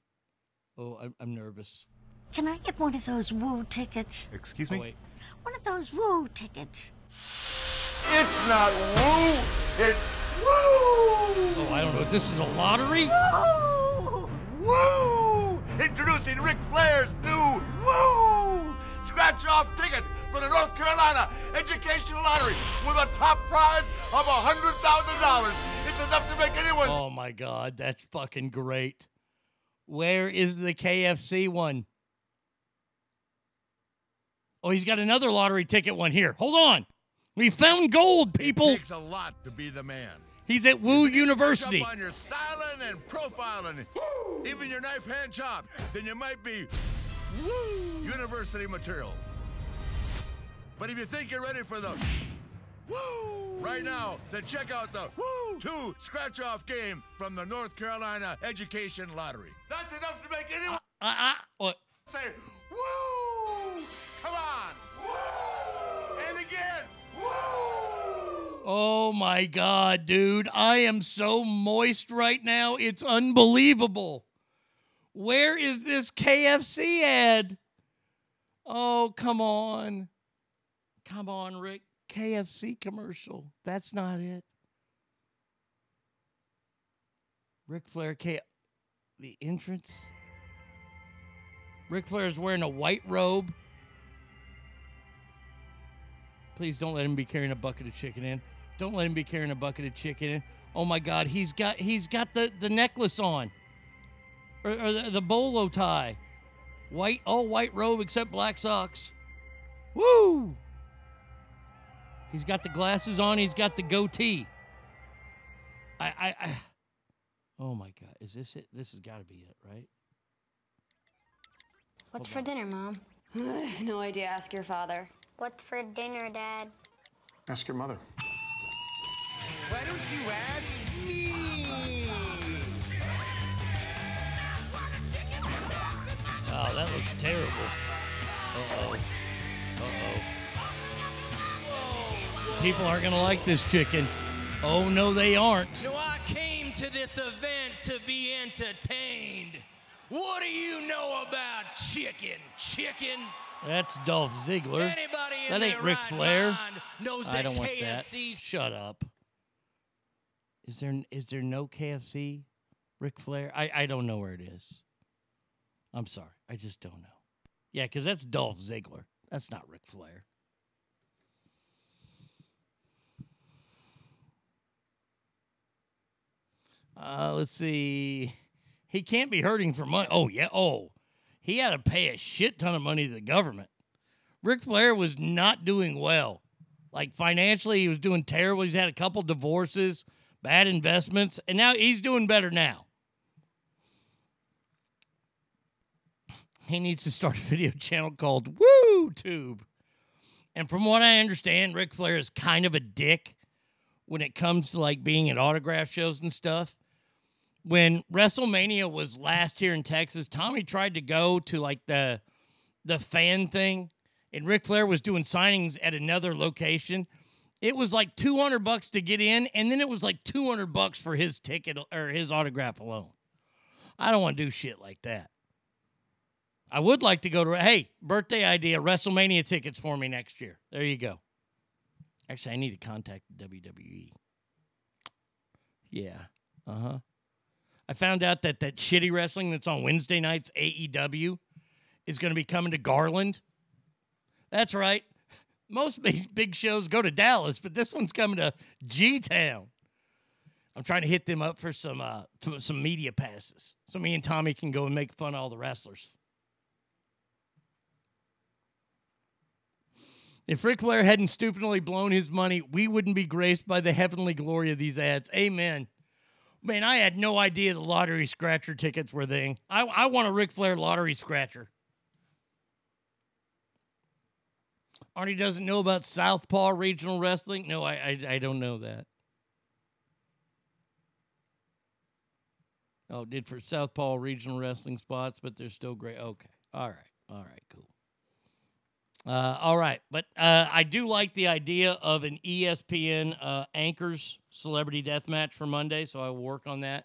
Oh, I'm, I'm nervous. Can I get one of those woo tickets? Excuse me? Oh, wait. One of those woo tickets. It's not woo. It's woo. Oh, I don't know. This is a lottery? Woo. Woo. Introducing Ric Flair's new woo scratch-off ticket for the North Carolina Educational Lottery with a top prize of one hundred thousand dollars. Enough to make anyone. Oh my God, that's fucking great. Where is the K F C one? Oh, he's got another lottery ticket one here. Hold on. We found gold, people. It takes a lot to be the man. He's at Woo University. Up on your styling and profiling. Woo. Even your knife hand chopped, then you might be Woo University material. But if you think you're ready for the Woo! Right now, then check out the Woo! two scratch-off game from the North Carolina Education Lottery. That's enough to make anyone uh, uh, uh, what? say, Woo! Come on! Woo! And again, Woo! Oh, my God, dude. I am so moist right now. It's unbelievable. Where is this K F C ad? Oh, come on. Come on, Rick. K F C commercial. That's not it. Ric Flair, K- the entrance. Ric Flair is wearing a white robe. Please don't let him be carrying a bucket of chicken in. Don't let him be carrying a bucket of chicken in. Oh, my God. He's got he's got the, the necklace on. Or, or the, the bolo tie. White, all white robe except black socks. Woo! He's got the glasses on. He's got the goatee. I, I, I. Oh, my God. Is this it? This has got to be it, right? What's Hold for on. dinner, Mom? I have no idea. Ask your father. What's for dinner, Dad? Ask your mother. Why don't you ask me? Oh, that looks terrible. Uh-oh. Uh-oh. People aren't going to like this chicken. Oh, no, they aren't. No, I came to this event to be entertained. What do you know about chicken? Chicken? That's Dolph Ziggler. Anybody in that ain't Ric Flair. Knows I don't want that. Shut up. Is there is there no K F C, Ric Flair? I, I don't know where it is. I'm sorry. I just don't know. Yeah, because that's Dolph Ziggler. That's not Ric Flair. Uh, let's see. He can't be hurting for money. Oh, yeah. Oh, he had to pay a shit ton of money to the government. Ric Flair was not doing well. Like, financially, he was doing terrible. He's had a couple divorces, bad investments, and now he's doing better now. He needs to start a video channel called WooTube. And from what I understand, Ric Flair is kind of a dick when it comes to, like, being at autograph shows and stuff. When WrestleMania was last here in Texas, Tommy tried to go to, like, the the fan thing, and Ric Flair was doing signings at another location. It was, like, two hundred bucks to get in, and then it was, like, two hundred bucks for his ticket or his autograph alone. I don't want to do shit like that. I would like to go to, hey, birthday idea, WrestleMania tickets for me next year. There you go. Actually, I need to contact W W E. Yeah. Uh-huh. I found out that that shitty wrestling that's on Wednesday nights, A E W, is going to be coming to Garland. That's right. Most big shows go to Dallas, but this one's coming to G-Town. I'm trying to hit them up for some uh, some media passes so me and Tommy can go and make fun of all the wrestlers. If Ric Flair hadn't stupidly blown his money, we wouldn't be graced by the heavenly glory of these ads. Amen. Man, I had no idea the lottery scratcher tickets were a thing. I, I want a Ric Flair lottery scratcher. Arnie doesn't know about Southpaw regional wrestling. No, I, I, I don't know that. Oh, did for Southpaw regional wrestling spots, but they're still great. Okay. All right. All right, cool. Uh, all right, but uh, I do like the idea of an E S P N uh, anchors celebrity death match for Monday, so I will work on that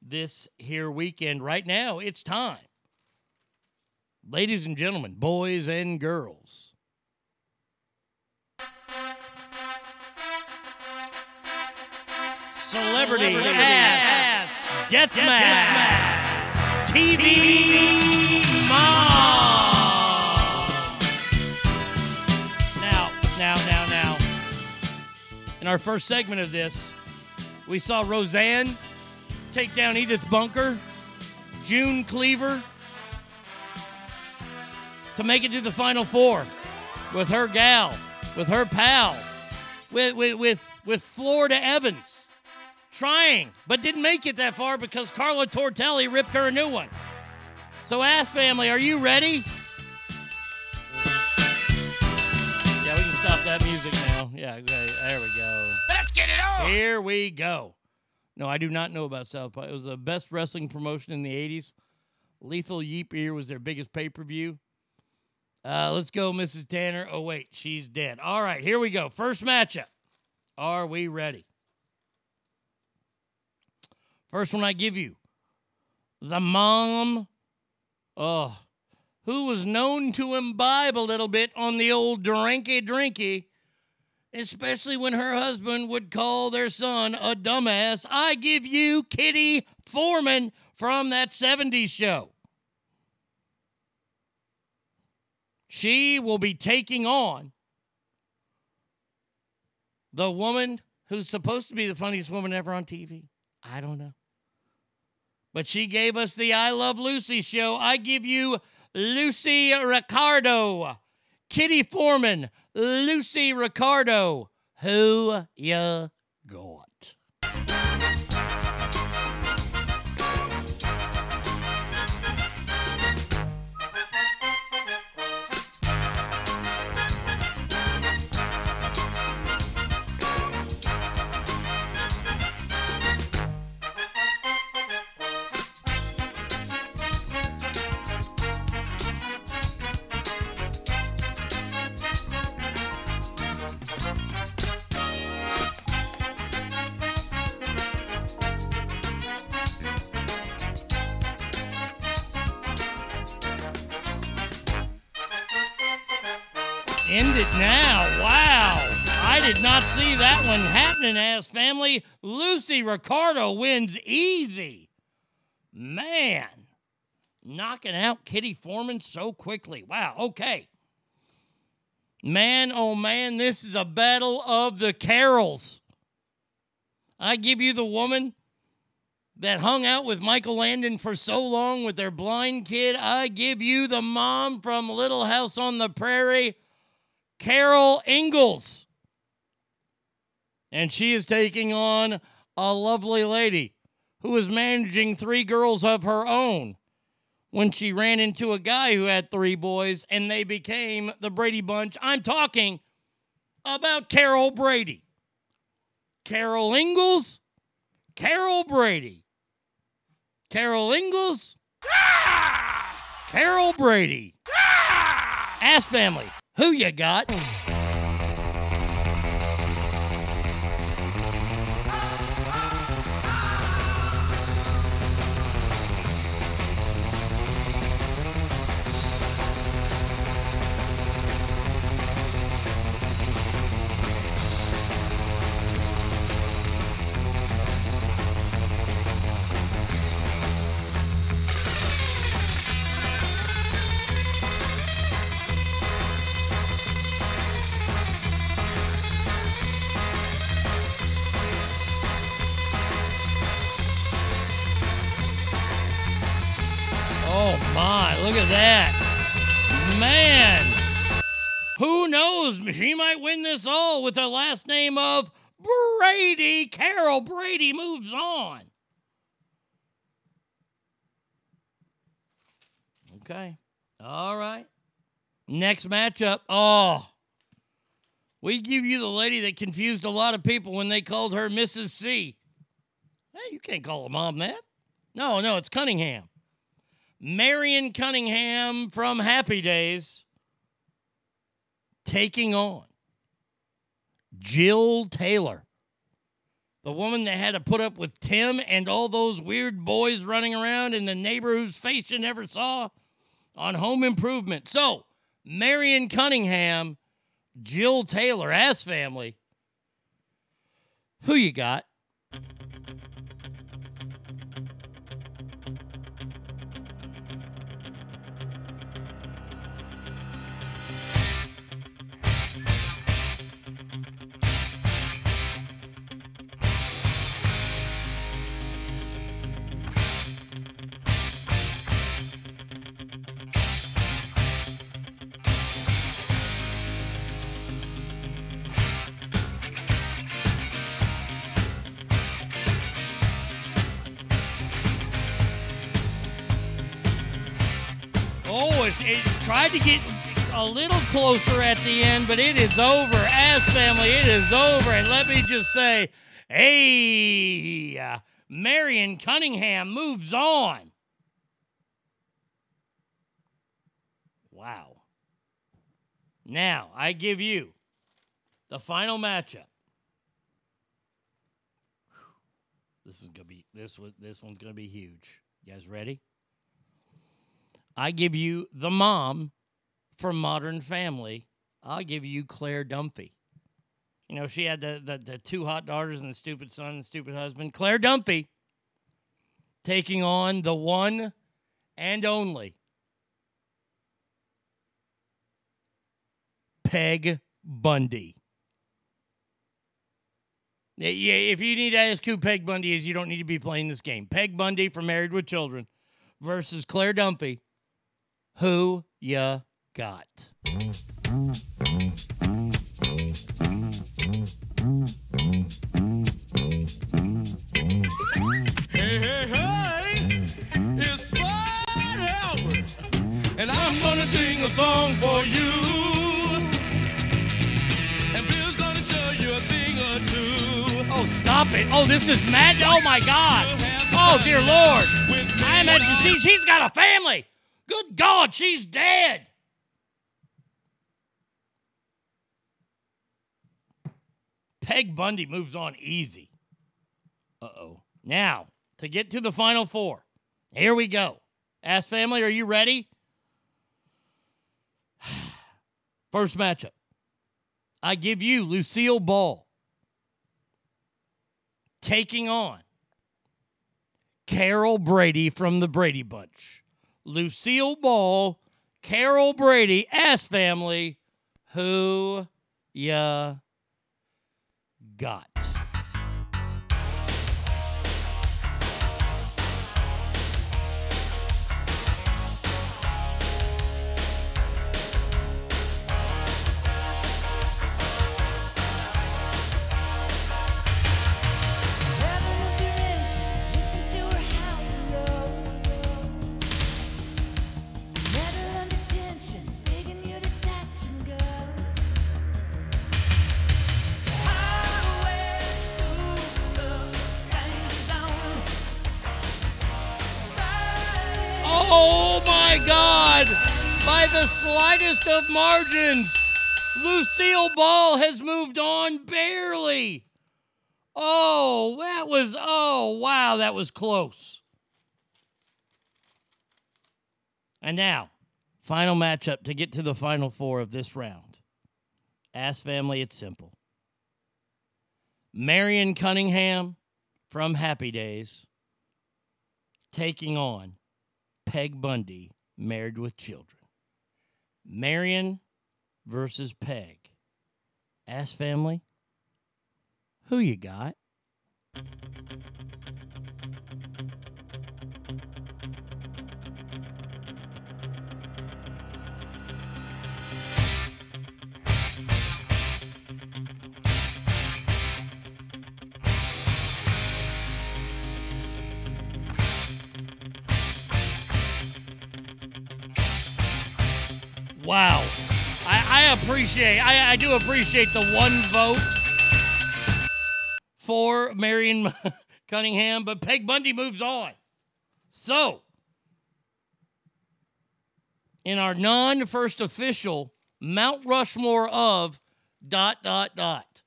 this here weekend. Right now, it's time. Ladies and gentlemen, boys and girls. Celebrity, celebrity ass, ass death, death match, match. T V, T V Mom. In our first segment of this, we saw Roseanne take down Edith Bunker, June Cleaver, to make it to the Final Four with her gal, with her pal, with with with, with Florida Evans, trying, but didn't make it that far because Carla Tortelli ripped her a new one. So Ass Family, are you ready? Yeah, we can stop that music now. Yeah, there we go. Let's get it on. Here we go. No, I do not know about South Park. It was the best wrestling promotion in the eighties. Lethal Yeep Year was their biggest pay-per-view. Uh, let's go, Missus Tanner. Oh, wait, she's dead. All right, here we go. First matchup. Are we ready? First one I give you. The mom, oh, who was known to imbibe a little bit on the old drinky-drinky, especially when her husband would call their son a dumbass. I give you Kitty Foreman from That seventies Show. She will be taking on the woman who's supposed to be the funniest woman ever on T V. I don't know. But she gave us the I Love Lucy show. I give you Lucy Ricardo. Kitty Foreman, Lucy Ricardo, who ya got? End it now. Wow. I did not see that one happening, ass family. Lucy Ricardo wins easy. Man. Knocking out Kitty Foreman so quickly. Wow. Okay. Man, oh man, this is a battle of the Carols. I give you the woman that hung out with Michael Landon for so long with their blind kid. I give you the mom from Little House on the Prairie, Carol Ingalls, and she is taking on a lovely lady who is managing three girls of her own when she ran into a guy who had three boys, and they became the Brady Bunch. I'm talking about Carol Brady. Carol Ingalls, Carol Brady. Carol Ingalls, ah! Carol Brady. Ah! Ass family. Who you got? Look at that. Man. Who knows? She might win this all with the last name of Brady. Carol Brady moves on. Okay. All right. Next matchup. Oh. We give you the lady that confused a lot of people when they called her Missus C. Hey, you can't call a mom that. No, no, it's Cunningham. Marion Cunningham from Happy Days taking on Jill Taylor, the woman that had to put up with Tim and all those weird boys running around in the neighbor whose face you never saw on Home Improvement. So, Marion Cunningham, Jill Taylor, ass family. Who you got? Tried to get a little closer at the end, but it is over. As family, it is over. And let me just say, hey, uh, Marion Cunningham moves on. Wow. Now, I give you the final matchup. This is gonna be this one, this one's gonna be huge. You guys ready? I give you the mom from Modern Family. I'll give you Claire Dunphy. You know, she had the, the, the two hot daughters and the stupid son and the stupid husband. Claire Dunphy taking on the one and only Peg Bundy. If you need to ask who Peg Bundy is, you don't need to be playing this game. Peg Bundy from Married with Children versus Claire Dunphy. Who ya got? Hey, hey, hey, it's Fred Howard, and I'm gonna sing a song for you, and Bill's gonna show you a thing or two. Oh, stop it. Oh, this is mad. Oh, my God. Oh, dear Lord. I'm at, she, she's got a family. Good God, she's dead. Peg Bundy moves on easy. Uh-oh. Now, to get to the final four, here we go. Ask family, are you ready? First matchup. I give you Lucille Ball taking on Carol Brady from the Brady Bunch. Lucille Ball, Carol Brady, ask family, who ya got? By the slightest of margins, Lucille Ball has moved on barely. Oh, that was, oh, wow, that was close. And now, final matchup to get to the final four of this round. Ask family, it's simple. Marion Cunningham from Happy Days taking on Peg Bundy, Married with Children. Marion versus Peg. Ask family, who you got? Wow. I, I appreciate, I, I do appreciate the one vote for Marion Cunningham, but Peg Bundy moves on. So, in our non-first official Mount Rushmore of dot, dot, dot,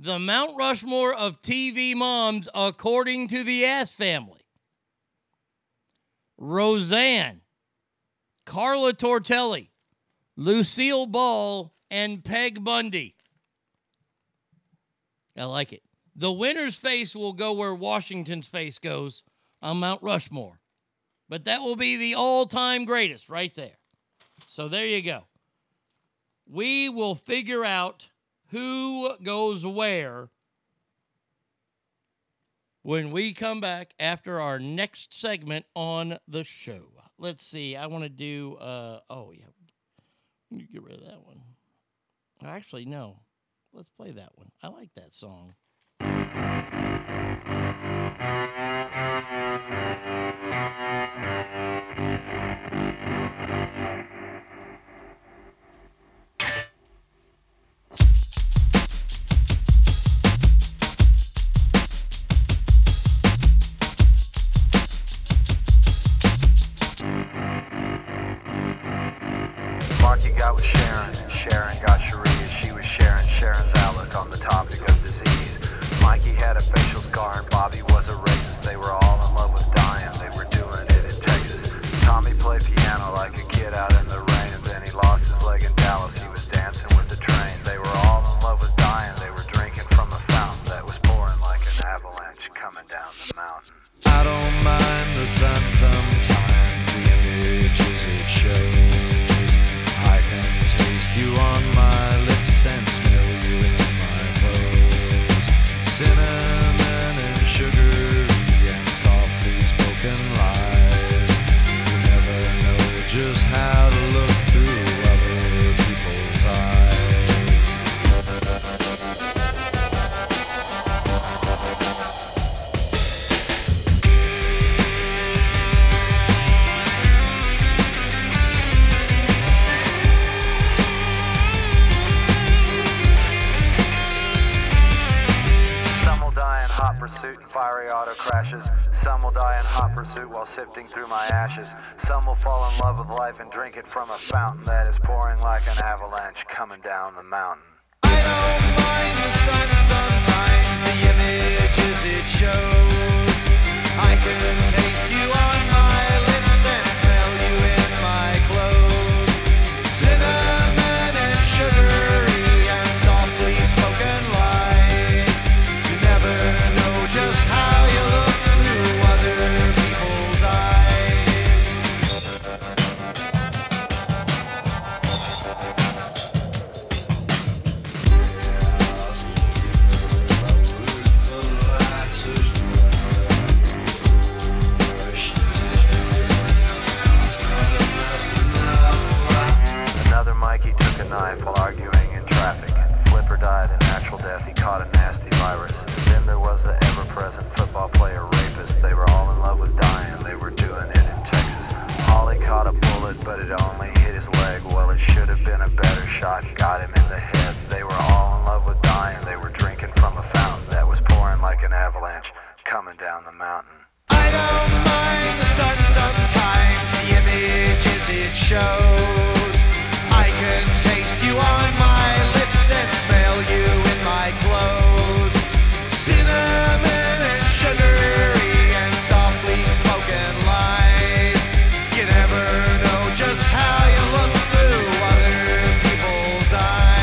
the Mount Rushmore of T V moms, according to the Ass Family, Roseanne, Carla Tortelli, Lucille Ball, and Peg Bundy. I like it. The winner's face will go where Washington's face goes on Mount Rushmore. But that will be the all-time greatest right there. So there you go. We will figure out who goes where when we come back after our next segment on the show. Let's see. I want to do, uh, oh, yeah. You get rid of that one. Actually, no. Let's play that one. I like that song. we got was Sharon, and Sharon got Sharia. She was sharing Sharon's outlook on the topic of disease. Mikey had a facial scar and Bobby was a racist. They were all in love with dying. They were doing it in Texas. Tommy played piano like a kid out in the rain, and then he lost his leg in Dallas. He was dancing with the train. They were all in love with dying. They were drinking from a fountain that was pouring like an avalanche coming down the mountain. I don't mind the sun sometimes, the images it shows. You on my lips and smell you in my clothes. Cinnamon and sugar and softly spoken lies. You never know just how to look through other people's pursuit and fiery auto crashes. Some will die in hot pursuit while sifting through my ashes. Some will fall in love with life and drink it from a fountain that is pouring like an avalanche coming down the mountain. I don't mind the sun sometimes, the images it shows. I can taste you on my lips and smell you in my clothes. Cinnamon and sugar and softly spoken lies. You never knife while arguing in traffic. Flipper died a natural death. He caught a nasty virus. And then there was the ever-present football player rapist. They were all in love with dying. They were doing it in Texas. Holly caught a bullet, but it only hit his leg. Well, it should have been a better shot. Got him in the head. They were all in love with dying. They were drinking from a fountain that was pouring like an avalanche coming down the mountain. I don't mind the sun sometimes. The images it shows. I can taste you on my lips and smell you in my clothes. Cinnamon and sugary and softly spoken lies. You never know just how you look through other people's eyes.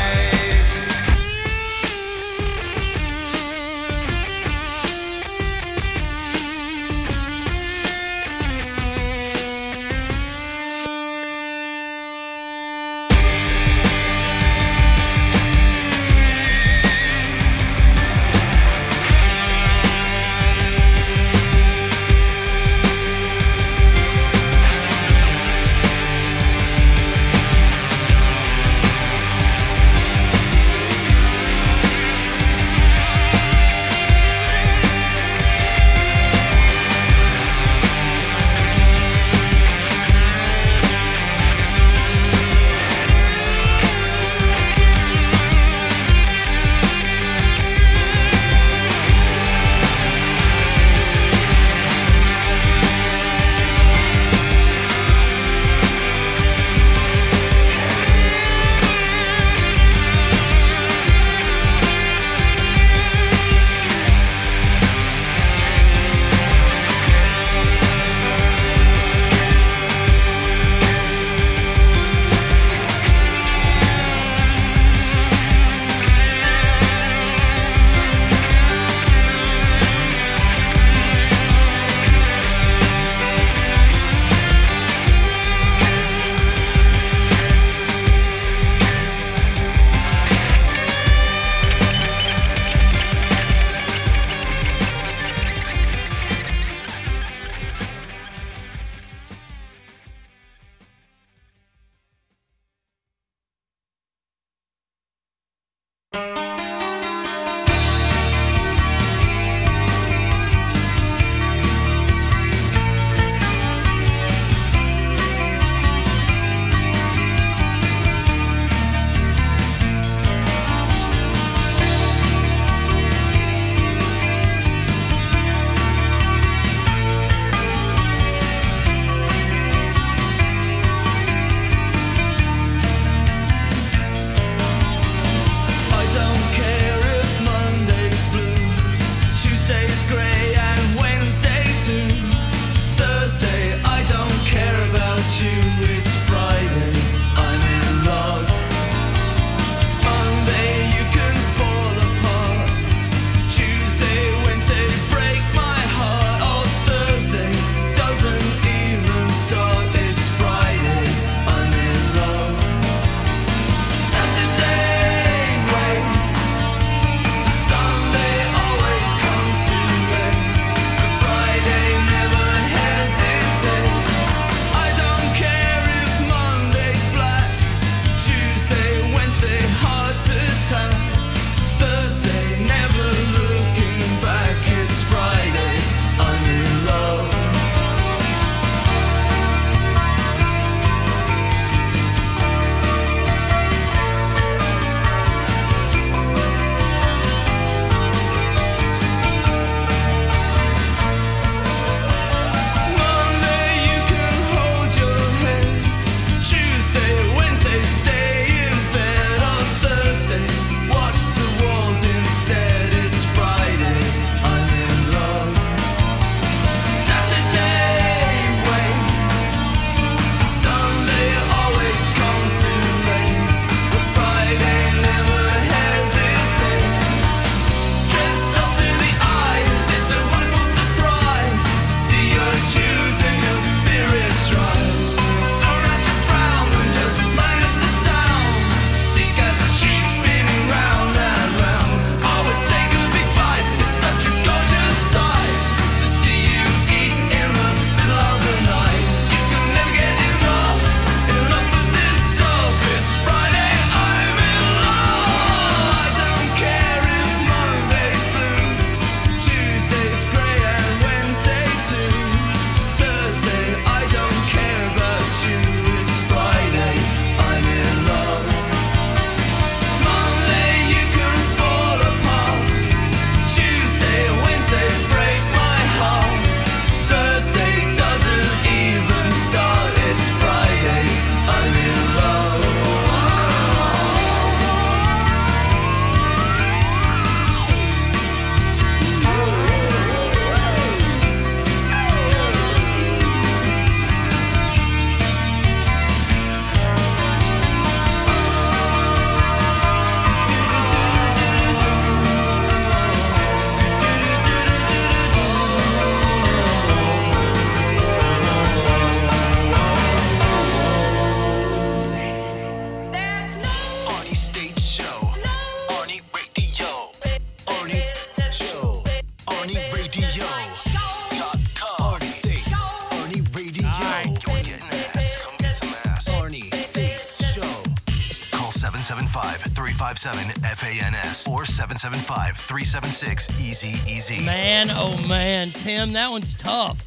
seven seven five, three five seven, F A N S or seven seven five, three seven six, E Z E Z. Man, oh man, Tim, that one's tough.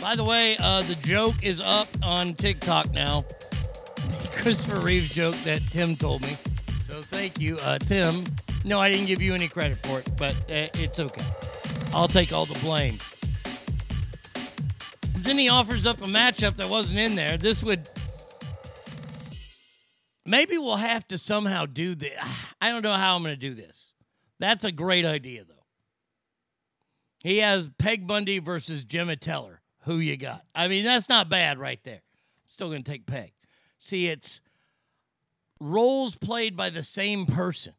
By the way, uh, the joke is up on TikTok now. The Christopher Reeves joke that Tim told me. So thank you, uh, Tim. No, I didn't give you any credit for it, but uh, it's okay. I'll take all the blame. Then he offers up a matchup that wasn't in there. This would... Maybe we'll have to somehow do this. I don't know how I'm going to do this. That's a great idea, though. He has Peg Bundy versus Gemma Teller. Who you got? I mean, that's not bad right there. I'm still going to take Peg. See, it's roles played by the same person.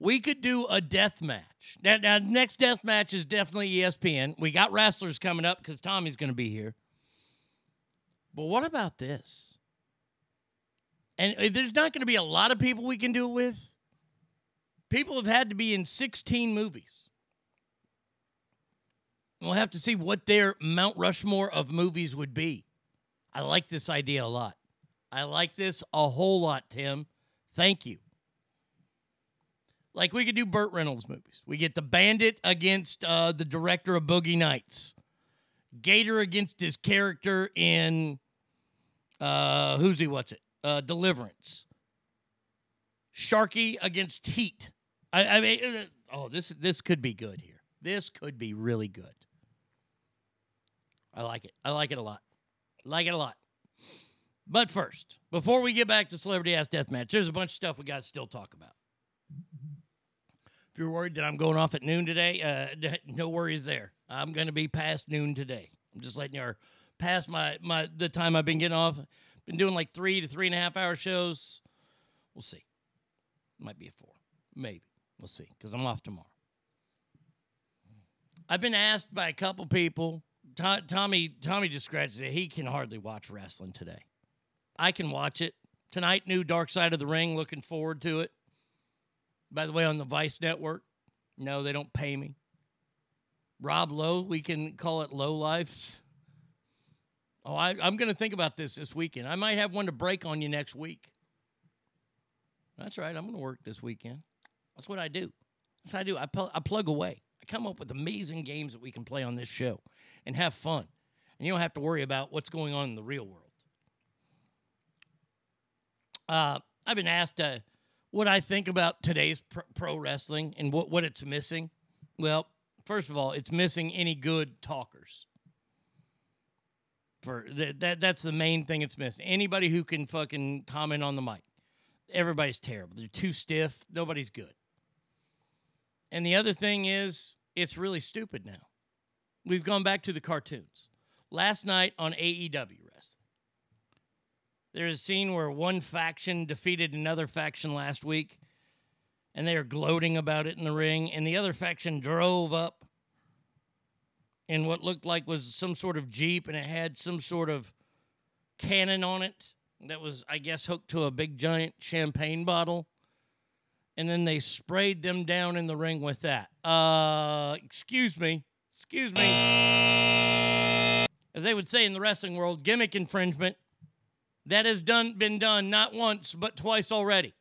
We could do a death match. Now, now next death match is definitely E S P N. We got wrestlers coming up because Tommy's going to be here. But what about this? And there's not going to be a lot of people we can do it with. People have had to be in sixteen movies. We'll have to see what their Mount Rushmore of movies would be. I like this idea a lot. I like this a whole lot, Tim. Thank you. Like, we could do Burt Reynolds movies. We get the bandit against uh, the director of Boogie Nights. Gator against his character in... Uh, who's he? What's it? Uh, Deliverance. Sharky against Heat. I, I mean, oh, this this could be good here. This could be really good. I like it. I like it a lot. I like it a lot. But first, before we get back to Celebrity Ass Deathmatch, there's a bunch of stuff we got to still talk about. If you're worried that I'm going off at noon today, uh, no worries there. I'm going to be past noon today. I'm just letting you are past my, my the time I've been getting off. Been doing like three to three and a half hour shows. We'll see. Might be a four. Maybe. We'll see. Because I'm off tomorrow. I've been asked by a couple people. To- Tommy Tommy just scratches it. He can hardly watch wrestling today. I can watch it. Tonight, new Dark Side of the Ring. Looking forward to it. By the way, on the Vice Network. No, they don't pay me. Rob Lowe. We can call it Low Lives. Oh, I, I'm going to think about this this weekend. I might have one to break on you next week. That's right. I'm going to work this weekend. That's what I do. That's what I do. I, pl- I plug away. I come up with amazing games that we can play on this show and have fun. And you don't have to worry about what's going on in the real world. Uh, I've been asked uh, what I think about today's pr- pro wrestling and what, what it's missing. Well, first of all, it's missing any good talkers. For that, that that's the main thing it's missing. Anybody who can fucking comment on the mic. Everybody's terrible. They're too stiff. Nobody's good. And the other thing is, it's really stupid now. We've gone back to the cartoons. Last night on A E W Wrestling, there's a scene where one faction defeated another faction last week, and they are gloating about it in the ring, and the other faction drove up in what looked like was some sort of Jeep, and it had some sort of cannon on it that was, I guess, hooked to a big, giant champagne bottle. And then they sprayed them down in the ring with that. Uh, excuse me. Excuse me. As they would say in the wrestling world, gimmick infringement. That has done been done not once, but twice already.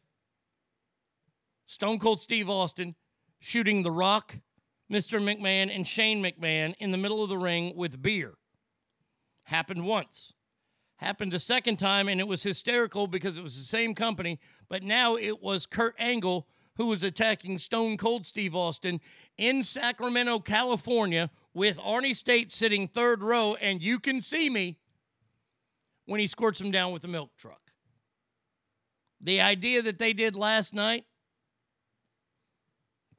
Stone Cold Steve Austin shooting The Rock, Mister McMahon, and Shane McMahon in the middle of the ring with beer. Happened once. Happened a second time, and it was hysterical because it was the same company, but now it was Kurt Angle who was attacking Stone Cold Steve Austin in Sacramento, California, with Arnie State sitting third row, and you can see me when he squirts him down with a milk truck. The idea that they did last night,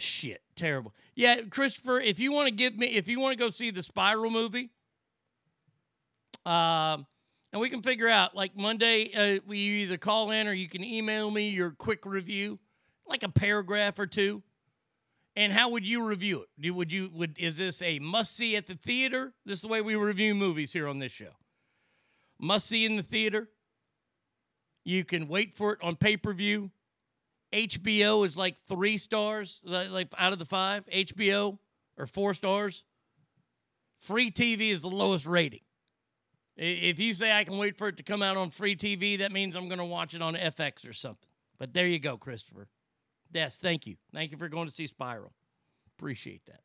shit, terrible. Yeah, Christopher, if you want to give me, if you want to go see the Spiral movie, uh, and we can figure out, like Monday, uh, we either call in or you can email me your quick review, like a paragraph or two, and how would you review it? Do, would you, would, is this a must-see at the theater? This is the way we review movies here on this show. Must-see in the theater. You can wait for it on pay-per-view. H B O is like three stars, like out of the five. H B O, or four stars. Free T V is the lowest rating. If you say I can wait for it to come out on free T V, that means I'm going to watch it on F X or something. But there you go, Christopher. Yes, thank you. Thank you for going to see Spiral. Appreciate that.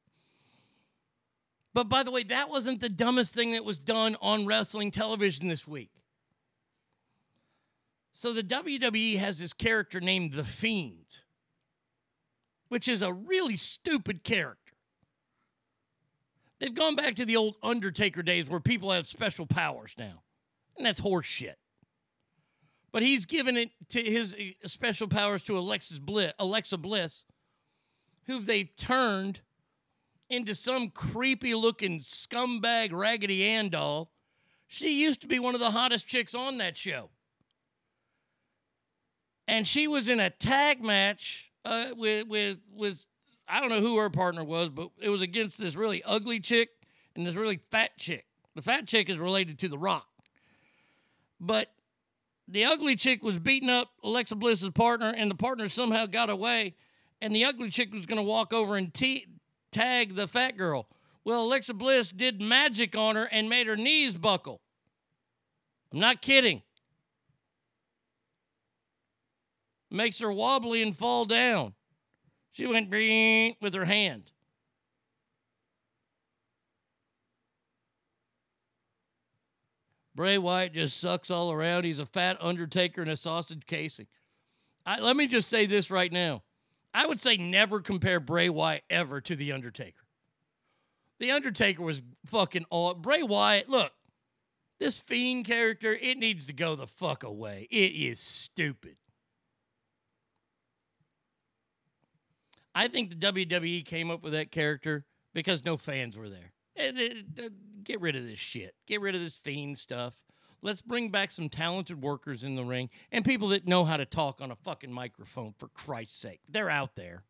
But by the way, that wasn't the dumbest thing that was done on wrestling television this week. So the W W E has this character named The Fiend, which is a really stupid character. They've gone back to the old Undertaker days where people have special powers now, and that's horse shit. But he's given it to his special powers to Alexis Bliss, Alexa Bliss, who they've turned into some creepy-looking scumbag Raggedy Ann doll. She used to be one of the hottest chicks on that show. And she was in a tag match uh, with, with, with, I don't know who her partner was, but it was against this really ugly chick and this really fat chick. The fat chick is related to The Rock. But the ugly chick was beating up Alexa Bliss's partner, and the partner somehow got away, and the ugly chick was going to walk over and te- tag the fat girl. Well, Alexa Bliss did magic on her and made her knees buckle. I'm not kidding. Makes her wobbly and fall down. She went with her hand. Bray Wyatt just sucks all around. He's a fat Undertaker and a sausage casing. I, let me just say this right now. I would say never compare Bray Wyatt ever to The Undertaker. The Undertaker was fucking all... Bray Wyatt, look, this Fiend character, it needs to go the fuck away. It is stupid. I think the W W E came up with that character because no fans were there. Get rid of this shit. Get rid of this Fiend stuff. Let's bring back some talented workers in the ring and people that know how to talk on a fucking microphone, for Christ's sake. They're out there.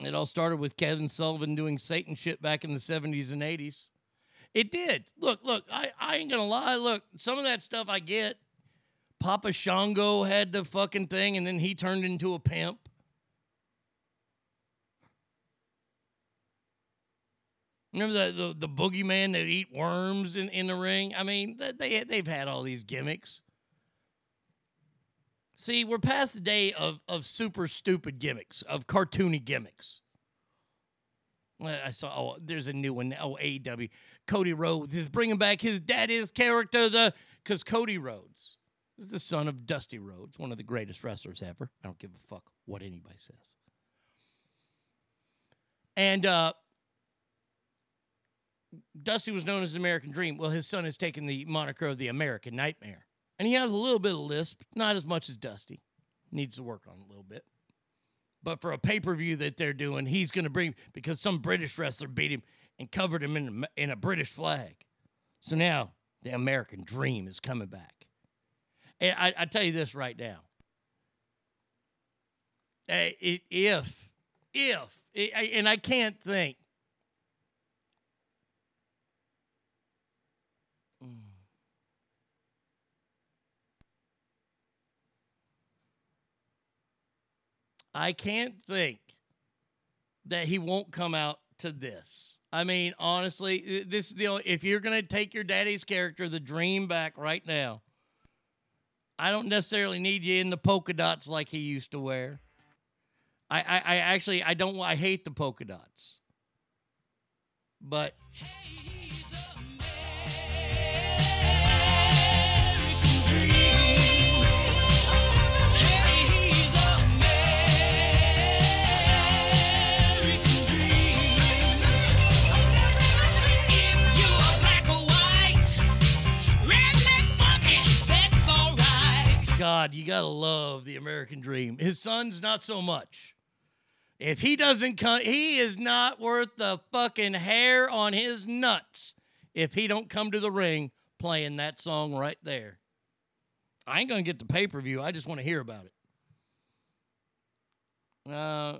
It all started with Kevin Sullivan doing Satan shit back in the seventies and eighties. It did. Look, look, I, I ain't gonna lie. Look, some of that stuff I get. Papa Shango had the fucking thing, and then he turned into a pimp. Remember the, the, the boogeyman that eat worms in, in the ring? I mean, they, they've had all these gimmicks. See, we're past the day of, of super stupid gimmicks, of cartoony gimmicks. I saw, oh, there's a new one now, oh, A E W. Cody Rhodes is bringing back his daddy's character, the because Cody Rhodes is the son of Dusty Rhodes, one of the greatest wrestlers ever. I don't give a fuck what anybody says. And, uh, Dusty was known as the American Dream. Well, his son has taken the moniker of the American Nightmare. And he has a little bit of lisp, not as much as Dusty. Needs to work on it a little bit. But for a pay-per-view that they're doing, he's going to bring, because some British wrestler beat him and covered him in a, in a British flag. So now the American Dream is coming back. And I, I tell you this right now. If, if, if and I can't think, I can't think that he won't come out to this. I mean, honestly, this is the only, if you're going to take your daddy's character, the Dream, back right now, I don't necessarily need you in the polka dots like he used to wear. I, I, I actually, I don't, I hate the polka dots. But... Hey. God, you gotta love the American Dream. His son's not so much. If he doesn't come, he is not worth the fucking hair on his nuts if he don't come to the ring playing that song right there. I ain't gonna get the pay-per-view. I just want to hear about it. Uh,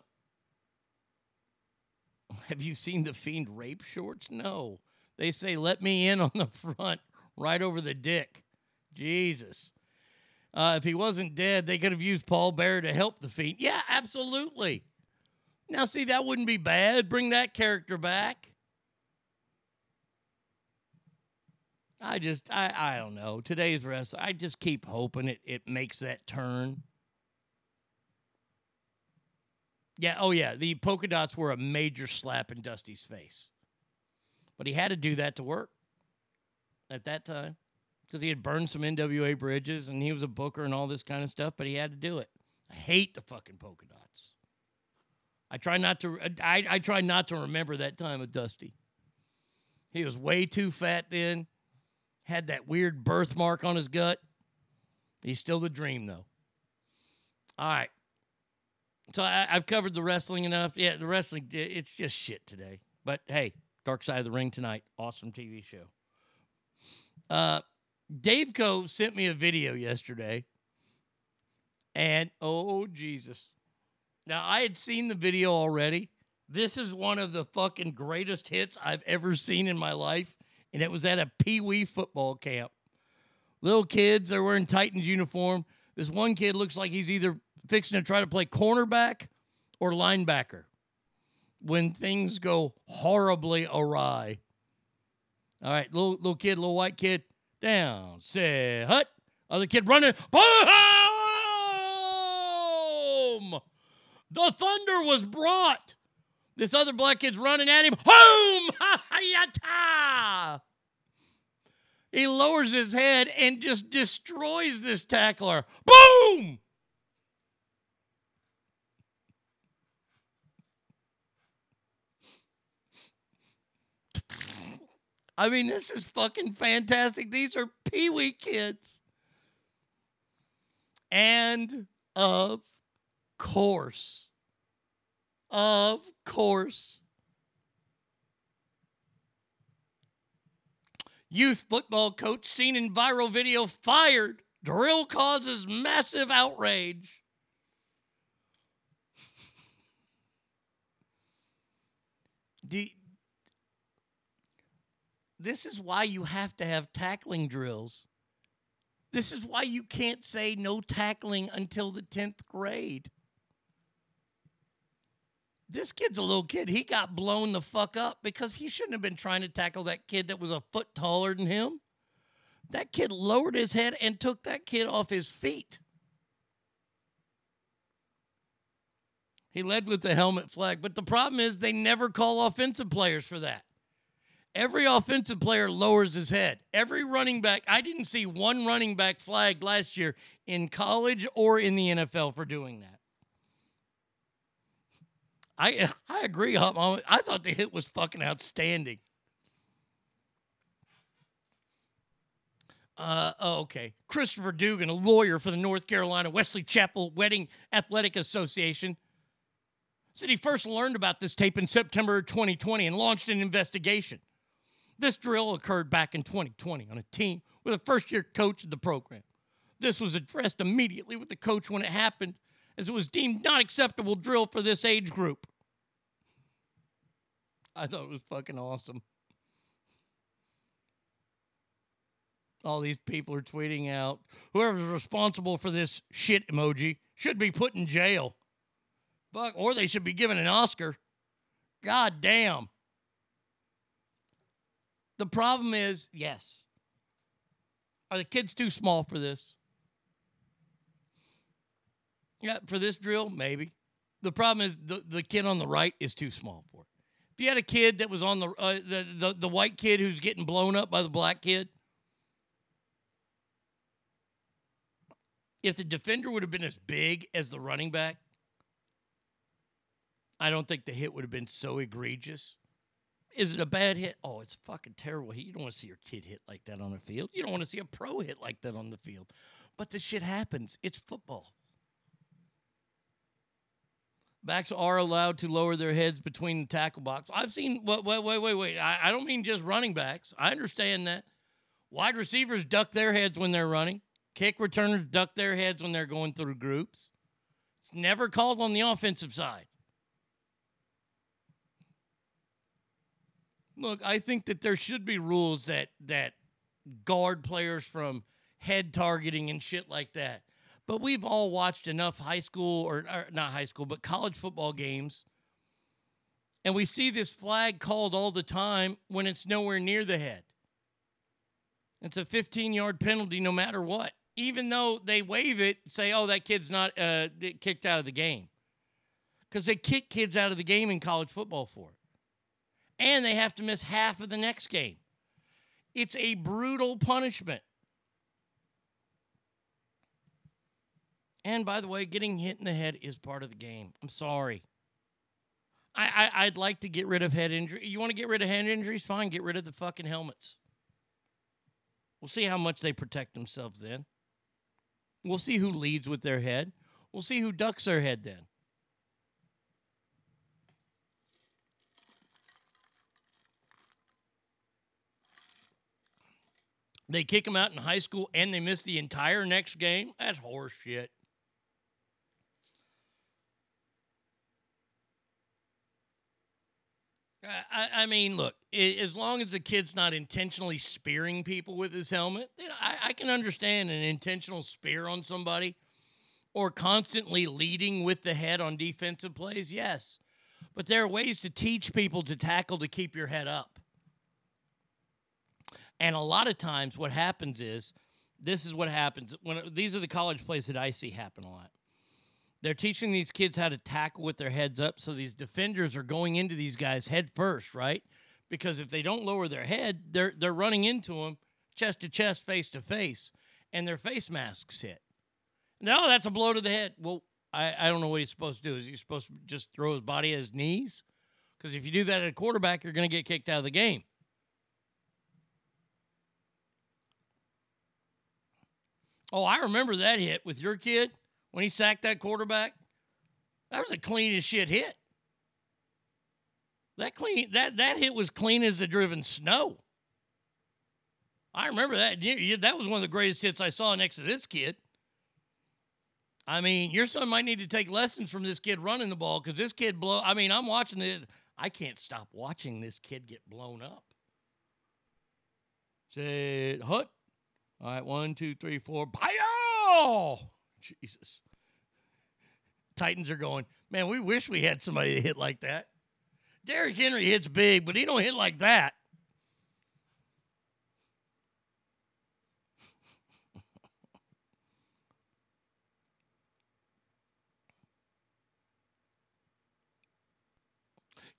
have you seen the Fiend rape shorts? No. They say, let me in on the front, right over the dick. Jesus. Uh, if he wasn't dead, they could have used Paul Bearer to help the Fiend. Yeah, absolutely. Now, see, that wouldn't be bad. Bring that character back. I just, I, I don't know. Today's wrestling, I just keep hoping it, it makes that turn. Yeah, oh yeah, the polka dots were a major slap in Dusty's face. But he had to do that to work at that time because he had burned some N W A bridges and he was a booker and all this kind of stuff, but he had to do it. I hate the fucking polka dots. I try not to I, I try not to remember that time of Dusty. He was way too fat then. Had that weird birthmark on his gut. He's still the dream, though. All right. So I, I've covered the wrestling enough. Yeah, the wrestling, it's just shit today. But, hey, Dark Side of the Ring tonight. Awesome T V show. Uh, Dave Coe sent me a video yesterday. And, oh, Jesus. Now, I had seen the video already. This is one of the fucking greatest hits I've ever seen in my life. And it was at a Pee Wee football camp. Little kids, they're wearing Titans uniform. This one kid looks like he's either fixing to try to play cornerback or linebacker when things go horribly awry. All right, little, little kid, little white kid, down, say, hut. Other kid running, home! The thunder was brought. This other black kid's running at him. Home! He lowers his head and just destroys this tackler. Boom! I mean, this is fucking fantastic. These are Pee-wee kids. And of course. Of course. Youth football coach seen in viral video fired. Drill causes massive outrage. D- this is why you have to have tackling drills. This is why you can't say no tackling until the tenth grade. This kid's a little kid. He got blown the fuck up because he shouldn't have been trying to tackle that kid that was a foot taller than him. That kid lowered his head and took that kid off his feet. He led with the helmet flag, but the problem is they never call offensive players for that. Every offensive player lowers his head. Every running back, I didn't see one running back flagged last year in college or in the N F L for doing that. I I agree, Hot Mama. I thought the hit was fucking outstanding. Uh, oh, okay. Christopher Dugan, a lawyer for the North Carolina Wesley Chapel Wedding Athletic Association, said he first learned about this tape in September twenty twenty and launched an investigation. This drill occurred back in twenty twenty on a team with a first-year coach of the program. This was addressed immediately with the coach when it happened, as it was deemed not acceptable drill for this age group. I thought it was fucking awesome. All these people are tweeting out, whoever's responsible for this shit emoji should be put in jail. Fuck, or they should be given an Oscar. God damn. The problem is, yes. Are the kids too small for this? Yeah, for this drill, maybe. The problem is the, the kid on the right is too small for it. If you had a kid that was on the, uh, the the the white kid who's getting blown up by the black kid, if the defender would have been as big as the running back, I don't think the hit would have been so egregious. Is it a bad hit? Oh, it's a fucking terrible hit. You don't want to see your kid hit like that on the field. You don't want to see a pro hit like that on the field. But the shit happens. It's football. Backs are allowed to lower their heads between the tackle box. I've seen, wait, wait, wait, wait. I, I don't mean just running backs. I understand that. Wide receivers duck their heads when they're running. Kick returners duck their heads when they're going through groups. It's never called on the offensive side. Look, I think that there should be rules that that guard players from head targeting and shit like that. But we've all watched enough high school, or, or not high school, but college football games. And we see this flag called all the time when it's nowhere near the head. It's a fifteen-yard penalty no matter what. Even though they waive it, say, oh, that kid's not uh, kicked out of the game. Because they kick kids out of the game in college football for it. And they have to miss half of the next game. It's a brutal punishment. And by the way, getting hit in the head is part of the game. I'm sorry. I, I, I'd like to get rid of head injury. You want to get rid of head injuries? Fine, get rid of the fucking helmets. We'll see how much they protect themselves then. We'll see who leads with their head. We'll see who ducks their head then. They kick them out in high school and they miss the entire next game? That's horse shit. I, I mean, look, as long as the kid's not intentionally spearing people with his helmet, you know, I, I can understand an intentional spear on somebody or constantly leading with the head on defensive plays, yes. But there are ways to teach people to tackle to keep your head up. And a lot of times what happens is, this is what happens. When these are the college plays that I see happen a lot. They're teaching these kids how to tackle with their heads up, so these defenders are going into these guys head first, right? Because if they don't lower their head, they're they're running into them chest to chest, face to face, and their face masks hit. No, that's a blow to the head. Well, I, I don't know what he's supposed to do. Is he supposed to just throw his body at his knees? Because if you do that at a quarterback, you're going to get kicked out of the game. Oh, I remember that hit with your kid. When he sacked that quarterback, that was a clean as shit hit. That clean that, that hit was clean as the driven snow. I remember that. That was one of the greatest hits I saw next to this kid. I mean, your son might need to take lessons from this kid running the ball because this kid blow. I mean, I'm watching it. I can't stop watching this kid get blown up. Say, hut. All right, one, two, three, four. Bio! Jesus. Titans are going, man, we wish we had somebody to hit like that. Derrick Henry hits big, but he don't hit like that.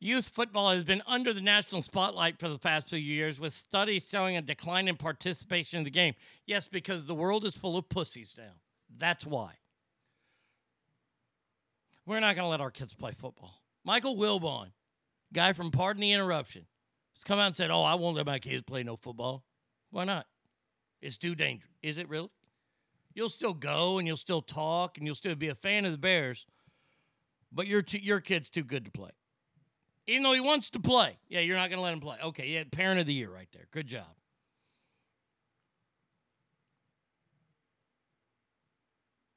Youth football has been under the national spotlight for the past few years, with studies showing a decline in participation in the game. Yes, because the world is full of pussies now. That's why. We're not going to let our kids play football. Michael Wilbon, guy from Pardon the Interruption, has come out and said, oh, I won't let my kids play no football. Why not? It's too dangerous. Is it really? You'll still go and you'll still talk and you'll still be a fan of the Bears, but your, t- your kid's too good to play. Even though he wants to play. Yeah, you're not going to let him play. Okay, yeah, parent of the year right there. Good job.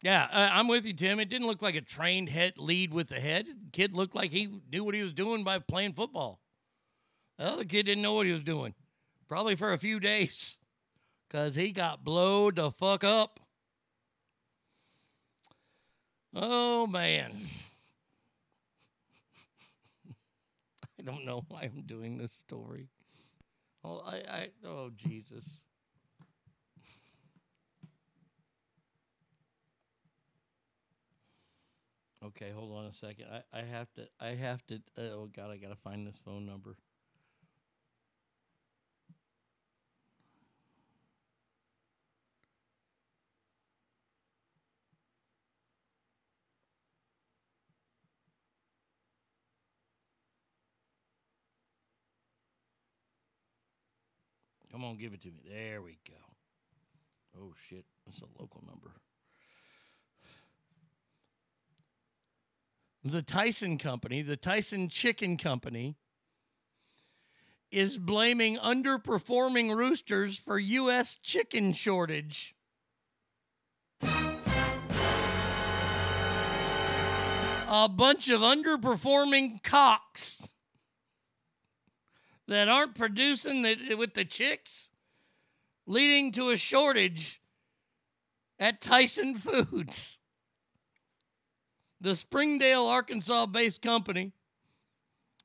Yeah, uh, I'm with you, Tim. It didn't look like a trained head lead with the head. Kid looked like he knew what he was doing by playing football. The other kid didn't know what he was doing, probably for a few days, because he got blowed the fuck up. Oh, man. I don't know why I'm doing this story. Oh, I, I, oh Jesus. Okay, hold on a second. I, I have to, I have to, uh, oh, God, I got to find this phone number. Come on, give it to me. There we go. Oh, shit, that's a local number. The Tyson Company, the Tyson Chicken Company, is blaming underperforming roosters for U S chicken shortage. A bunch of underperforming cocks that aren't producing the, with the chicks, leading to a shortage at Tyson Foods. The Springdale, Arkansas-based company,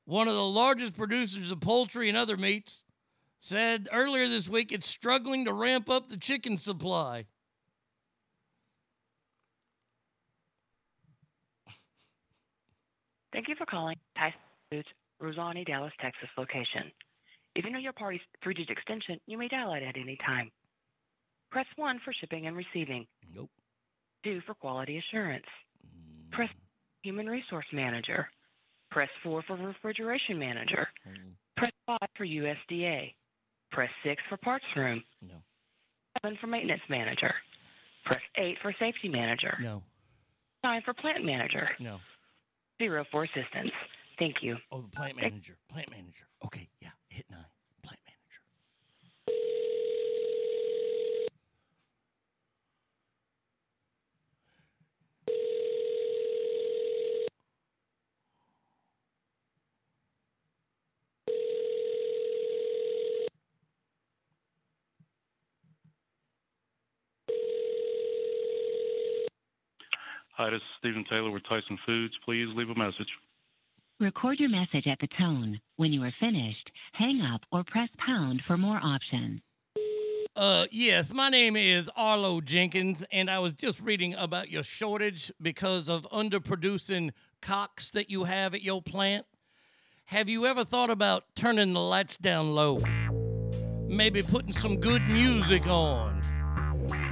one of the largest producers of poultry and other meats, said earlier this week it's struggling to ramp up the chicken supply. Thank you for calling Tyson Foods, Rosani, Dallas, Texas location. If you know your party's three-digit extension, you may dial it at any time. Press one for shipping and receiving. Nope. two for quality assurance. Mm. Press human resource manager. Press four for refrigeration manager. Mm. Press five for U S D A. Press six for parts room. No. seven for maintenance manager. Press eight for safety manager. No. nine for plant manager. No. Zero for assistance. Thank you. Oh, the plant manager. Plant manager. Okay, yeah. Hit nine. Plant manager. Hi, this is Stephen Taylor with Tyson Foods. Please leave a message. Record your message at the tone. When you are finished, hang up or press pound for more options. Uh, yes, my name is Arlo Jenkins, and I was just reading about your shortage because of underproducing cocks that you have at your plant. Have you ever thought about turning the lights down low? Maybe putting some good music on.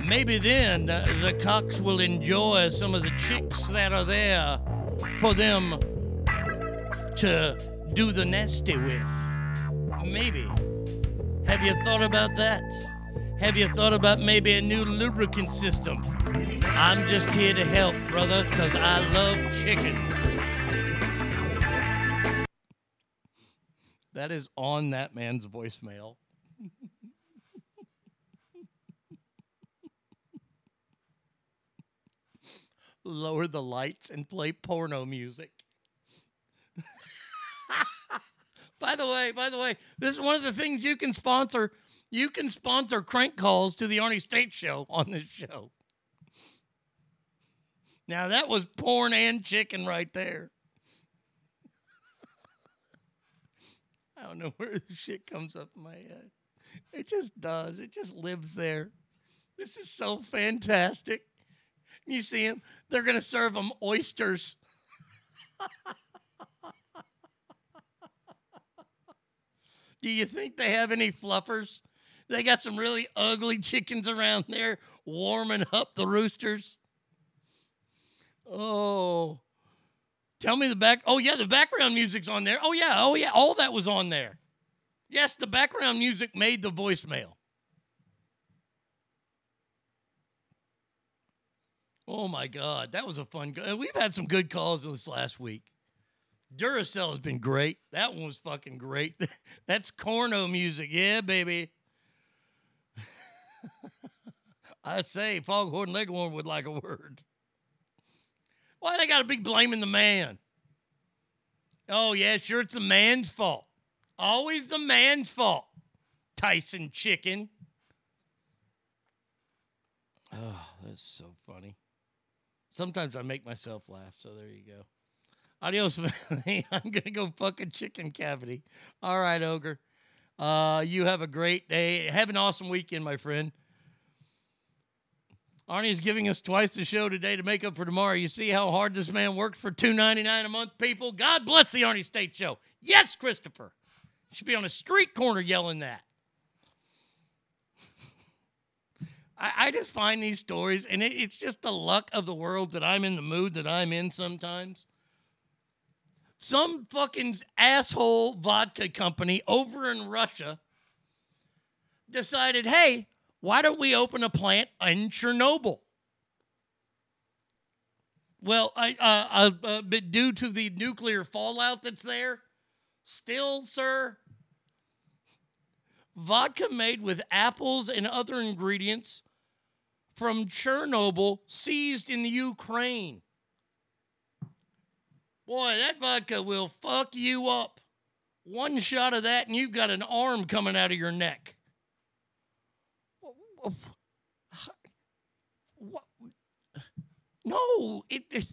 Maybe then uh, the cocks will enjoy some of the chicks that are there for them to do the nasty with. Maybe. Have you thought about that? Have you thought about maybe a new lubricant system? I'm just here to help, brother, because I love chicken. That is on that man's voicemail. Lower the lights and play porno music. By the way, by the way, this is one of the things you can sponsor. You can sponsor crank calls to the Arnie State Show on this show. Now, that was porn and chicken right there. I don't know where this shit comes up in my head. It just does. It just lives there. This is so fantastic. You see them? They're going to serve them oysters. Do you think they have any fluffers? They got some really ugly chickens around there warming up the roosters. Oh, tell me the back. Oh, yeah, the background music's on there. Oh, yeah. Oh, yeah. All that was on there. Yes, the background music made the voicemail. Oh, my God. That was a fun go- We've had some good calls this last week. Duracell has been great. That one was fucking great. That's corno music. Yeah, baby. I say Foghorn Leghorn would like a word. Why they got to be blaming the man? Oh, yeah, sure, it's the man's fault. Always the man's fault, Tyson Chicken. Oh, that's so funny. Sometimes I make myself laugh, so there you go. Adios, man. I'm going to go fuck a chicken cavity. All right, Ogre. Uh, you have a great day. Have an awesome weekend, my friend. Arnie's giving us twice the show today to make up for tomorrow. You see how hard this man works for two dollars and ninety-nine cents a month, people? God bless the Arnie State Show. Yes, Christopher. Should be on a street corner yelling that. I, I just find these stories, and it, it's just the luck of the world that I'm in the mood that I'm in sometimes. Some fucking asshole vodka company over in Russia decided, hey, why don't we open a plant in Chernobyl? Well, I, uh, I, uh, but due to the nuclear fallout that's there, still, sir, vodka made with apples and other ingredients from Chernobyl seized in the Ukraine. Boy, that vodka will fuck you up. One shot of that and you've got an arm coming out of your neck. What? No, it, it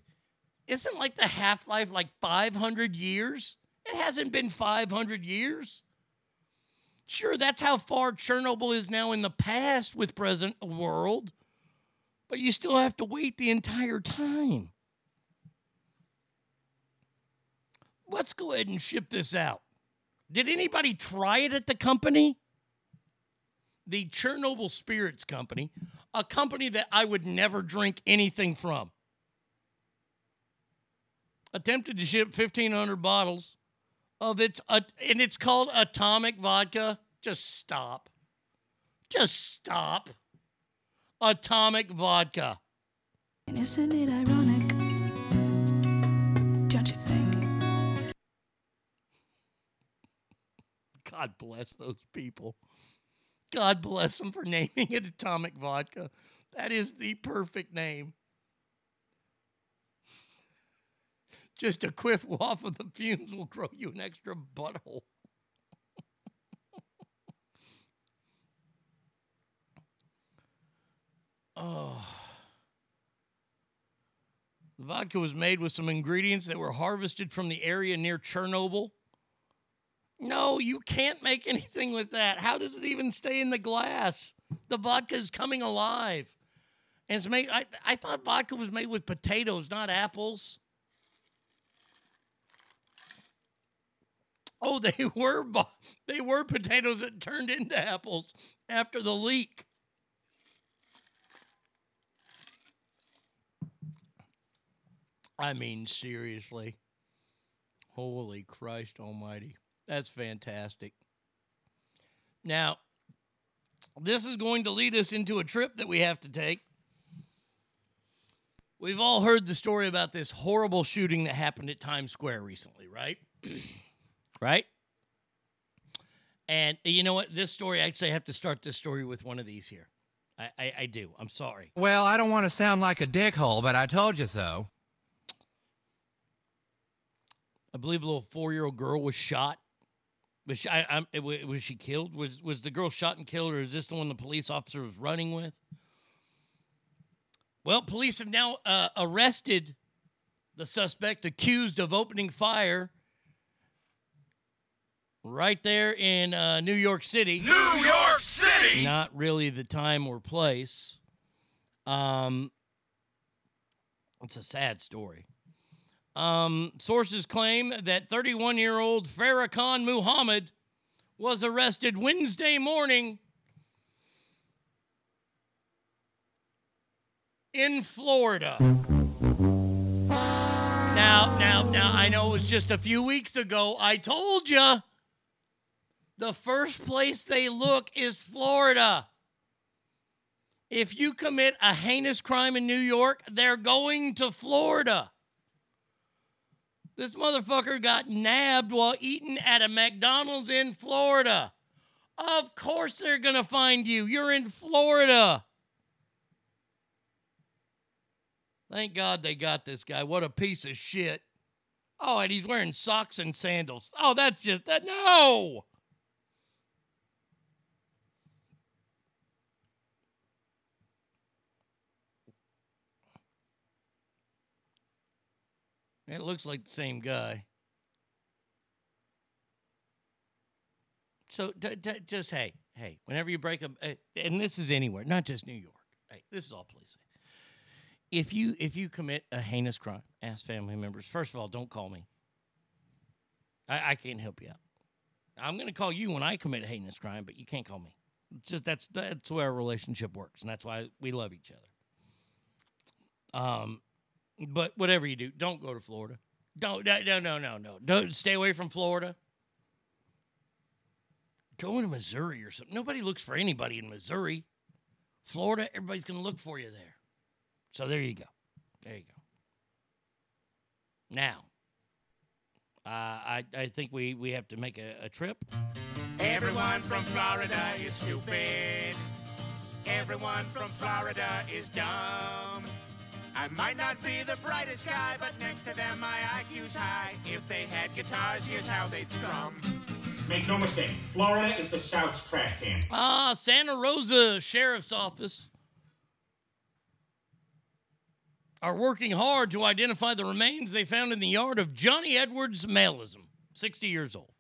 isn't like the half-life like five hundred years. It hasn't been five hundred years. Sure, that's how far Chernobyl is now in the past with present world, but you still have to wait the entire time. Let's go ahead and ship this out. Did anybody try it at the company? The Chernobyl Spirits Company, a company that I would never drink anything from. Attempted to ship fifteen hundred bottles of its, uh, and it's called Atomic Vodka. Just stop. Just stop. Atomic Vodka. And isn't it ironic? Don't you think? God bless those people. God bless them for naming it Atomic Vodka. That is the perfect name. Just a quick waff of the fumes will grow you an extra butthole. Oh. The vodka was made with some ingredients that were harvested from the area near Chernobyl. No, you can't make anything with that. How does it even stay in the glass? The vodka is coming alive. And it's made, I, I thought vodka was made with potatoes, not apples. Oh, they were they were potatoes that turned into apples after the leak. I mean, seriously. Holy Christ almighty. That's fantastic. Now, this is going to lead us into a trip that we have to take. We've all heard the story about this horrible shooting that happened at Times Square recently, right? Right? And you know what? This story, I actually have to start this story with one of these here. I, I, I do. I'm sorry. Well, I don't want to sound like a dickhole, but I told you so. I believe a little four-year-old girl was shot. Was she, I, I, was she killed? Was, was the girl shot and killed, or is this the one the police officer was running with? Well, police have now uh, arrested the suspect accused of opening fire right there in uh, New York City. New York City! Not really the time or place. Um, it's a sad story. Um, sources claim that thirty-one-year-old Farrakhan Muhammad was arrested Wednesday morning in Florida. Now, now, now, I know it was just a few weeks ago. I told you. The first place they look is Florida. If you commit a heinous crime in New York, they're going to Florida. This motherfucker got nabbed while eating at a McDonald's in Florida. Of course they're going to find you. You're in Florida. Thank God they got this guy. What a piece of shit. Oh, and he's wearing socks and sandals. Oh, that's just that. No. It looks like the same guy. So d- d- just, hey, hey, whenever you break up, uh, and this is anywhere, not just New York. Hey, this is all police. If you, if you commit a heinous crime, ask family members. First of all, don't call me. I, I can't help you out. I'm going to call you when I commit a heinous crime, but you can't call me. It's just that's that's the way our relationship works, and that's why we love each other. Um. But whatever you do, don't go to Florida. Don't, no, no, no, no, no. Don't stay away from Florida. Go into Missouri or something. Nobody looks for anybody in Missouri. Florida, everybody's going to look for you there. So there you go. There you go. Now, uh, I, I think we, we have to make a, a trip. Everyone from Florida is stupid. Everyone from Florida is dumb. I might not be the brightest guy, but next to them my I Q's high. If they had guitars, here's how they'd strum. Make no mistake, Florida is the South's trash can. Ah, Santa Rosa Sheriff's Office are working hard to identify the remains they found in the yard of Johnny Edwards Mailism, sixty years old.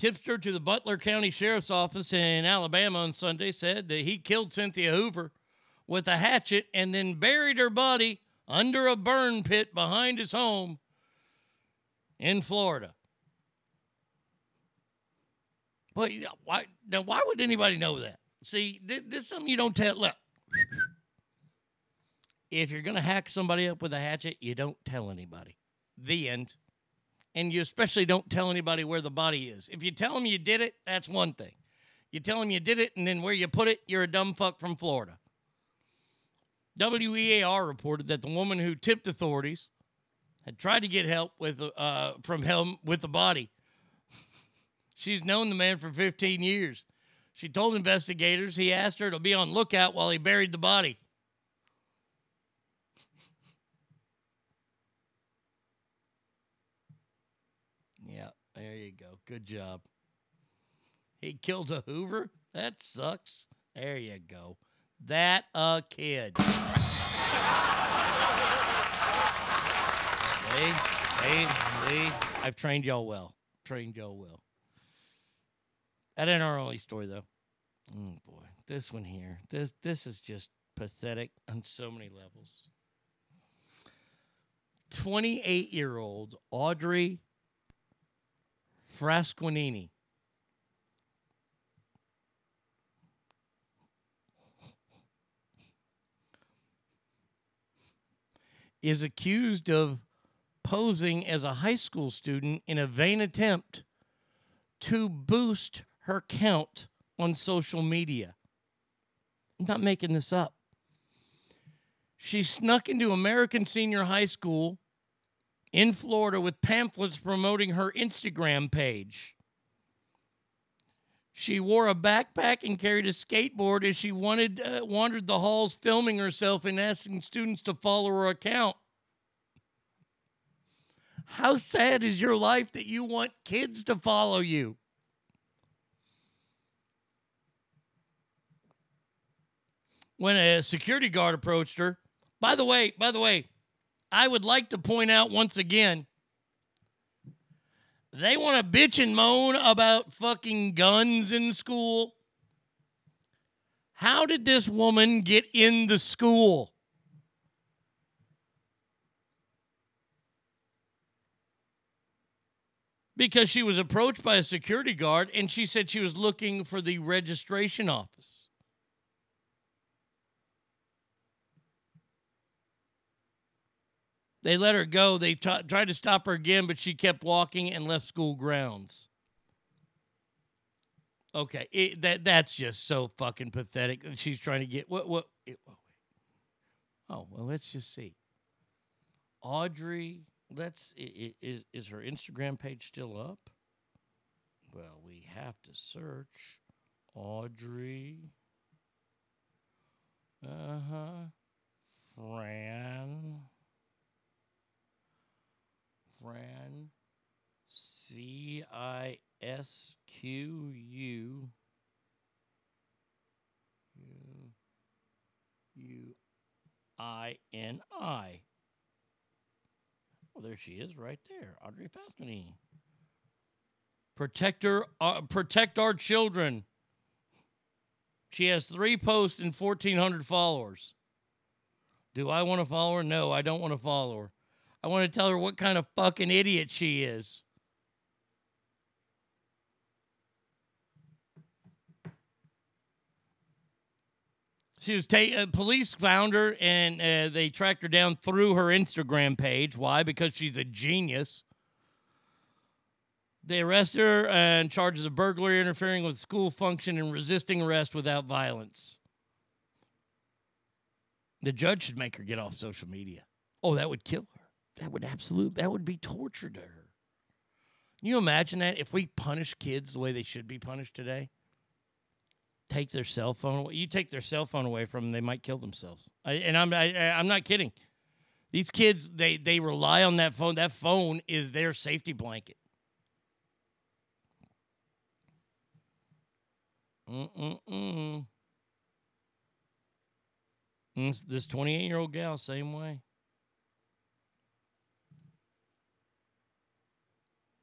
tipster to the Butler County Sheriff's Office in Alabama on Sunday said that he killed Cynthia Hoover with a hatchet and then buried her body under a burn pit behind his home in Florida. But why, now, why would anybody know that? See, th- this is something you don't tell. Look, if you're going to hack somebody up with a hatchet, you don't tell anybody. The end. And you especially don't tell anybody where the body is. If you tell them you did it, that's one thing. You tell them you did it, and then where you put it, you're a dumb fuck from Florida. W E A R reported that the woman who tipped authorities had tried to get help with uh, from him with the body. She's known the man for fifteen years. She told investigators he asked her to be on lookout while he buried the body. Yeah, there you go. Good job. He killed a Hoover? That sucks. There you go. That a kid. See? See? See? I've trained y'all well. Trained y'all well. That ain't our only story, though. Oh, boy. This one here. This, this is just pathetic on so many levels. twenty-eight-year-old Audrey Frasquinini. Is accused of posing as a high school student in a vain attempt to boost her count on social media. I'm not making this up. She snuck into American Senior High School in Florida with pamphlets promoting her Instagram page. She wore a backpack and carried a skateboard as she wanted, uh, wandered the halls filming herself and asking students to follow her account. How sad is your life that you want kids to follow you? When a security guard approached her, by the way, by the way, I would like to point out once again, they want to bitch and moan about fucking guns in school. How did this woman get in the school? Because she was approached by a security guard and she said she was looking for the registration office. They let her go. They t- tried to stop her again, but she kept walking and left school grounds. Okay, it, that that's just so fucking pathetic. She's trying to get what what. It, oh well, let's just see. Audrey, let's it, it, is is her Instagram page still up? Well, we have to search Audrey. Uh huh. Fran. Fran, C I S Q U, U I N I. Well, there she is right there, Audrey Fascini. Protect, her, uh, protect our children. She has three posts and fourteen hundred followers. Do I want to follow her? No, I don't want to follow her. I want to tell her what kind of fucking idiot she is. She was ta- uh, police found her, and uh, they tracked her down through her Instagram page. Why? Because she's a genius. They arrested her on charges of burglary, interfering with school function, and resisting arrest without violence. The judge should make her get off social media. Oh, that would kill her. That would absolutely, that would be torture to her. Can you imagine that? If we punish kids the way they should be punished today, take their cell phone away. You take their cell phone away from them, they might kill themselves. I, and I'm, I, I'm not kidding. These kids, they, they rely on that phone. That phone is their safety blanket. Mm-mm-mm. This twenty-eight-year-old gal, same way.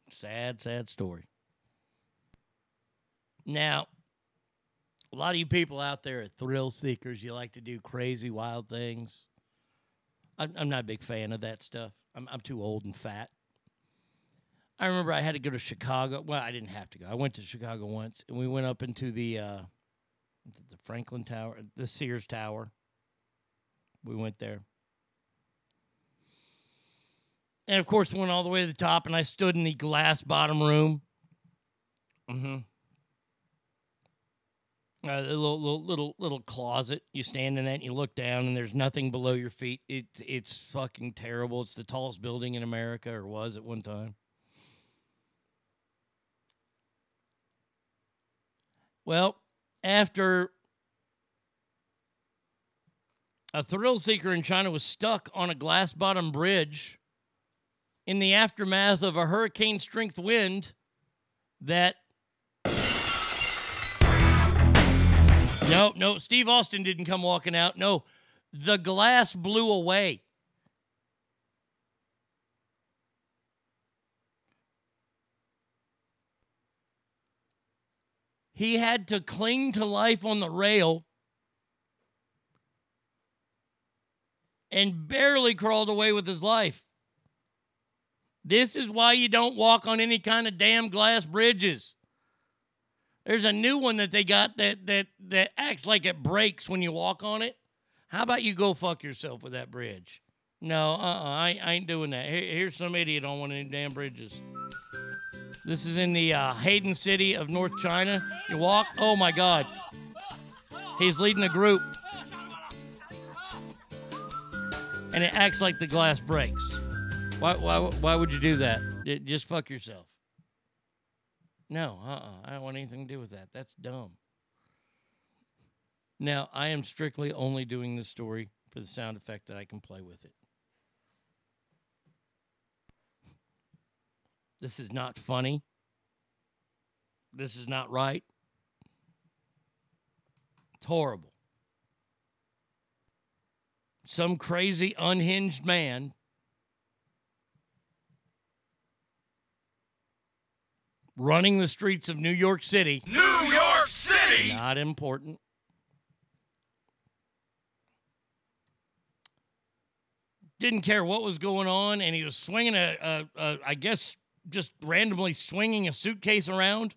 Sad, sad story. Now, a lot of you people out there are thrill seekers. You like to do crazy, wild things. I'm, I'm not a big fan of that stuff. I'm, I'm too old and fat. I remember I had to go to Chicago. Well, I didn't have to go. I went to Chicago once, and we went up into the uh, the Franklin Tower, the Sears Tower. We went there. And, of course, went all the way to the top, and I stood in the glass bottom room. Mm-hmm. A little, little, little, little closet. You stand in that, and you look down, and there's nothing below your feet. It, it's fucking terrible. It's the tallest building in America, or was at one time. Well, after a thrill seeker in China was stuck on a glass-bottom bridge in the aftermath of a hurricane-strength wind that... No, no, Steve Austin didn't come walking out. No, the glass blew away. He had to cling to life on the rail and barely crawled away with his life. This is why you don't walk on any kind of damn glass bridges. There's a new one that they got that that that acts like it breaks when you walk on it. How about you go fuck yourself with that bridge? No, uh-uh, I, I ain't doing that. Here, here's some idiot on one of these damn bridges. This is in the uh, Hayden city of North China. You walk, oh my God. He's leading a group. And it acts like the glass breaks. Why, why, why would you do that? It, just fuck yourself. No, uh-uh, I don't want anything to do with that. That's dumb. Now, I am strictly only doing this story for the sound effect that I can play with it. This is not funny. This is not right. It's horrible. Some crazy, unhinged man running the streets of New York City. New York City! Not important. Didn't care what was going on, and he was swinging a, a, a I guess, just randomly swinging a suitcase around,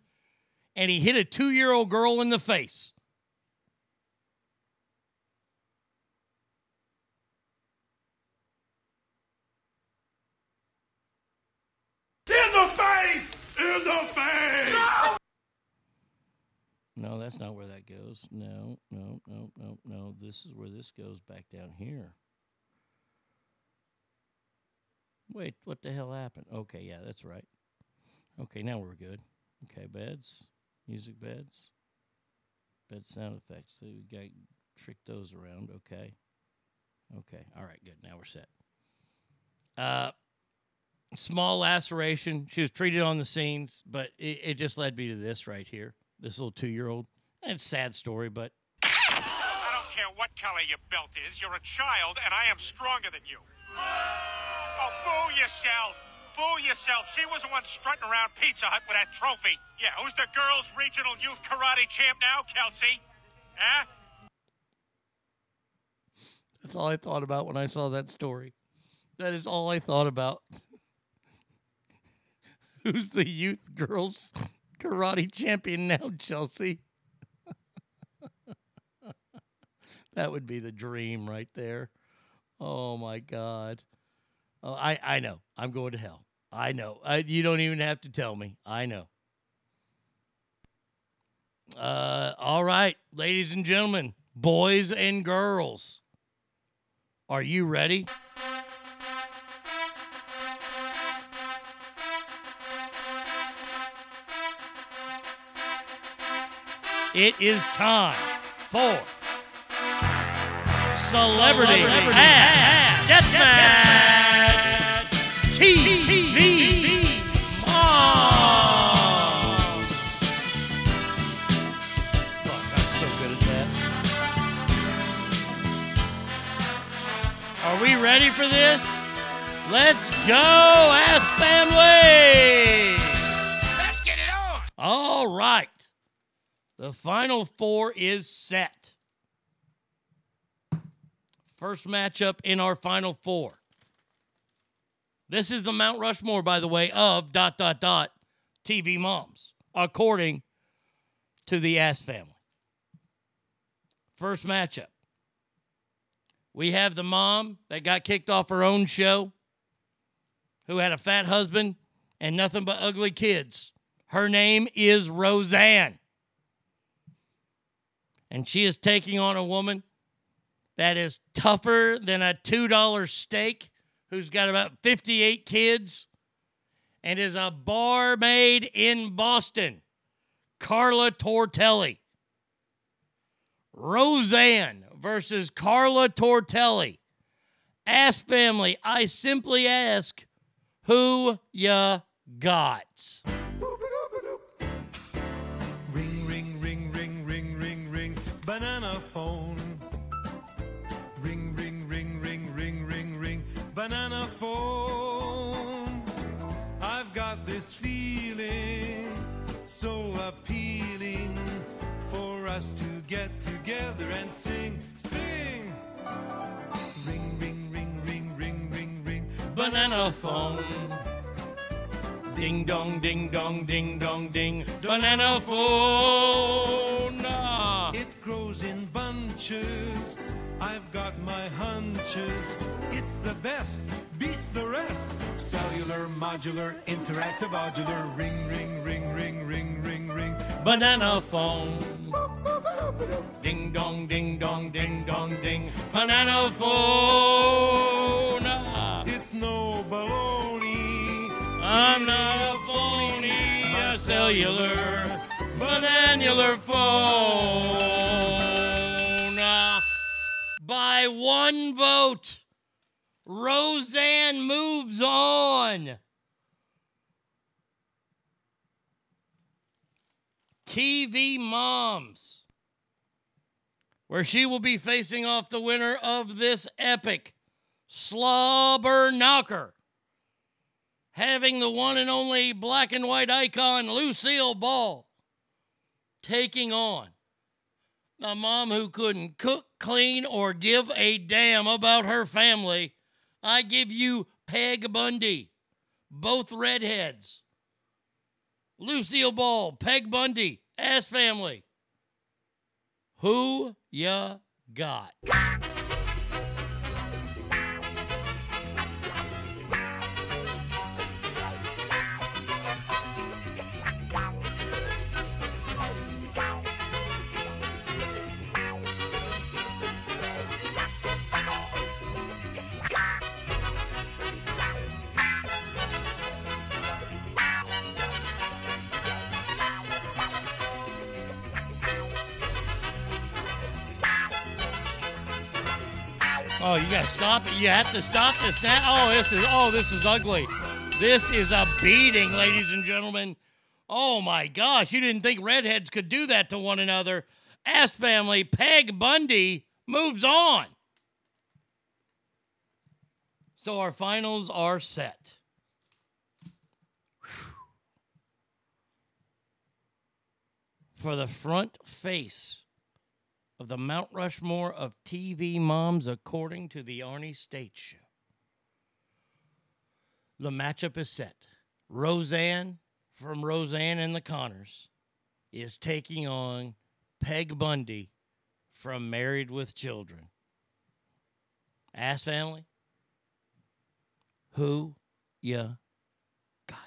and he hit a two-year-old girl in the face. In the face! In the face! No! No, that's not where that goes. No, no, no, no, no. This is where this goes back down here. Wait, what the hell happened? Okay, yeah, that's right. Okay, now we're good. Okay, beds, music beds, bed sound effects. So we got tricked those around. Okay. Okay, all right, good. Now we're set. Uh... Small laceration. She was treated on the scenes, but it, it just led me to this right here. This little two-year-old. And it's a sad story, but... I don't care what color your belt is. You're a child, and I am stronger than you. Oh, boo yourself. Boo yourself. She was the one strutting around Pizza Hut with that trophy. Yeah, who's the girls' regional youth karate champ now, Kelsey? Huh? That's all I thought about when I saw that story. That is all I thought about. Who's the youth girls karate champion now, Chelsea? That would be the dream right there. Oh, my God. Oh, I, I know. I'm going to hell. I know. I, you don't even have to tell me. I know. Uh, all right, ladies and gentlemen, boys and girls, are you ready? It is time for Celebrity, Celebrity Ass Deathmatch T V Mom. Fuck, I'm so good at that. Are we ready for this? Let's go, ass family. Let's get it on. All right. The Final Four is set. First matchup in our Final Four. This is the Mount Rushmore, by the way, of dot, dot, dot, T V moms, according to the Ass family. First matchup. We have the mom that got kicked off her own show, who had a fat husband and nothing but ugly kids. Her name is Roseanne. And she is taking on a woman that is tougher than a two dollar steak, who's got about fifty-eight kids, and is a barmaid in Boston, Carla Tortelli. Roseanne versus Carla Tortelli. Ask family, I simply ask, who ya got? Ring, ring, ring, ring, ring, ring, ring, banana phone. Banana phone, I've got this feeling so appealing for us to get together and sing, sing. Ring, ring, ring, ring, ring, ring, ring, banana phone. Ding dong, ding dong, ding dong, ding, banana phone. Ah. It grows in bunches. I've got my hunches. It's the best, beats the rest. Cellular, modular, interactive, modular. Ring, ring, ring, ring, ring, ring, ring, banana phone. Ding dong, ding dong, ding dong, ding, banana phone. Ah. It's no baloney. I'm not a phony. A cellular, bananular phone. By one vote, Roseanne moves on. T V Moms, where she will be facing off the winner of this epic slobber knocker, having the one and only black and white icon Lucille Ball taking on the mom who couldn't cook, clean, or give a damn about her family. I give you Peg Bundy, both redheads. Lucille Ball, Peg Bundy, Ass family. Who ya got? Oh, you gotta stop it. You have to stop this now. Oh, this is, oh, this is ugly. This is a beating, ladies and gentlemen. Oh my gosh, you didn't think redheads could do that to one another. Ass family, Peg Bundy moves on. So our finals are set. For the front face of the Mount Rushmore of T V moms, according to the Arnie State Show. The matchup is set. Roseanne from Roseanne and the Connors is taking on Peg Bundy from Married with Children. Ass family, who ya got?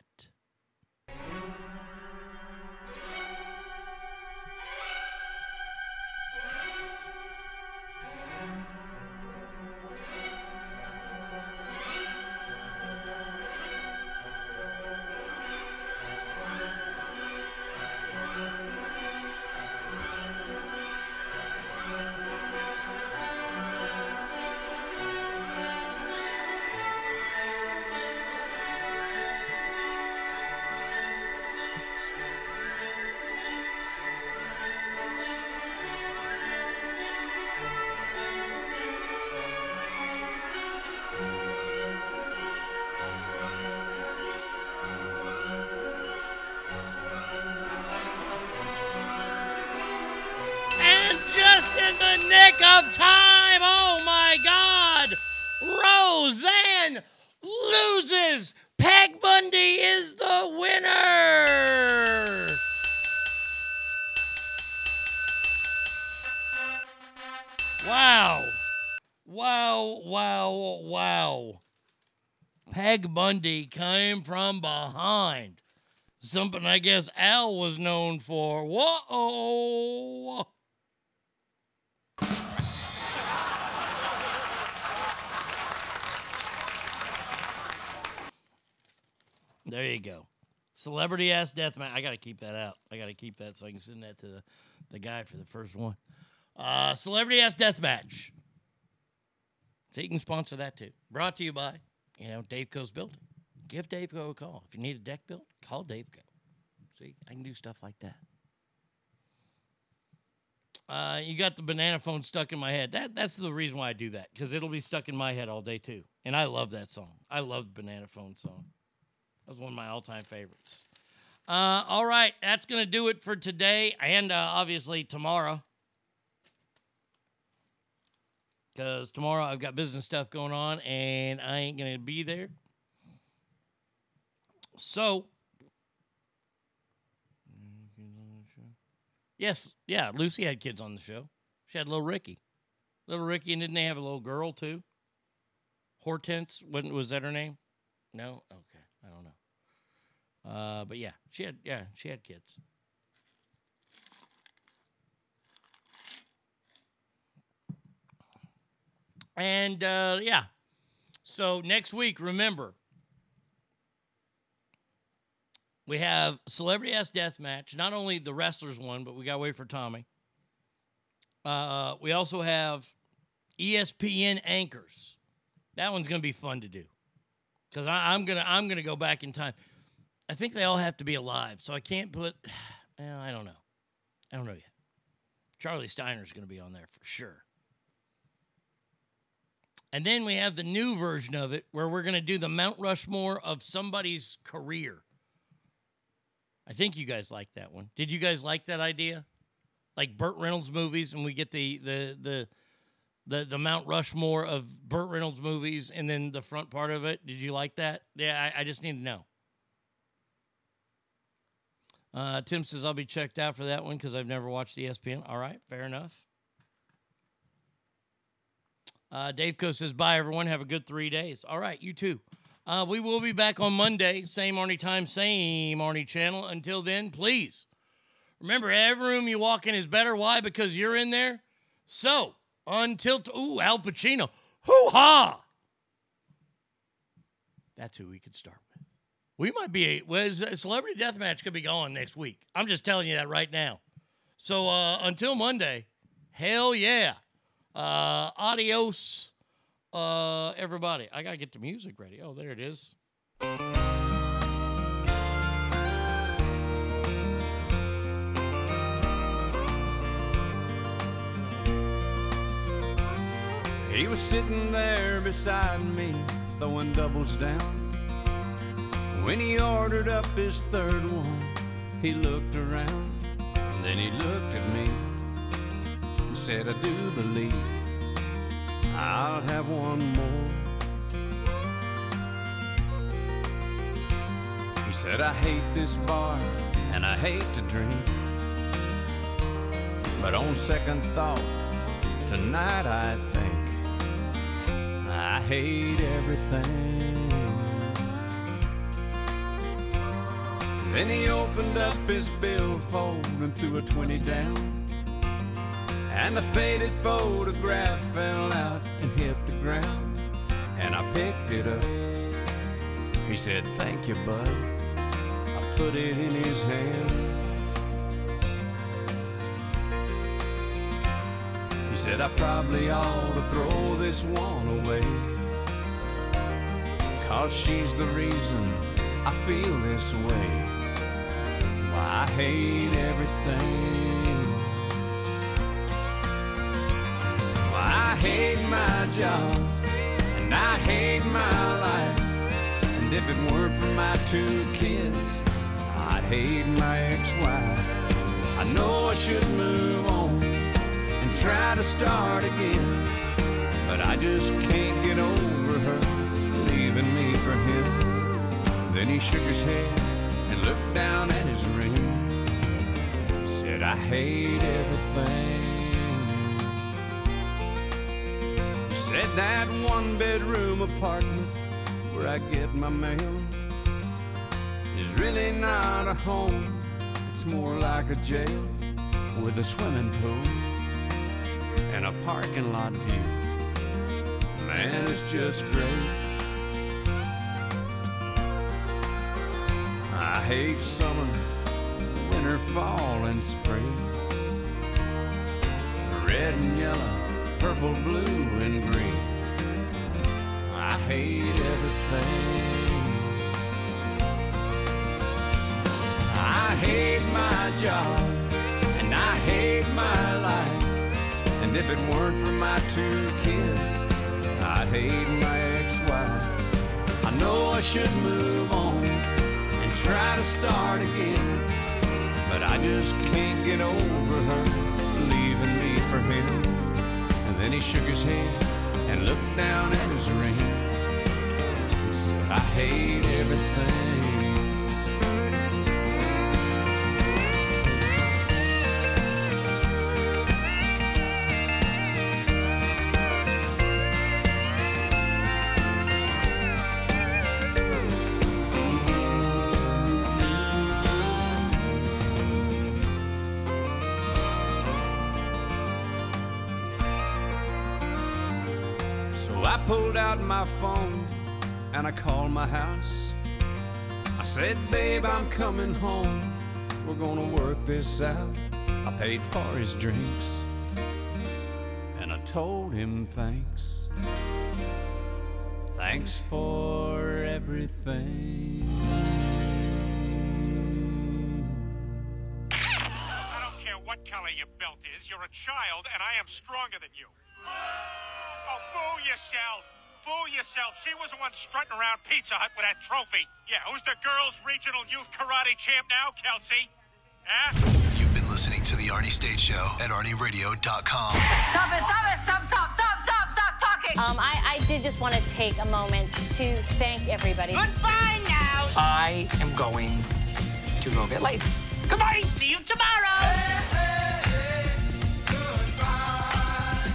tick of time. Oh, my God. Roseanne loses. Peg Bundy is the winner. Wow. Wow, wow, wow. Peg Bundy came from behind. Something I guess Al was known for. Whoa. There you go. Celebrity ass deathmatch. I got to keep that out. I got to keep that so I can send that to the, the guy for the first one. Uh, Celebrity ass deathmatch. So you can sponsor that too. Brought to you by, you know, Daveco's Building. Give Daveco a call. If you need a deck built, call Daveco. See, I can do stuff like that. Uh, you got the banana phone stuck in my head. That That's the reason why I do that, because it'll be stuck in my head all day too. And I love that song. I love the banana phone song. That was one of my all-time favorites. Uh, all right, that's going to do it for today and uh, obviously tomorrow. Because tomorrow I've got business stuff going on, and I ain't going to be there. So, yes, yeah, Lucy had kids on the show. She had little Ricky. Little Ricky, and didn't they have a little girl, too? Hortense, wasn't, was that her name? No? Okay, I don't know. Uh, but, yeah, she had, yeah, she had kids. And, uh, yeah, so next week, remember, we have Celebrity Ass Deathmatch, not only the wrestlers one, but we got to wait for Tommy. Uh, we also have E S P N Anchors. That one's going to be fun to do because I'm going to I'm gonna go back in time. I think they all have to be alive, so I can't put, well, I don't know. I don't know yet. Charlie Steiner's going to be on there for sure. And then we have the new version of it where we're going to do the Mount Rushmore of somebody's career. I think you guys like that one. Did you guys like that idea? Like Burt Reynolds movies, and we get the the the the, the Mount Rushmore of Burt Reynolds movies and then the front part of it. Did you like that? Yeah, I, I just need to know. Uh, Tim says, I'll be checked out for that one because I've never watched E S P N. All right, fair enough. Uh, Dave Coe says, bye, everyone. Have a good three days. All right, you too. Uh, we will be back on Monday. Same Arnie time, same Arnie channel. Until then, please remember, every room you walk in is better. Why? Because you're in there. So, until... T- Ooh, Al Pacino. Hoo-ha! That's who we could start with. We might be... A, well, a Celebrity Deathmatch could be gone next week. I'm just telling you that right now. So, uh, until Monday, hell yeah. Uh, adios, uh, everybody. I gotta get the music ready. Oh, there it is. He was sitting there beside me, throwing doubles down. When he ordered up his third one, he looked around, and then he looked at me. Said, I do believe I'll have one more. He said, I hate this bar and I hate to drink, but on second thought, tonight I think I hate everything. Then he opened up his billfold and threw a twenty down, and a faded photograph fell out and hit the ground, and I picked it up. He said, thank you, bud. I put it in his hand. He said, I probably ought to throw this one away, 'cause she's the reason I feel this way. Why I hate everything. I hate my job, and I hate my life, and if it weren't for my two kids, I'd hate my ex-wife. I know I should move on and and try to start again, but I just can't get over her leaving me for him. Then he shook his head and looked down at his ring, said, I hate everything. Said that one bedroom apartment where I get my mail is really not a home, it's more like a jail with a swimming pool and a parking lot view. Man, it's just great. I hate summer, winter, fall, and spring, red and yellow, purple, blue, and green. I hate everything. I hate my job, and I hate my life, and if it weren't for my two kids, I'd hate my ex-wife. I know I should move on and try to start again, but I just can't get over her leaving me for him. And then he shook his head and looked down at his ring and said, I hate everything. Pulled out my phone and I called my house. I said, babe, I'm coming home, we're gonna work this out. I paid for his drinks and I told him thanks. Thanks for everything. I don't care what color your belt is, you're a child and I am stronger than you. Oh, boo yourself. Boo yourself. She was the one strutting around Pizza Hut with that trophy. Yeah, who's the girls' regional youth karate champ now, Kelsey? Eh? You've been listening to The Arnie State Show at arnie radio dot com. Stop it, stop it, stop, stop, stop, stop, stop talking. Um, I, I did just want to take a moment to thank everybody. Goodbye now. I am going to go get late. Goodbye. See you tomorrow. Hey, hey.